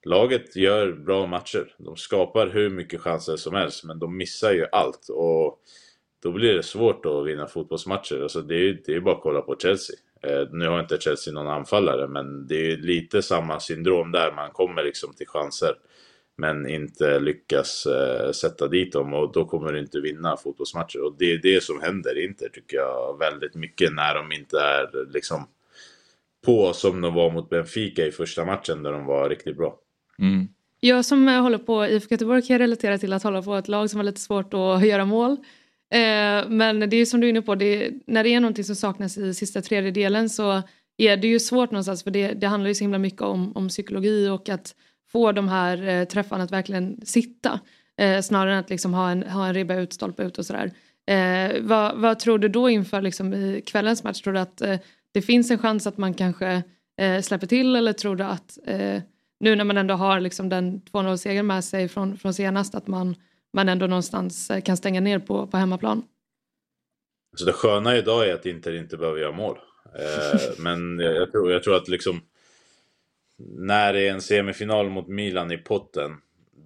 laget gör bra matcher. De skapar hur mycket chanser som helst, men de missar ju allt, och då blir det svårt att vinna fotbollsmatcher. Alltså det är, det är bara att kolla på Chelsea. Eh, nu har inte Chelsea någon anfallare, men det är lite samma syndrom där. Man kommer liksom till chanser men inte lyckas eh, sätta dit dem, och då kommer du inte vinna fotbollsmatcher. Och det är det som händer inte, tycker jag, väldigt mycket när de inte är liksom på som de var mot Benfica i första matchen där de var riktigt bra. Mm. Jag som eh, håller på I F K Göteborg kan relatera till att hålla på ett lag som har lite svårt att göra mål. Eh, men det är ju som du är inne på, det, när det är någonting som saknas i sista tredjedelen så är det ju svårt någonstans, för det, det handlar ju så himla mycket om, om psykologi och att få de här eh, träffarna att verkligen sitta eh, snarare än att liksom ha en, ha en ribba ut, stolpa ut och sådär. Eh, vad, vad tror du då inför liksom, i kvällens match? Tror du att eh, det finns en chans att man kanske eh, släpper till, eller tror du att eh, nu när man ändå har liksom den två noll-segern med sig från, från senast, att man, man ändå någonstans kan stänga ner på, på hemmaplan? Så det sköna idag är att Inter inte behöver göra mål. Eh, men jag, jag, tror, jag tror att liksom, när det är en semifinal mot Milan i potten,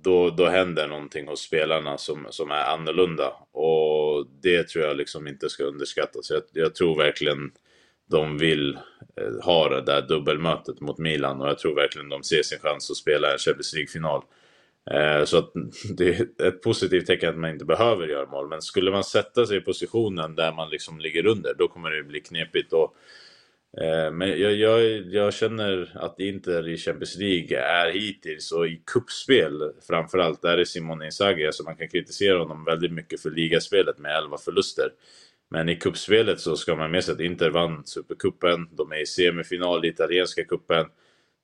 då, då händer någonting hos spelarna som, som är annorlunda. Och det tror jag liksom inte ska underskattas. Jag, jag tror verkligen de vill ha det där dubbelmötet mot Milan, och jag tror verkligen de ser sin chans att spela en Champions League-final. Så att det är ett positivt tecken att man inte behöver göra mål, men skulle man sätta sig i positionen där man liksom ligger under, då kommer det bli knepigt. Och, men jag, jag, jag känner att Inter i Champions League är hittills, och i kuppspel framförallt, där är Simone Inzaghi, alltså man kan kritisera honom väldigt mycket för ligaspelet med elva förluster. Men i kuppspelet så ska man med sig att Inter vann Supercupen, de är i semifinal i italienska kuppen,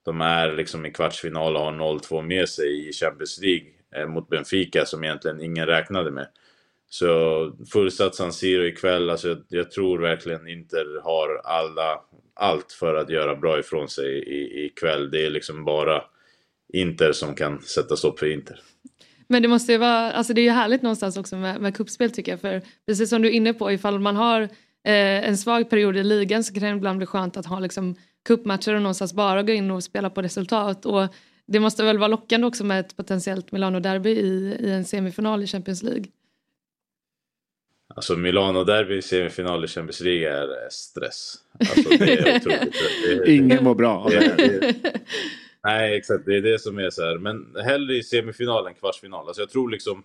de är liksom i kvartsfinal och har noll två med sig i Champions League eh, mot Benfica som egentligen ingen räknade med. Så fullsatt San Siro ikväll, alltså jag, jag tror verkligen Inter har alla, allt för att göra bra ifrån sig i, ikväll. Det är liksom bara Inter som kan sätta stopp för Inter. Men det måste ju vara, alltså det är ju härligt någonstans också med, med kuppspel tycker jag, för precis som du är inne på, ifall man har eh, en svag period i ligan så kan det ibland bli skönt att ha liksom kuppmatcher och någonstans bara gå in och spela på resultat, och det måste väl vara lockande också med ett potentiellt Milano-derby i, i en semifinal i Champions League. Alltså Milano-derby i semifinal i Champions League är stress. Alltså det är otroligt. Det är, ingen mår bra. Det är, det är. Nej, exakt. Det är det som är så här. Men hellre i semifinalen, kvartsfinal. Alltså jag tror liksom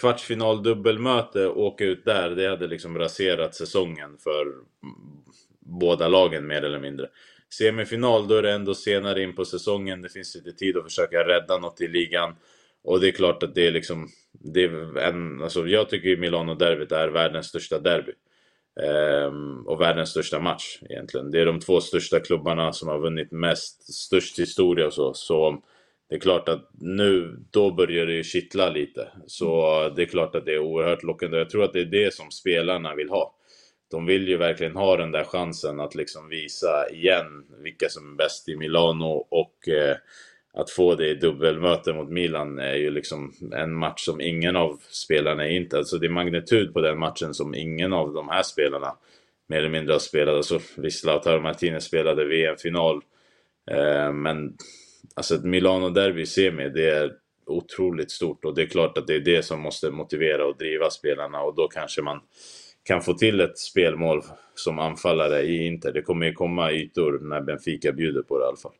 kvartsfinal, dubbelmöte, åka ut där, det hade liksom raserat säsongen för båda lagen mer eller mindre. Semifinal, då är det ändå senare in på säsongen. Det finns lite tid att försöka rädda något i ligan. Och det är klart att det är liksom... Det är en, alltså jag tycker ju Milano-derbyt är världens största derby. Um, och världens största match egentligen. Det är de två största klubbarna som har vunnit mest, störst historia och så. Så det är klart att nu, då börjar det ju kittla lite. Så det är klart att det är oerhört lockande. Jag tror att det är det som spelarna vill ha. De vill ju verkligen ha den där chansen att liksom visa igen vilka som är bäst i Milano, och eh, att få det i dubbelmöte mot Milan är ju liksom en match som ingen av spelarna är inte. Alltså det är magnitud på den matchen som ingen av de här spelarna mer eller mindre har spelat. Alltså visst, Lautaro Martinez spelade V M-final. Eh, men alltså ett Milano-derby semi, det är otroligt stort, och det är klart att det är det som måste motivera och driva spelarna, och då kanske man kan få till ett spelmål som anfallare i Inter. Det kommer ju komma ytor när Benfica bjuder på det i alla fall.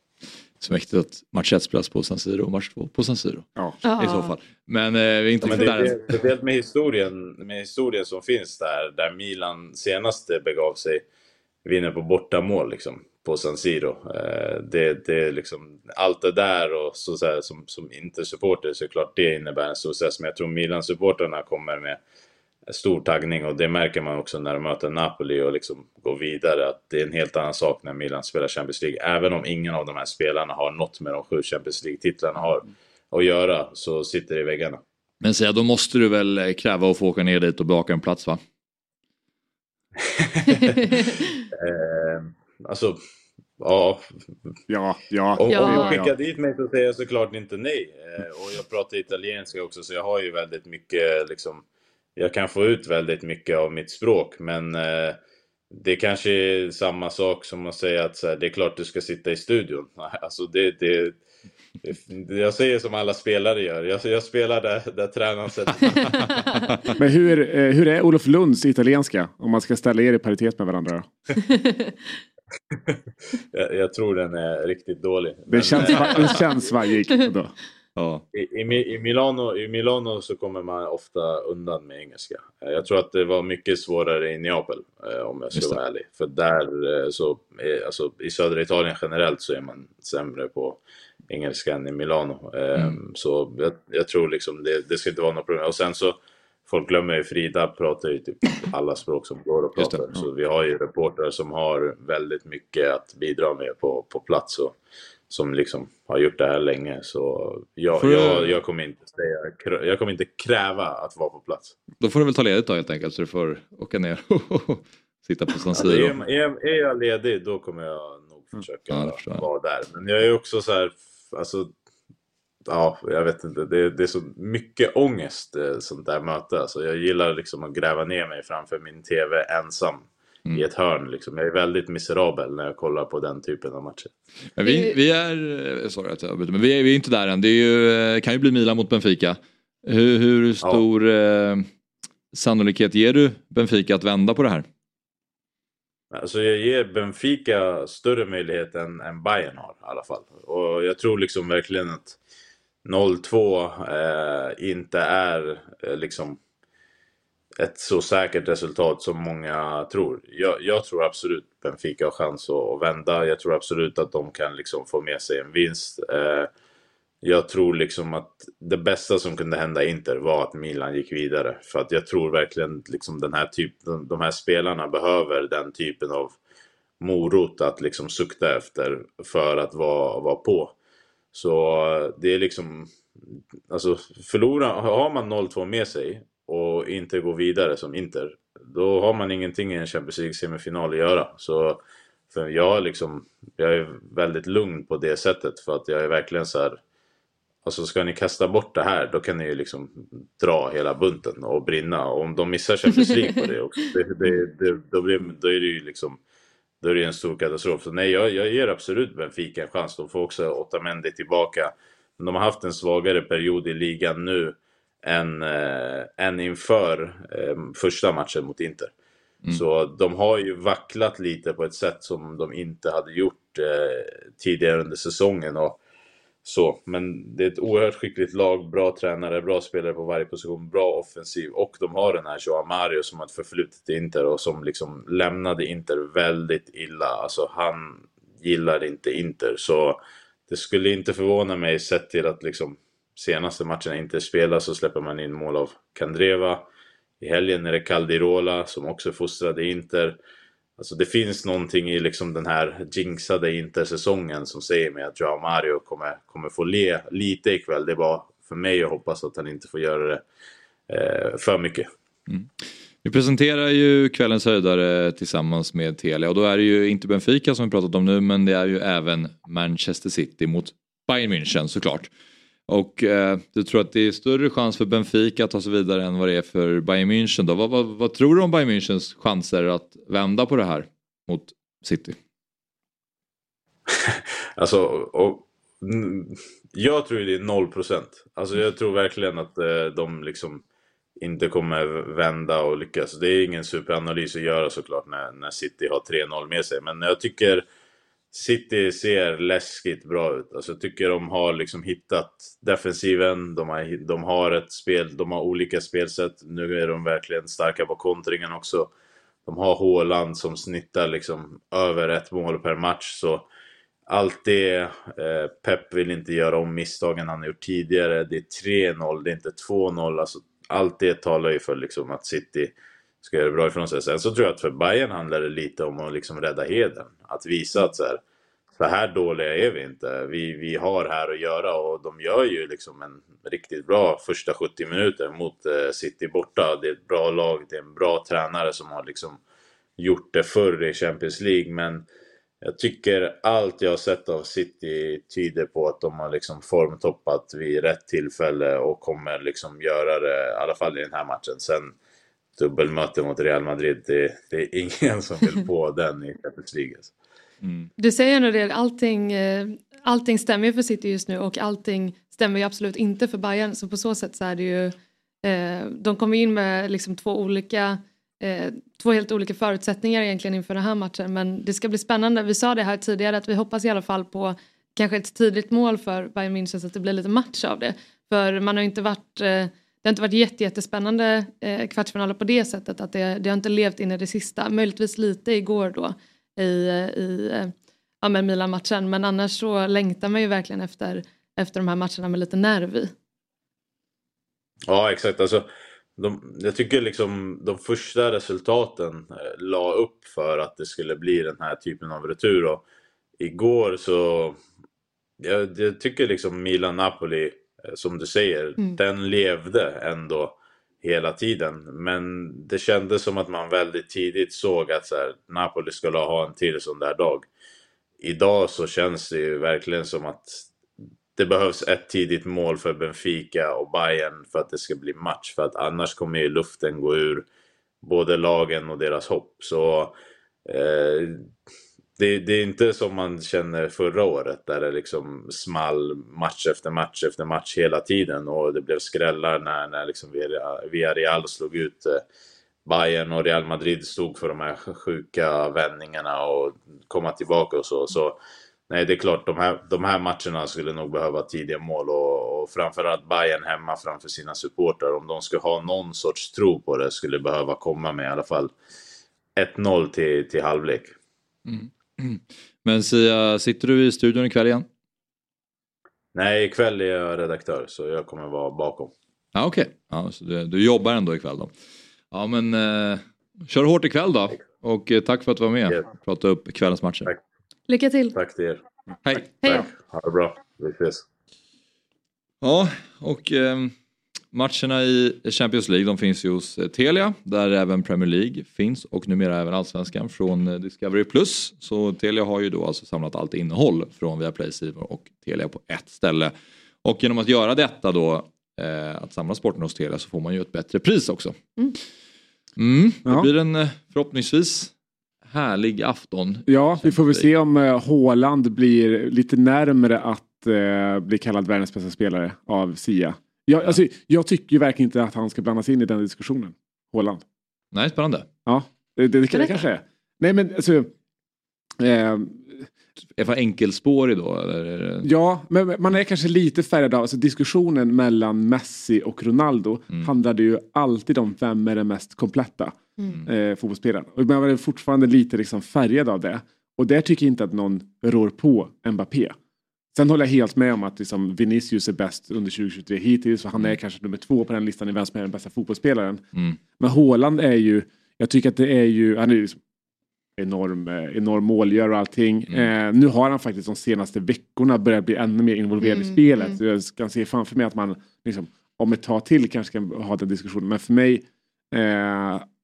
Så mäktigt att match ett spelas på San Siro och match två på San Siro. Ja, i så fall. Men eh, vi är inte ja, men det, det, det är med historien, med historien som finns där, där Milan senast begav sig, vinner på bortamål liksom på San Siro. Eh, det det liksom allt det där, och så, så här, som som Inter-supporter så klart det innebär en stor stress, men jag tror Milan-supporterna kommer med stor taggning, och det märker man också när de möter Napoli och liksom går vidare, att det är en helt annan sak när Milan spelar Champions League. Även om ingen av de här spelarna har något med de sju Champions League-titlarna har att göra, så sitter det i väggarna. Men säg, då måste du väl kräva att få åka ner dit och baka en plats, va? eh, alltså ja, ja, ja. Om, ja, om jag skickar ja. dit mig så säger jag såklart inte nej, eh, och jag pratar italienska också, så jag har ju väldigt mycket liksom, jag kan få ut väldigt mycket av mitt språk, men eh, det kanske är samma sak som att säga att så här, det är klart du ska sitta i studion. Alltså det, det, det, jag säger som alla spelare gör, jag, jag spelar där, där tränaren sätter. Men hur, eh, hur är Olof Lunds italienska om man ska ställa er i paritet med varandra? jag, jag tror den är riktigt dålig. Men, det känns, eh, det känns varje då. Ja. I, i, i, Milano, I Milano så kommer man ofta undan med engelska. Jag tror att det var mycket svårare i Neapel, om jag ska vara ärlig. För där, så, alltså, i södra Italien generellt så är man sämre på engelska än i Milano. Mm. Så jag, jag tror liksom det, det ska inte vara något problem. Och sen så, folk glömmer ju, Frida pratar ju typ alla språk som går och pratar. Ja. Så vi har ju reportrar som har väldigt mycket att bidra med på, på plats och som liksom har gjort det här länge, så jag, du... jag, jag, kommer inte säga, jag kommer inte kräva att vara på plats. Då får du väl ta ledigt då helt enkelt, så du får åka ner och sitta på San Siro. Alltså, är, är, är jag ledig, då kommer jag nog försöka mm. ja, vara där. Men jag är också så här, alltså, ja, jag vet inte, det, det är så mycket ångest sånt där möte. Alltså, jag gillar liksom att gräva ner mig framför min tv ensam. Mm. I ett hörn liksom. Jag är väldigt miserabel när jag kollar på den typen av matcher. Men vi, vi är sorry att jag byter, men vi är, vi är inte där än. Det är ju, kan ju bli Milan mot Benfica. Hur, hur stor ja. eh, sannolikhet ger du Benfica att vända på det här? Alltså jag ger Benfica större möjlighet än, än Bayern har i alla fall. Och jag tror liksom verkligen att noll två eh, inte är eh, liksom ett så säkert resultat som många tror. Jag, jag tror absolut Benfica har chans att vända. Jag tror absolut att de kan liksom få med sig en vinst. Eh, jag tror liksom att det bästa som kunde hända Inter var att Milan gick vidare. För att jag tror verkligen liksom den här typ, de, de här spelarna behöver den typen av morot att liksom sukta efter för att vara, vara på. Så det är liksom, alltså förlora, har man noll två med sig och inte gå vidare som Inter, då har man ingenting i en Champions League semifinal att göra. Så för jag, liksom, jag är väldigt lugn på det sättet, för att jag är verkligen så här, alltså ska ni kasta bort det här, då kan ni ju liksom dra hela bunten och brinna. Och om de missar Champions League på det också, det, det, det, då, blir, då är det ju liksom, då är det en stor katastrof. Så nej, jag, jag ger absolut Benfica en chans. De får också Otamendi tillbaka. Men de har haft en svagare period i ligan nu än, eh, än inför eh, första matchen mot Inter. Mm. Så de har ju vacklat lite på ett sätt som de inte hade gjort eh, tidigare under säsongen och så. Men det är ett oerhört skickligt lag, bra tränare, bra spelare på varje position, bra offensiv, och de har den här Joao Mario som har förflutit i Inter och som liksom lämnade Inter väldigt illa. Alltså han gillar inte Inter, så det skulle inte förvåna mig sett till att liksom senaste matchen inte spelas, så släpper man in mål av Candreva. I helgen är det Caldirola som också fostrade Inter. Alltså det finns någonting i liksom den här jinxade Inter-säsongen som säger mig att Joao Mario kommer, kommer få le lite ikväll. Det är bara för mig att hoppas att han inte får göra det eh, för mycket. Mm. Vi presenterar ju kvällens höjdare tillsammans med Telia, och då är det ju inte Benfica som vi pratat om nu, men det är ju även Manchester City mot Bayern München såklart. Och eh, du tror att det är större chans för Benfica att ta sig vidare än vad det är för Bayern München då. Vad, vad, vad tror du om Bayern Münchens chanser att vända på det här mot City? Alltså, och, jag tror det är noll procent. Alltså jag tror verkligen att eh, de liksom inte kommer vända och lyckas. Det är ingen superanalys att göra såklart när, när City har tre noll med sig. Men jag tycker City ser läskigt bra ut. Alltså jag tycker de har liksom hittat defensiven. De har, de har ett spel, de har olika spelsätt. Nu är de verkligen starka på kontringen också. De har Haaland som snittar liksom över ett mål per match. Så allt det, eh, Pep vill inte göra om misstagen han gjort tidigare. Det är tre noll, det är inte två noll. Alltså allt det talar ju för liksom att City ska göra bra ifrån sig. Sen så tror jag att för Bayern handlar det lite om att liksom rädda heden. Att visa att så här, så här dåliga är vi inte. Vi, vi har här att göra, och de gör ju liksom en riktigt bra första sjuttio minuter mot eh, City borta. Det är ett bra lag, det är en bra tränare som har liksom gjort det förr i Champions League. Men jag tycker allt jag har sett av City tyder på att de har liksom formtoppat vid rätt tillfälle och kommer liksom göra det, i alla fall i den här matchen. Sen dubbelmöte mot Real Madrid, det, det är ingen som vill på den i Champions League. Mm. Du säger en del, allting, allting stämmer för City just nu och allting stämmer ju absolut inte för Bayern. Så på så sätt så är det ju, eh, de kommer in med liksom två olika... Eh, två helt olika förutsättningar egentligen inför den här matchen, men det ska bli spännande. Vi sa det här tidigare att vi hoppas i alla fall på kanske ett tidigt mål för Bayern München så att det blir lite match av det, för man har inte varit, eh, det har inte varit jätte, jättespännande eh, kvartsfinaler på det sättet att det, det har inte levt in i det sista, möjligtvis lite igår då i, i eh, ja, med Milan-matchen, men annars så längtar man ju verkligen efter, efter de här matcherna med lite nerv i. Ja, exakt, alltså De, jag tycker liksom de första resultaten eh, la upp för att det skulle bli den här typen av retur, och igår så jag, jag tycker liksom Milan-Napoli eh, som du säger, mm. den levde ändå hela tiden, men det kändes som att man väldigt tidigt såg att så här, Napoli skulle ha en till sån där dag. Idag så känns det ju verkligen som att det behövs ett tidigt mål för Benfica och Bayern för att det ska bli match. För att annars kommer ju luften gå ur både lagen och deras hopp. Så eh, det, det är inte som man känner förra året där det liksom small match efter match efter match hela tiden. Och det blev skrällar när, när liksom Villarreal slog ut Bayern och Real Madrid stod för de här sjuka vändningarna och komma tillbaka och så. så Nej, det är klart, de här, de här matcherna skulle nog behöva tidiga mål, och, och framförallt Bayern hemma framför sina supportrar. Om de ska ha någon sorts tro på det skulle behöva komma med i alla fall ett noll till, till halvlek. Mm. Mm. Men Sia, sitter du i studion ikväll igen? Nej, ikväll är jag redaktör så jag kommer vara bakom. Ah, okej. Okay. Ja, så du, du jobbar ändå ikväll då. Ja, men eh, kör hårt ikväll då, och eh, tack för att du var med. Yes. Prata upp kvällens matcher. Tack. Lycka till. Tack till er. Hej. Hej. Ha det bra. Vi ses. Ja, och eh, matcherna i Champions League, de finns ju hos Telia, där även Premier League finns och numera även Allsvenskan från Discovery Plus. Så Telia har ju då alltså samlat allt innehåll från Viaplay Silver och Telia på ett ställe. Och genom att göra detta då, eh, att samla sporten hos Telia, så får man ju ett bättre pris också. Mm. Mm, det blir en förhoppningsvis härlig afton. Ja, vi får väl se om Haaland uh, blir lite närmare att uh, bli kallad världens bästa spelare av Sia. Jag, ja. alltså, jag tycker ju verkligen inte att han ska blandas in i den diskussionen. Haaland. Nej, spännande. Ja, det, det, det, det kanske är. Nej, men alltså... Uh, är det enkelspårig då? Eller? Ja, men man är kanske lite färgad av. Alltså, diskussionen mellan Messi och Ronaldo mm. handlade ju alltid om vem är den mest kompletta mm. eh, fotbollsspelaren. Och man var fortfarande lite liksom färgad av det. Och där tycker jag inte att någon rår på Mbappé. Sen håller jag helt med om att liksom, Vinicius är bäst under tjugo tjugotre hittills. Och han mm. är kanske nummer två på den listan i vem som är den bästa fotbollsspelaren. Mm. Men Haaland är ju... Jag tycker att det är ju... Han är ju liksom, enorm, enorm målgör och allting. Mm. Eh, nu har han faktiskt de senaste veckorna börjat bli ännu mer involverad mm, i spelet. Mm. Så jag kan se framför mig att man liksom, om ett tag till kanske kan ha den diskussionen. Men för mig eh,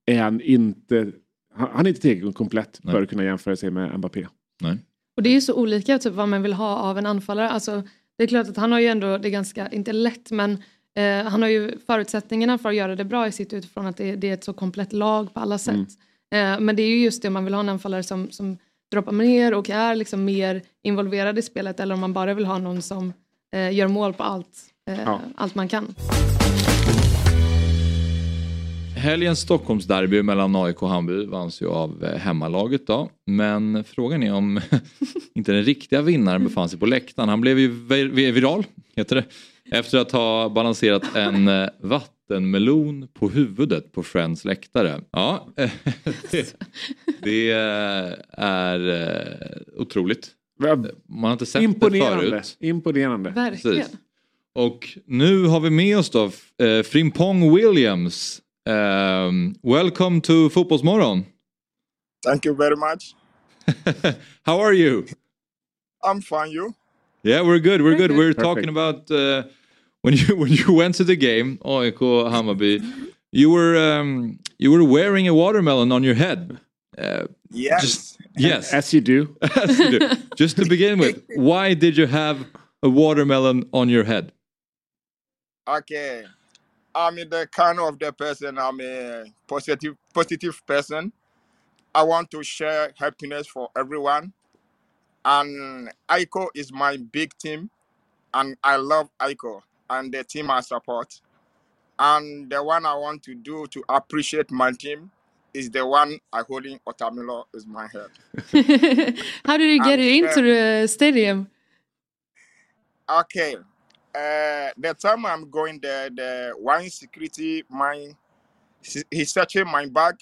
är han inte han, han är inte tillräckligt komplett för att kunna jämföra sig med Mbappé. Nej. Och det är ju så olika typ, vad man vill ha av en anfallare. Alltså, det är klart att han har ju ändå det ganska, inte lätt, men eh, han har ju förutsättningarna för att göra det bra i sitt utifrån att det, det är ett så komplett lag på alla sätt. Mm. Men det är ju just det man vill ha en anfallare som, som droppar man ner och är liksom mer involverad i spelet, eller om man bara vill ha någon som eh, gör mål på allt, eh, ja. allt man kan. Helgens Stockholmsderby mellan A I K och Hammarby vanns ju av hemmalaget då. Men frågan är om inte den riktiga vinnaren befann sig på läktaren. Han blev ju viral, heter det, efter att ha balanserat en vattenmelon på huvudet på Friends läktare. Ja, det, det är otroligt. Man har inte sett imponerande. Det förut. Imponerande. Verkligen. Precis. Och nu har vi med oss då Frimpong Williams. Um, welcome to Fotbollsmorgon. Thank you very much. How are you? I'm fine, you? Yeah, we're good, we're good. We're Perfect. talking about uh, when you when you went to the game, A I K Hammarby, you were um, you were wearing a watermelon on your head. Uh, yes. Just, yes. As you do. As you do. Just to begin with, why did you have a watermelon on your head? Okay. I'm the kind of the person, I'm a positive, positive person. I want to share happiness for everyone. And A I K is my big team. And I love A I K and the team I support. And the one I want to do to appreciate my team is the one I'm holding Otamilo is my head. How did you get and, it into uh, the stadium? Okay. Uh, the time I'm going there, the one security, my he's searching my bag,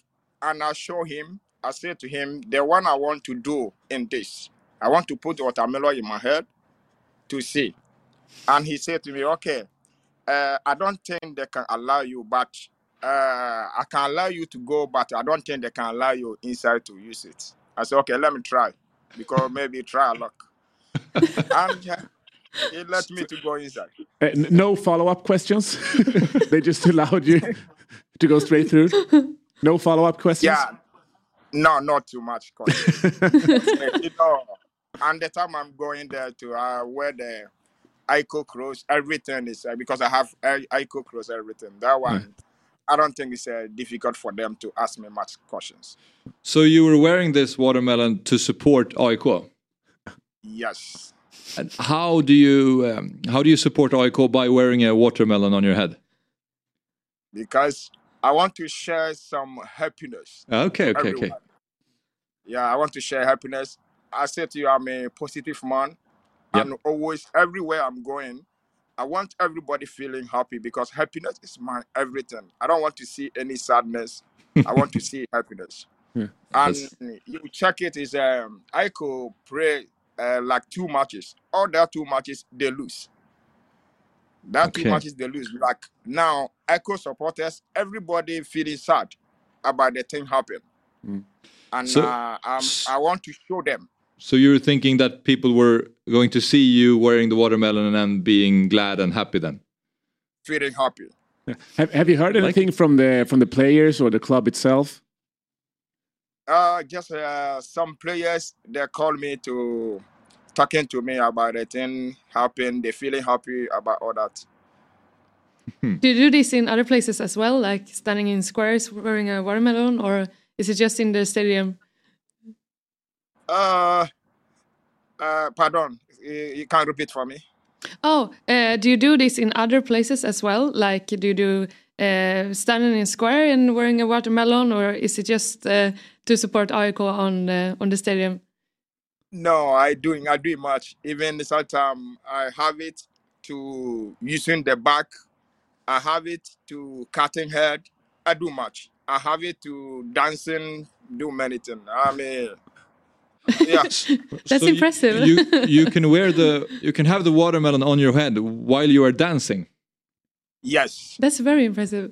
and I show him, I say to him, the one I want to do in this, I want to put watermelon in my head to see. And he said to me, okay, uh, I don't think they can allow you, but uh, I can allow you to go, but I don't think they can allow you inside to use it. I said, okay, let me try, because maybe try a lot. and uh, He let me to go inside. Uh, n- no follow-up questions? They just allowed you to go straight through? No follow-up questions? Yeah. No, not too much. you know, and the time I'm going there to uh, wear the I C O cross, everything is, uh, because I have I C O cross, everything. That one, mm. I don't think it's uh, difficult for them to ask me much questions. So you were wearing this watermelon to support A I K? Yes. And how do you um, how do you support A I K by wearing a watermelon on your head? Because I want to share some happiness. Okay, okay, everyone. okay. Yeah, I want to share happiness. I said to you, I'm a positive man, yep. and always everywhere I'm going, I want everybody feeling happy because happiness is my everything. I don't want to see any sadness. I want to see happiness. Yeah, and yes. you check it is um, A I K pray. Uh, like two matches, all that two matches they lose. That okay. two matches they lose. Like now, A I K supporters, everybody feeling sad about the thing happened, mm. and so, uh, um, I want to show them. So you were thinking that people were going to see you wearing the watermelon and being glad and happy, then feeling happy. Yeah. Have Have you heard anything like, from the from the players or the club itself? Uh, just uh, some players, they call me to talking to me about the thing happened. They feeling happy about all that. Do you do this in other places as well, like standing in squares wearing a watermelon, or is it just in the stadium? Uh, uh pardon, you can't repeat for me. Oh, uh, do you do this in other places as well? Like do you do uh, standing in square and wearing a watermelon, or is it just? Uh, To support A I K on uh, on the stadium? No, I doing I do much. Even sometimes I have it to using the back. I have it to cutting head. I do much. I have it to dancing. Do many things. I mean, yeah. That's so impressive. You, you you can wear the you can have the watermelon on your head while you are dancing. Yes. That's very impressive.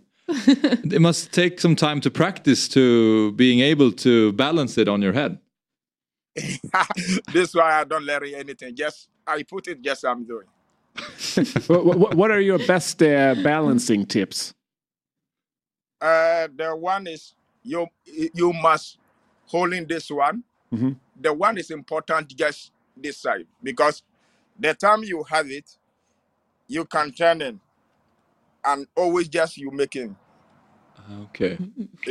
It must take some time to practice to being able to balance it on your head. This is why I don't learn anything. Just I put it. Yes, I'm doing. what, what are your best uh, balancing tips? Uh, the one is you you must holding this one. Mm-hmm. The one is important. Just this side because the time you have it, you can turn in. And always just you making. Okay.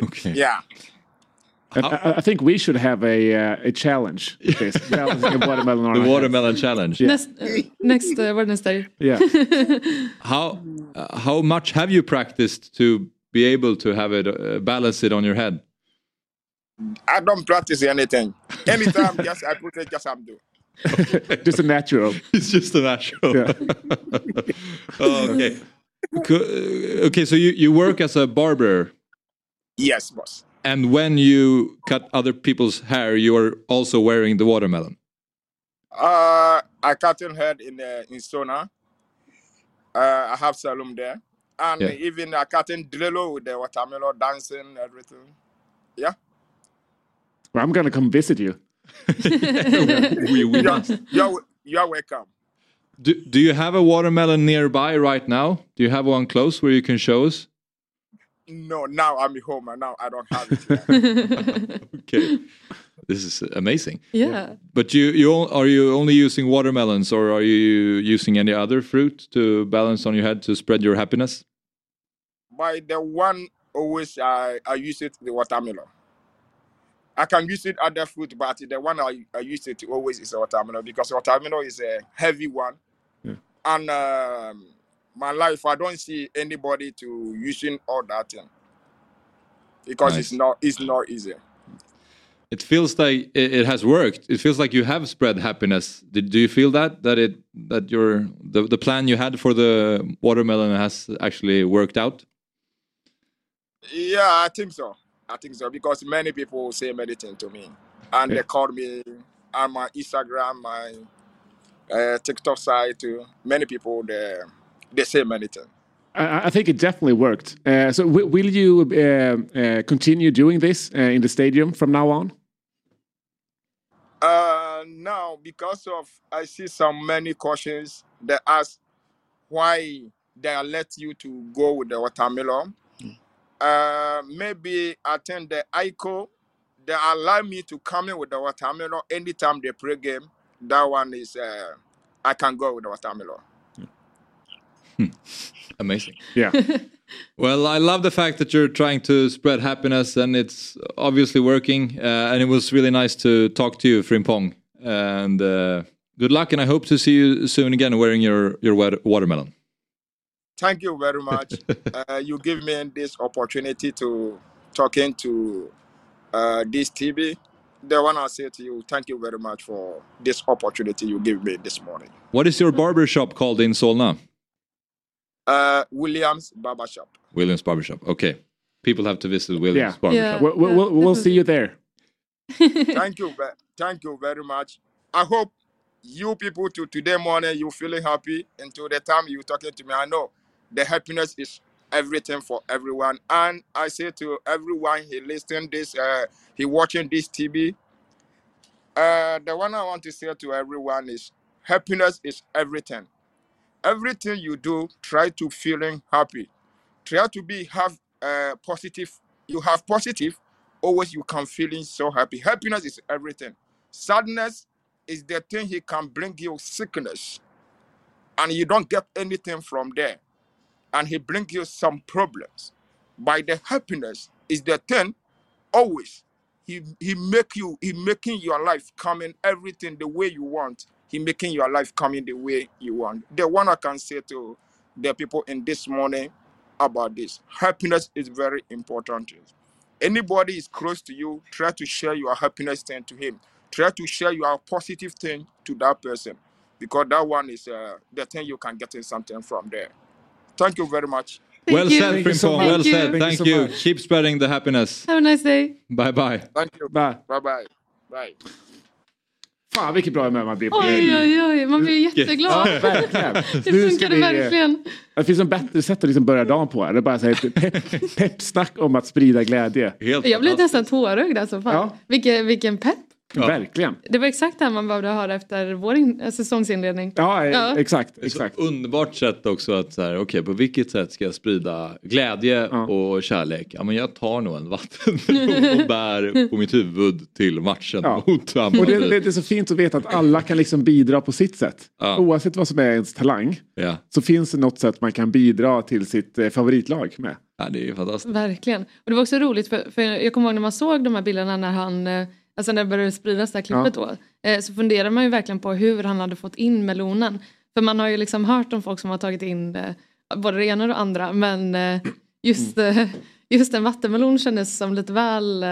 Okay. Yeah. I, I think we should have a uh, a challenge. This balancing a watermelon on the watermelon heads. Challenge. Yeah. Next, uh, next uh, Wednesday. Yeah. How uh, how much have you practiced to be able to have it uh, balance it on your head? I don't practice anything. Anytime, just I put it, just I'm doing. Just a natural. It's just a natural. Yeah. Oh, okay. Okay, so you, you work as a barber? Yes, boss. And when you cut other people's hair, you are also wearing the watermelon? Uh, I cut in hair in uh, in Sona. Uh, I have salon there. And yeah. even I cut in Drello with the watermelon, dancing, everything. Yeah. Well, I'm going to come visit you. Yeah, we, we you're, you're, you're welcome. Do, do you have a watermelon nearby right now? Do you have one close where you can show us? No, now I'm home and now I don't have it. Okay. This is amazing. Yeah. But you, you are you only using watermelons, or are you using any other fruit to balance on your head to spread your happiness? By the one always I, I use it, the watermelon. I can use it other fruit, but the one I, I use it always is a watermelon, because watermelon is a heavy one. Yeah. And um, my life, I don't see anybody to using all that thing, because nice. it's not it's not easy. It feels like it, it has worked. It feels like you have spread happiness. Did, do you feel that that it that your the, the plan you had for the watermelon has actually worked out? Yeah, I think so. I think so, because many people say many things to me, and yeah. they call me on my Instagram, my uh, TikTok side too. Many people they they say many things. I, I think it definitely worked. Uh, so, w- will you uh, uh, continue doing this uh, in the stadium from now on? Uh, no, because of I see so many questions. They ask why they let you to go with the watermelon. Uh, maybe I think the I C O, they allow me to come in with the watermelon anytime they play game. That one is, uh, I can go with the watermelon. Hmm. Amazing. Yeah. Well, I love the fact that you're trying to spread happiness, and it's obviously working. Uh, and it was really nice to talk to you, Frimpong. And uh, good luck, and I hope to see you soon again wearing your, your watermelon. Thank you very much. Uh, you give me this opportunity to talk into uh, this T V. The one I say to you, thank you very much for this opportunity you give me this morning. What is your barbershop called in Solna? Uh, Williams Barbershop. Williams Barbershop. Okay. People have to visit Williams yeah. Barbershop. Yeah. We'll, we'll, we'll see you there. Thank you. Thank you very much. I hope you people to today morning, you feeling happy until the time you talking to me. I know. The happiness is everything for everyone. And I say to everyone, he listening this, uh, he watching this T V. Uh, the one I want to say to everyone is happiness is everything. Everything you do, try to feeling happy. Try to be have uh, positive. You have positive, always you can feeling so happy. Happiness is everything. Sadness is the thing he can bring you sickness. And you don't get anything from there. And he brings you some problems. By the happiness is the thing, always. He he make you, he making your life coming everything the way you want. He making your life coming the way you want. The one I can say to the people in this morning about this, happiness is very important. Anybody is close to you, try to share your happiness thing to him. Try to share your positive thing to that person, because that one is uh, the thing you can get in something from there. Thank you very much. Thank well you. said, Frimpong. Well you. said. Thank, Thank you. you. So Keep spreading the happiness. Have a nice day. Bye-bye. Thank you. Bye. Bye-bye. Bye. Fan, vilket bra humör man blir på. Oj, oj, oj. Man blir jätteglad. Ja, verkligen. Det funkar vi, verkligen. Det finns en bättre sätt att liksom börja dagen på. Eller bara säga pepp, peppsnack om att sprida glädje. Helt Jag blev nästan tårögd. Alltså, fan. Ja. Vilken, vilken pepp. Ja. Verkligen. Det var exakt det här man behövde höra efter vår in- säsongsinledning. Ja, ja. exakt. exakt. Underbart sätt också att så här, okej, okay, på vilket sätt ska jag sprida glädje ja. och kärlek? Ja, men jag tar nog en vatten och bär på mitt huvud till matchen. Ja. Mot och det, det är så fint att veta att alla kan liksom bidra på sitt sätt. Ja. Oavsett vad som är ens talang ja. så finns det något sätt man kan bidra till sitt favoritlag med. Ja, det är ju fantastiskt. Verkligen. Och det var också roligt för, för jag kommer ihåg när man såg de här bilderna när han, alltså när det började spridas det här klippet ja. då, så funderade man ju verkligen på hur han hade fått in melonen. För man har ju liksom hört om folk som har tagit in både det ena och det andra, men just, mm. just en vattenmelon kändes som lite väl...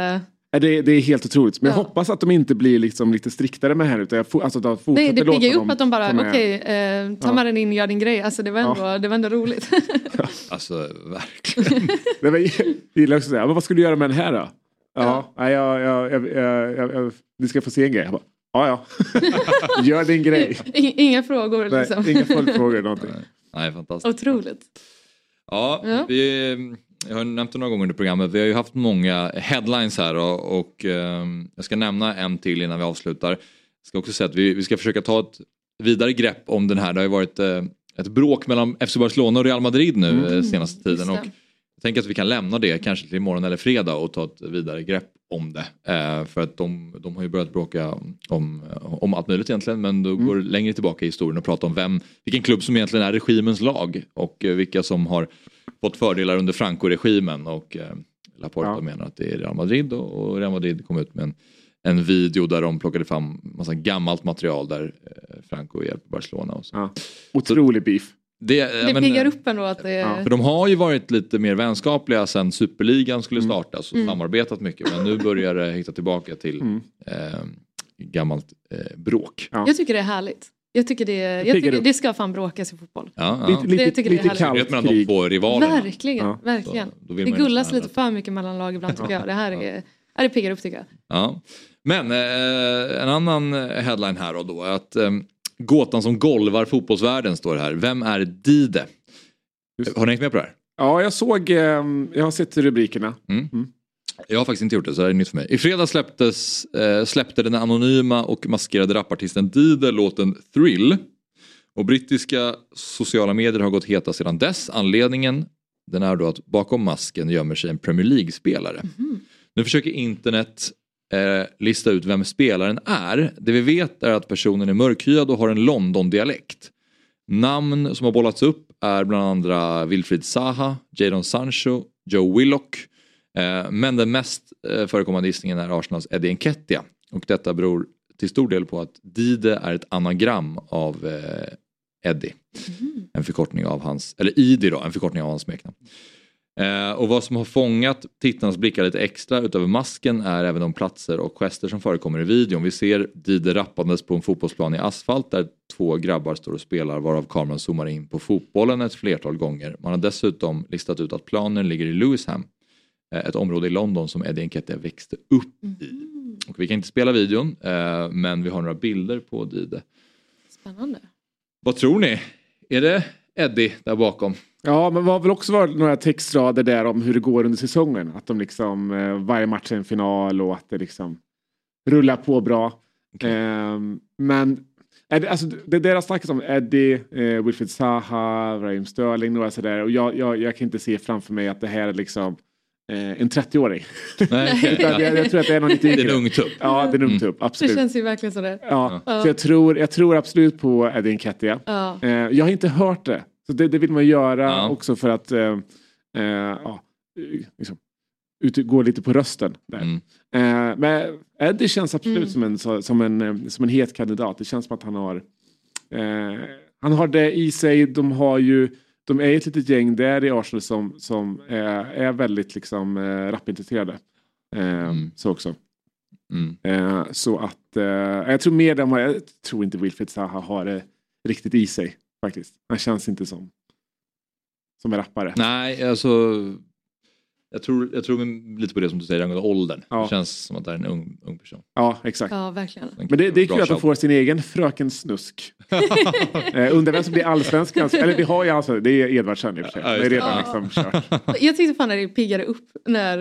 Det, det är helt otroligt. Men ja. jag hoppas att de inte blir liksom lite striktare med här ute. Jag for, alltså, att fortsätter Nej, det piggar upp att de bara, okej, okay, eh, ta ja. med den in, gör din grej. Alltså det var ändå, ja. det var ändå roligt. Ja. Alltså, verkligen. Nej, men, jag gillar också att säga, men vad skulle du göra med den här då? Ja, ja. Jag, jag, jag, jag, jag, jag, ni ska få se en grej. Jag bara, ja, ja. Gör din grej. Inga frågor liksom. Nej, inga följdfrågor någonting. Nej. Nej, fantastiskt. Otroligt. Ja, ja. vi... Jag har nämnt det några gånger under programmet. Vi har ju haft många headlines här. Och, och eh, jag ska nämna en till innan vi avslutar. Jag ska också säga att vi, vi ska försöka ta ett vidare grepp om den här. Det har ju varit eh, ett bråk mellan F C Barcelona och Real Madrid nu mm, senaste tiden. Och jag tänker att vi kan lämna det kanske till imorgon eller fredag och ta ett vidare grepp om det. Eh, för att de, de har ju börjat bråka om, om allt möjligt egentligen. Men då mm. går längre tillbaka i historien och pratar om vem, vilken klubb som egentligen är regimens lag. Och eh, vilka som har... fått fördelar under Franco-regimen och eh, Laporta ja. menar att det är Real Madrid och, och Real Madrid kom ut med en, en video där de plockade fram massa gammalt material där eh, Franco hjälper Barcelona och så. Ja. Otrolig så, beef. Det, det men, piggar upp ändå att det ja. För de har ju varit lite mer vänskapliga sen Superligan skulle startas och mm. samarbetat mycket, men nu börjar det hitta tillbaka till mm. eh, gammalt eh, bråk. Ja. Jag tycker det är härligt. Jag tycker det, jag tycker det ska fan bråkas i fotboll. Ja, ja. Lite, lite, jag tycker lite det är kallt krig. Verkligen, ja. verkligen. Så, det gullas lite för mycket mellan lag ibland tycker jag. Det här är, ja. är det piggar upp tycker jag. Ja. Men eh, en annan headline här då, då är att eh, gåtan som golvar fotbollsvärlden står här. Vem är Dide? Just. Har ni hängt med på det här? Ja, jag såg, eh, jag har sett rubrikerna. Mm. Mm. Jag har faktiskt inte gjort det, så det är nytt för mig. I fredag släpptes, eh, släppte den anonyma och maskerade rapartisten Dide låten Thrill. Och brittiska sociala medier har gått heta sedan dess. Anledningen den är då att bakom masken gömmer sig en Premier League-spelare. Mm-hmm. Nu försöker internet eh, lista ut vem spelaren är. Det vi vet är att personen är mörkhyad och har en London-dialekt. Namn som har bollats upp är bland andra Wilfried Zaha, Jadon Sancho, Joe Willock. Men den mest förekommande gissningen är Arsenals Eddie Nketiah. Och detta beror till stor del på att Dide är ett anagram av Eddie. Mm. En förkortning av hans, eller Idi då, en förkortning av hans smeknamn. Och vad som har fångat tittarnas blickar lite extra utöver masken är även de platser och gester som förekommer i videon. Vi ser Dide rappandes på en fotbollsplan i asfalt där två grabbar står och spelar, varav kameran zoomar in på fotbollen ett flertal gånger. Man har dessutom listat ut att planen ligger i Lewisham. Ett område i London som Eddie Nketiah växte upp mm. i. Och vi kan inte spela videon. Eh, men vi har några bilder på Dide. Spännande. Vad tror ni? Är det Eddie där bakom? Ja, men det har väl också varit några textrader där om hur det går under säsongen. Att de liksom, eh, varje match är en final och att det liksom rullar på bra. Okay. Eh, men Eddie, alltså, det där har snackats om Eddie, eh, Wilfried Zaha, Raheem Sterling, några sådär. Och jag, jag, jag kan inte se framför mig att det här är liksom en trettioåring. Nej, okay. jag, jag tror att det är någon lite yngre. Det är en ung tupp. Ja, det är en ung tupp, absolut. Det känns ju verkligen sådär. Ja, ja. Så jag tror, jag tror absolut på Eddie Nketiah. Ja. Eh, jag har inte hört det. Så det, det vill man göra ja. också för att eh, eh, ja, liksom, gå lite på rösten. Där. Mm. Eh, men Eddie känns absolut mm. som, en, så, som, en, som en het kandidat. Det känns som att han har eh, han har det i sig. De har ju De är ett litet gäng där i Arsenal som, som är, är väldigt liksom, rappintresserade. Eh, mm. Så också. Mm. Eh, så att eh, jag tror mer dem, jag tror inte Wilfried Zaha har det riktigt i sig faktiskt. Han känns inte som som en rappare. Nej, alltså jag tror, jag tror lite på det som du säger angående åldern. Ja. Det känns som att det är en ung, ung person. Ja, exakt. Ja, verkligen. Men det, det är kul att de får sin egen fröken Snusk. eh, Undrar vem som blir allsvenskan. Eller vi har ju allsvenskan. Det är Edvardsen i och för sig. Ja, det är redan ja. liksom kört. Jag tyckte fan att det piggade upp när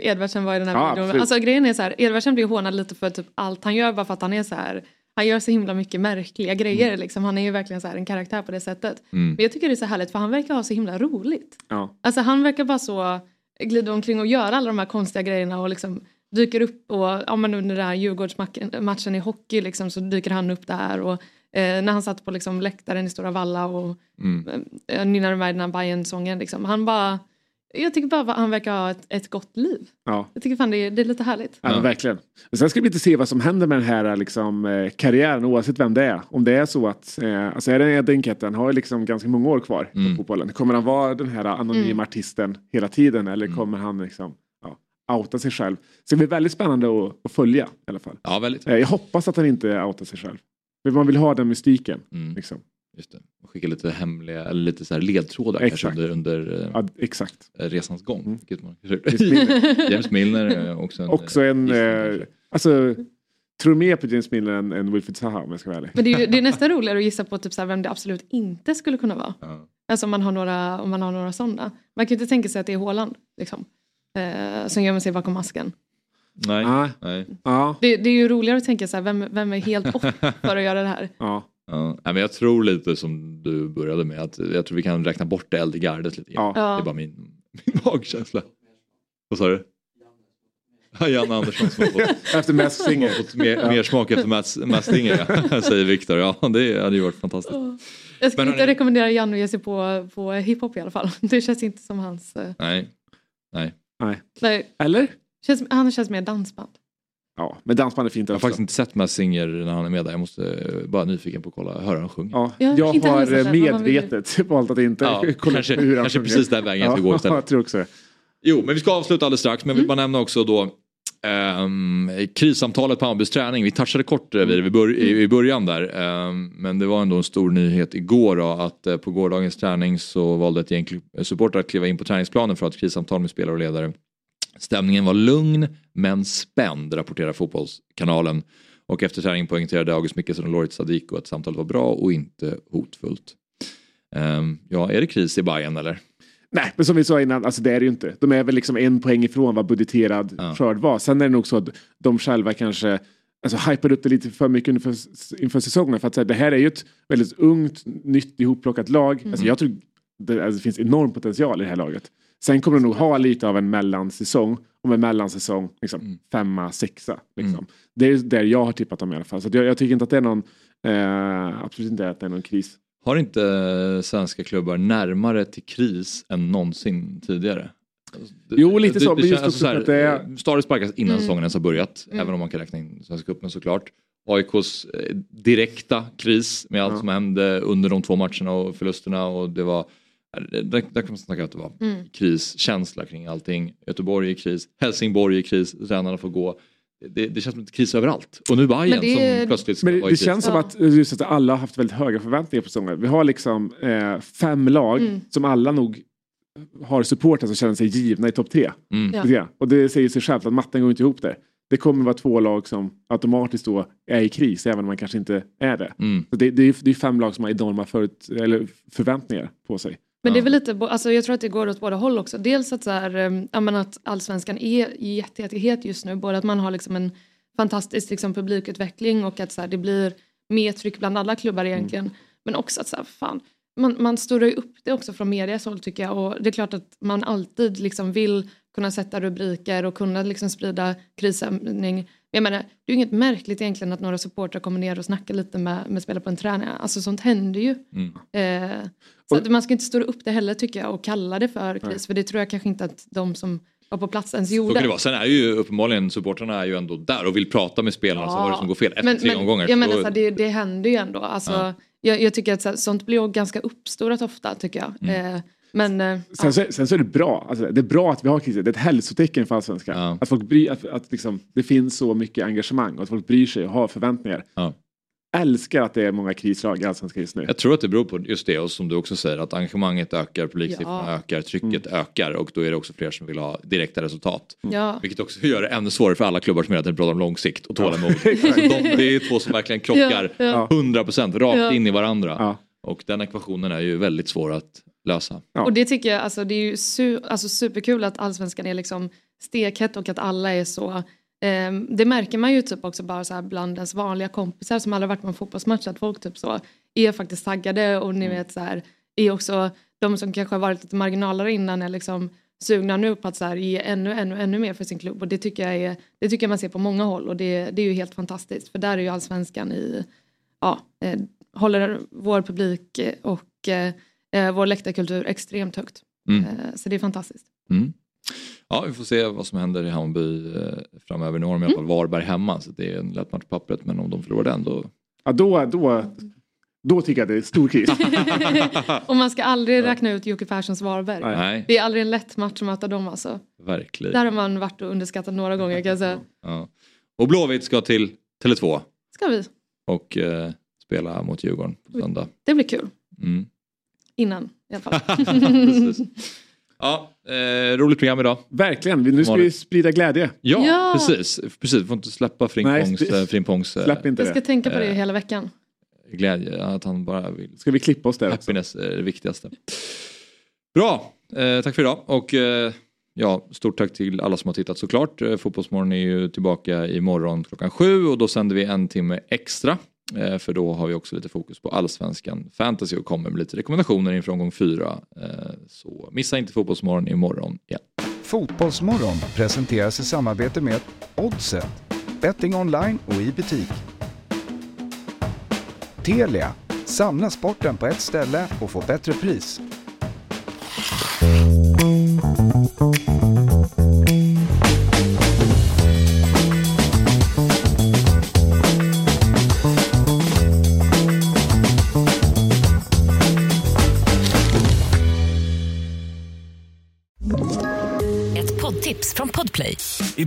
Edvardsen var i den här ja, videon. Alltså grejen är så här. Edvardsen blir hånad lite för typ allt han gör. Bara för att han är så här. Han gör så himla mycket märkliga grejer. Mm. Liksom. Han är ju verkligen så här en karaktär på det sättet. Mm. Men jag tycker det är så härligt. För han verkar ha så himla roligt. Ja. Alltså han verkar bara så... glider omkring och gör alla de här konstiga grejerna och liksom dyker upp och ja, men under den här Djurgårdsmatchen i hockey liksom, så dyker han upp där och eh, när han satt på liksom läktaren i Stora Valla och mm. eh, nynnade med den här Bayern-sången liksom, han bara Jag tycker bara att han verkar ha ett, ett gott liv. Ja. Jag tycker fan det är, det är lite härligt. Ja, ja. Verkligen. Men sen ska vi inte se vad som händer med den här liksom, karriären oavsett vem det är. Om det är så att, eh, alltså är det, jag tänker att han har liksom ganska många år kvar på mm. fotbollen. Kommer han vara den här anonyma mm. artisten hela tiden eller mm. kommer han liksom outa sig själv? Så det blir väldigt spännande att, att följa i alla fall. Ja, väldigt. Jag hoppas att han inte outar sig själv. Men man vill ha den mystiken. Mm. Liksom. Just det. Och skicka lite hemliga eller lite så här ledtrådar kanske under, under ja, exakt. resans gång. Mm. Vilket man, James Milner är också en... Också en gissning, eh, alltså, tror mer på James Milner än, än Wilfried Zaha om jag ska vara ärlig. Men det är, det är nästan roligare att gissa på typ så här, vem det absolut inte skulle kunna vara. Ja. Alltså om man har några, om man har några sådana. Man kan ju inte tänka sig att det är Haaland liksom. Eh, som gömmer sig bakom masken. Nej. Ah, nej. Ah. Det, det är ju roligare att tänka så här, vem, vem är helt off för att göra det här? Ja. Ja, men jag tror lite som du började med att jag tror vi kan räkna bort det äldre gardet lite grann. Ja. Det är bara min, min magkänsla. Vad sa du? Ja, Janne Andersson som har fått, efter mässingen. fått mer, ja. mer smak efter mäss, mässingen, säger Viktor. Ja, det hade ju varit fantastiskt. Oh. Jag skulle men, inte rekommendera Janne att ge sig på, på hiphop i alla fall. Det känns inte som hans... Nej, nej. Nej. Nej. Eller? Känns, han känns mer dansband. Ja, men dansband är fint också. Jag har faktiskt inte sett med singer när han är med där. Jag måste bara nyfiken på att kolla, höra han sjunga. Ja, jag har medvetet valt att inte ja, kolla kanske, hur han kanske sjunger. Precis den vägen ja, ska gå istället. Jag tror också. Jo, men vi ska avsluta alldeles strax. Men jag vill bara nämna också då um, krissamtalet på Hammarbys träning. Vi touchade kort mm. vid, bör- i, i början där. Um, men det var ändå en stor nyhet igår då, att uh, på gårdagens träning så valde ett gäng supportrar att kliva in på träningsplanen för att krissamtal med spelare och ledare. Stämningen var lugn men spänd, rapporterar Fotbollskanalen. Och efter träningen poängterade August Mikkelsen och Lorit Sadiko att samtalet var bra och inte hotfullt. Um, ja, är det kris i Bayern eller? Nej, men som vi sa innan, alltså det är det ju inte. De är väl liksom en poäng ifrån vad budgeterad ja. skörd var. Sen är det nog så att de själva kanske alltså, hypade upp det lite för mycket inför, inför säsongen. För att så här, det här är ju ett väldigt ungt, nytt, ihopplockat lag. Mm. Alltså jag tror det, alltså, det finns enorm potential i det här laget. Sen kommer de nog ha lite av en mellansäsong. Om en mellansäsong, liksom, mm. femma, sexa. Liksom. Mm. Det är där jag har tippat dem i alla fall. Så jag, jag tycker inte att det är någon, eh, absolut inte att det är någon kris. Har inte svenska klubbar närmare till kris än någonsin tidigare? Jo, lite så. Det, det, det känns, alltså, att det är... Stadiet sparkas innan mm. säsongen ens har börjat. Mm. Även om man kan räkna in svenska cupen såklart. A I K:s direkta kris med allt ja. som hände under de två matcherna och förlusterna. Och det var... Där, där kan man snacka att det var mm. kriskänsla kring allting. Göteborg är kris, Helsingborg är kris, tränarna får gå. Det, det känns som ett kris överallt. Och nu Bayern det, som plötsligt ska men vara det i kris. Känns som att, just att alla har haft väldigt höga förväntningar på säsongen. Vi har liksom eh, fem lag mm. som alla nog har supportrar som känner sig givna i topp tre. Mm. Ja. Och det säger sig självt att matten går inte ihop där. Det kommer vara två lag som automatiskt då är i kris, även om man kanske inte är det. Mm. Så det, det, är, det är fem lag som har enorma förut, eller förväntningar på sig. Men det är väl lite, alltså jag tror att det går åt båda håll också. Dels att, så här, jag menar att Allsvenskan är jätte, jätte het just nu. Både att man har liksom en fantastisk liksom, publikutveckling och att så här, det blir mer tryck bland alla klubbar egentligen. Mm. Men också att så här, fan, man, man står ju upp det också från medias håll tycker jag. Och det är klart att man alltid liksom, vill kunna sätta rubriker och kunna liksom, sprida krisämning. Jag menar, det är ju inget märkligt egentligen att några supportrar kommer ner och snackar lite med, med spelare på en träning. Alltså sånt händer ju. Mm. Eh, så och, att man ska inte stå upp det heller tycker jag och kalla det för kris. Nej. För det tror jag kanske inte att de som var på plats ens gjorde. Så kan det vara. Sen är ju uppenbarligen supportrarna är ju ändå där och vill prata med spelarna. Ja. Så vad är det som går fel efter men, tre men, omgångar? Jag menar, så här, det, det händer ju ändå. Alltså, ja. jag, jag tycker att så här, sånt blir ganska uppstorat ofta tycker jag. Mm. Eh, Men, eh, sen, ja. så, sen så är det bra alltså, det är bra att vi har kriser, det är ett hälsotecken för allsvenskan ja. att, folk bryr, att, att liksom, det finns så mycket engagemang och att folk bryr sig och har förväntningar ja. Älskar att det är många krislag i allsvenskan just nu. Jag tror att det beror på just det och som du också säger att engagemanget ökar, publiksiffrorna ja. ökar, trycket mm. ökar och då är det också fler som vill ha direkta resultat mm. ja. vilket också gör det ännu svårare för alla klubbar som är att det pratar om långsikt och tålamod ja. de, det är två som verkligen krockar ja. Ja. hundra procent rakt ja. in i varandra ja. och den ekvationen är ju väldigt svår att lösa. Ja. Och det tycker jag, alltså det är ju su- alltså, superkul att allsvenskan är liksom stekhett och att alla är så eh, det märker man ju typ också bara så här bland ens vanliga kompisar som aldrig varit på en fotbollsmatch att folk typ så är faktiskt taggade och ni mm. vet så här är också de som kanske har varit lite marginalare innan är liksom sugna nu på att så här ge ännu, ännu, ännu mer för sin klubb och det tycker jag är, det tycker jag man ser på många håll och det, det är ju helt fantastiskt för där är ju allsvenskan i ja, eh, håller vår publik och eh, vår läktarkultur extremt högt. Mm. Så det är fantastiskt. Mm. Ja, vi får se vad som händer i Hammarby framöver. Nu har de i alla fall Varberg hemma, så det är en lätt match på pappret, men om de förlorar den då... Ja, då, då, då tycker jag det är stor kris. Och man ska aldrig räkna ut Jocke Perssons Varberg. Nej. Det är aldrig en lätt match att möta dem alltså. Verkligen. Där har man varit och underskattat några gånger kan jag säga. Ja. Och Blåvitt ska till Tele två. Ska vi. Och eh, spela mot Djurgården på söndag. Det blir kul. Mm. Innan i alla fall. Precis. Ja, eh, roligt program idag. Verkligen, nu ska vi sprida glädje. Ja, ja. Precis. precis. Vi får inte släppa Frimpångs... Äh, släpp inte det. Jag ska det. tänka på det eh, hela veckan. Glädje, att han bara vill... Ska vi klippa oss där? Happiness också är det viktigaste. Bra, eh, tack för idag. Och eh, ja, stort tack till alla som har tittat såklart. Eh, Fotbollsmorgon är ju tillbaka imorgon klockan sju. Och då sänder vi en timme extra. Eh, för då har vi också lite fokus på Allsvenskan Fantasy och kommer med lite rekommendationer inför omgång fyra. Eh, så missa inte Fotbollsmorgon imorgon igen. Fotbollsmorgon presenteras i samarbete med Odset, betting online och i butik. Telia, samla sporten på ett ställe och få bättre pris. Från Podplay. I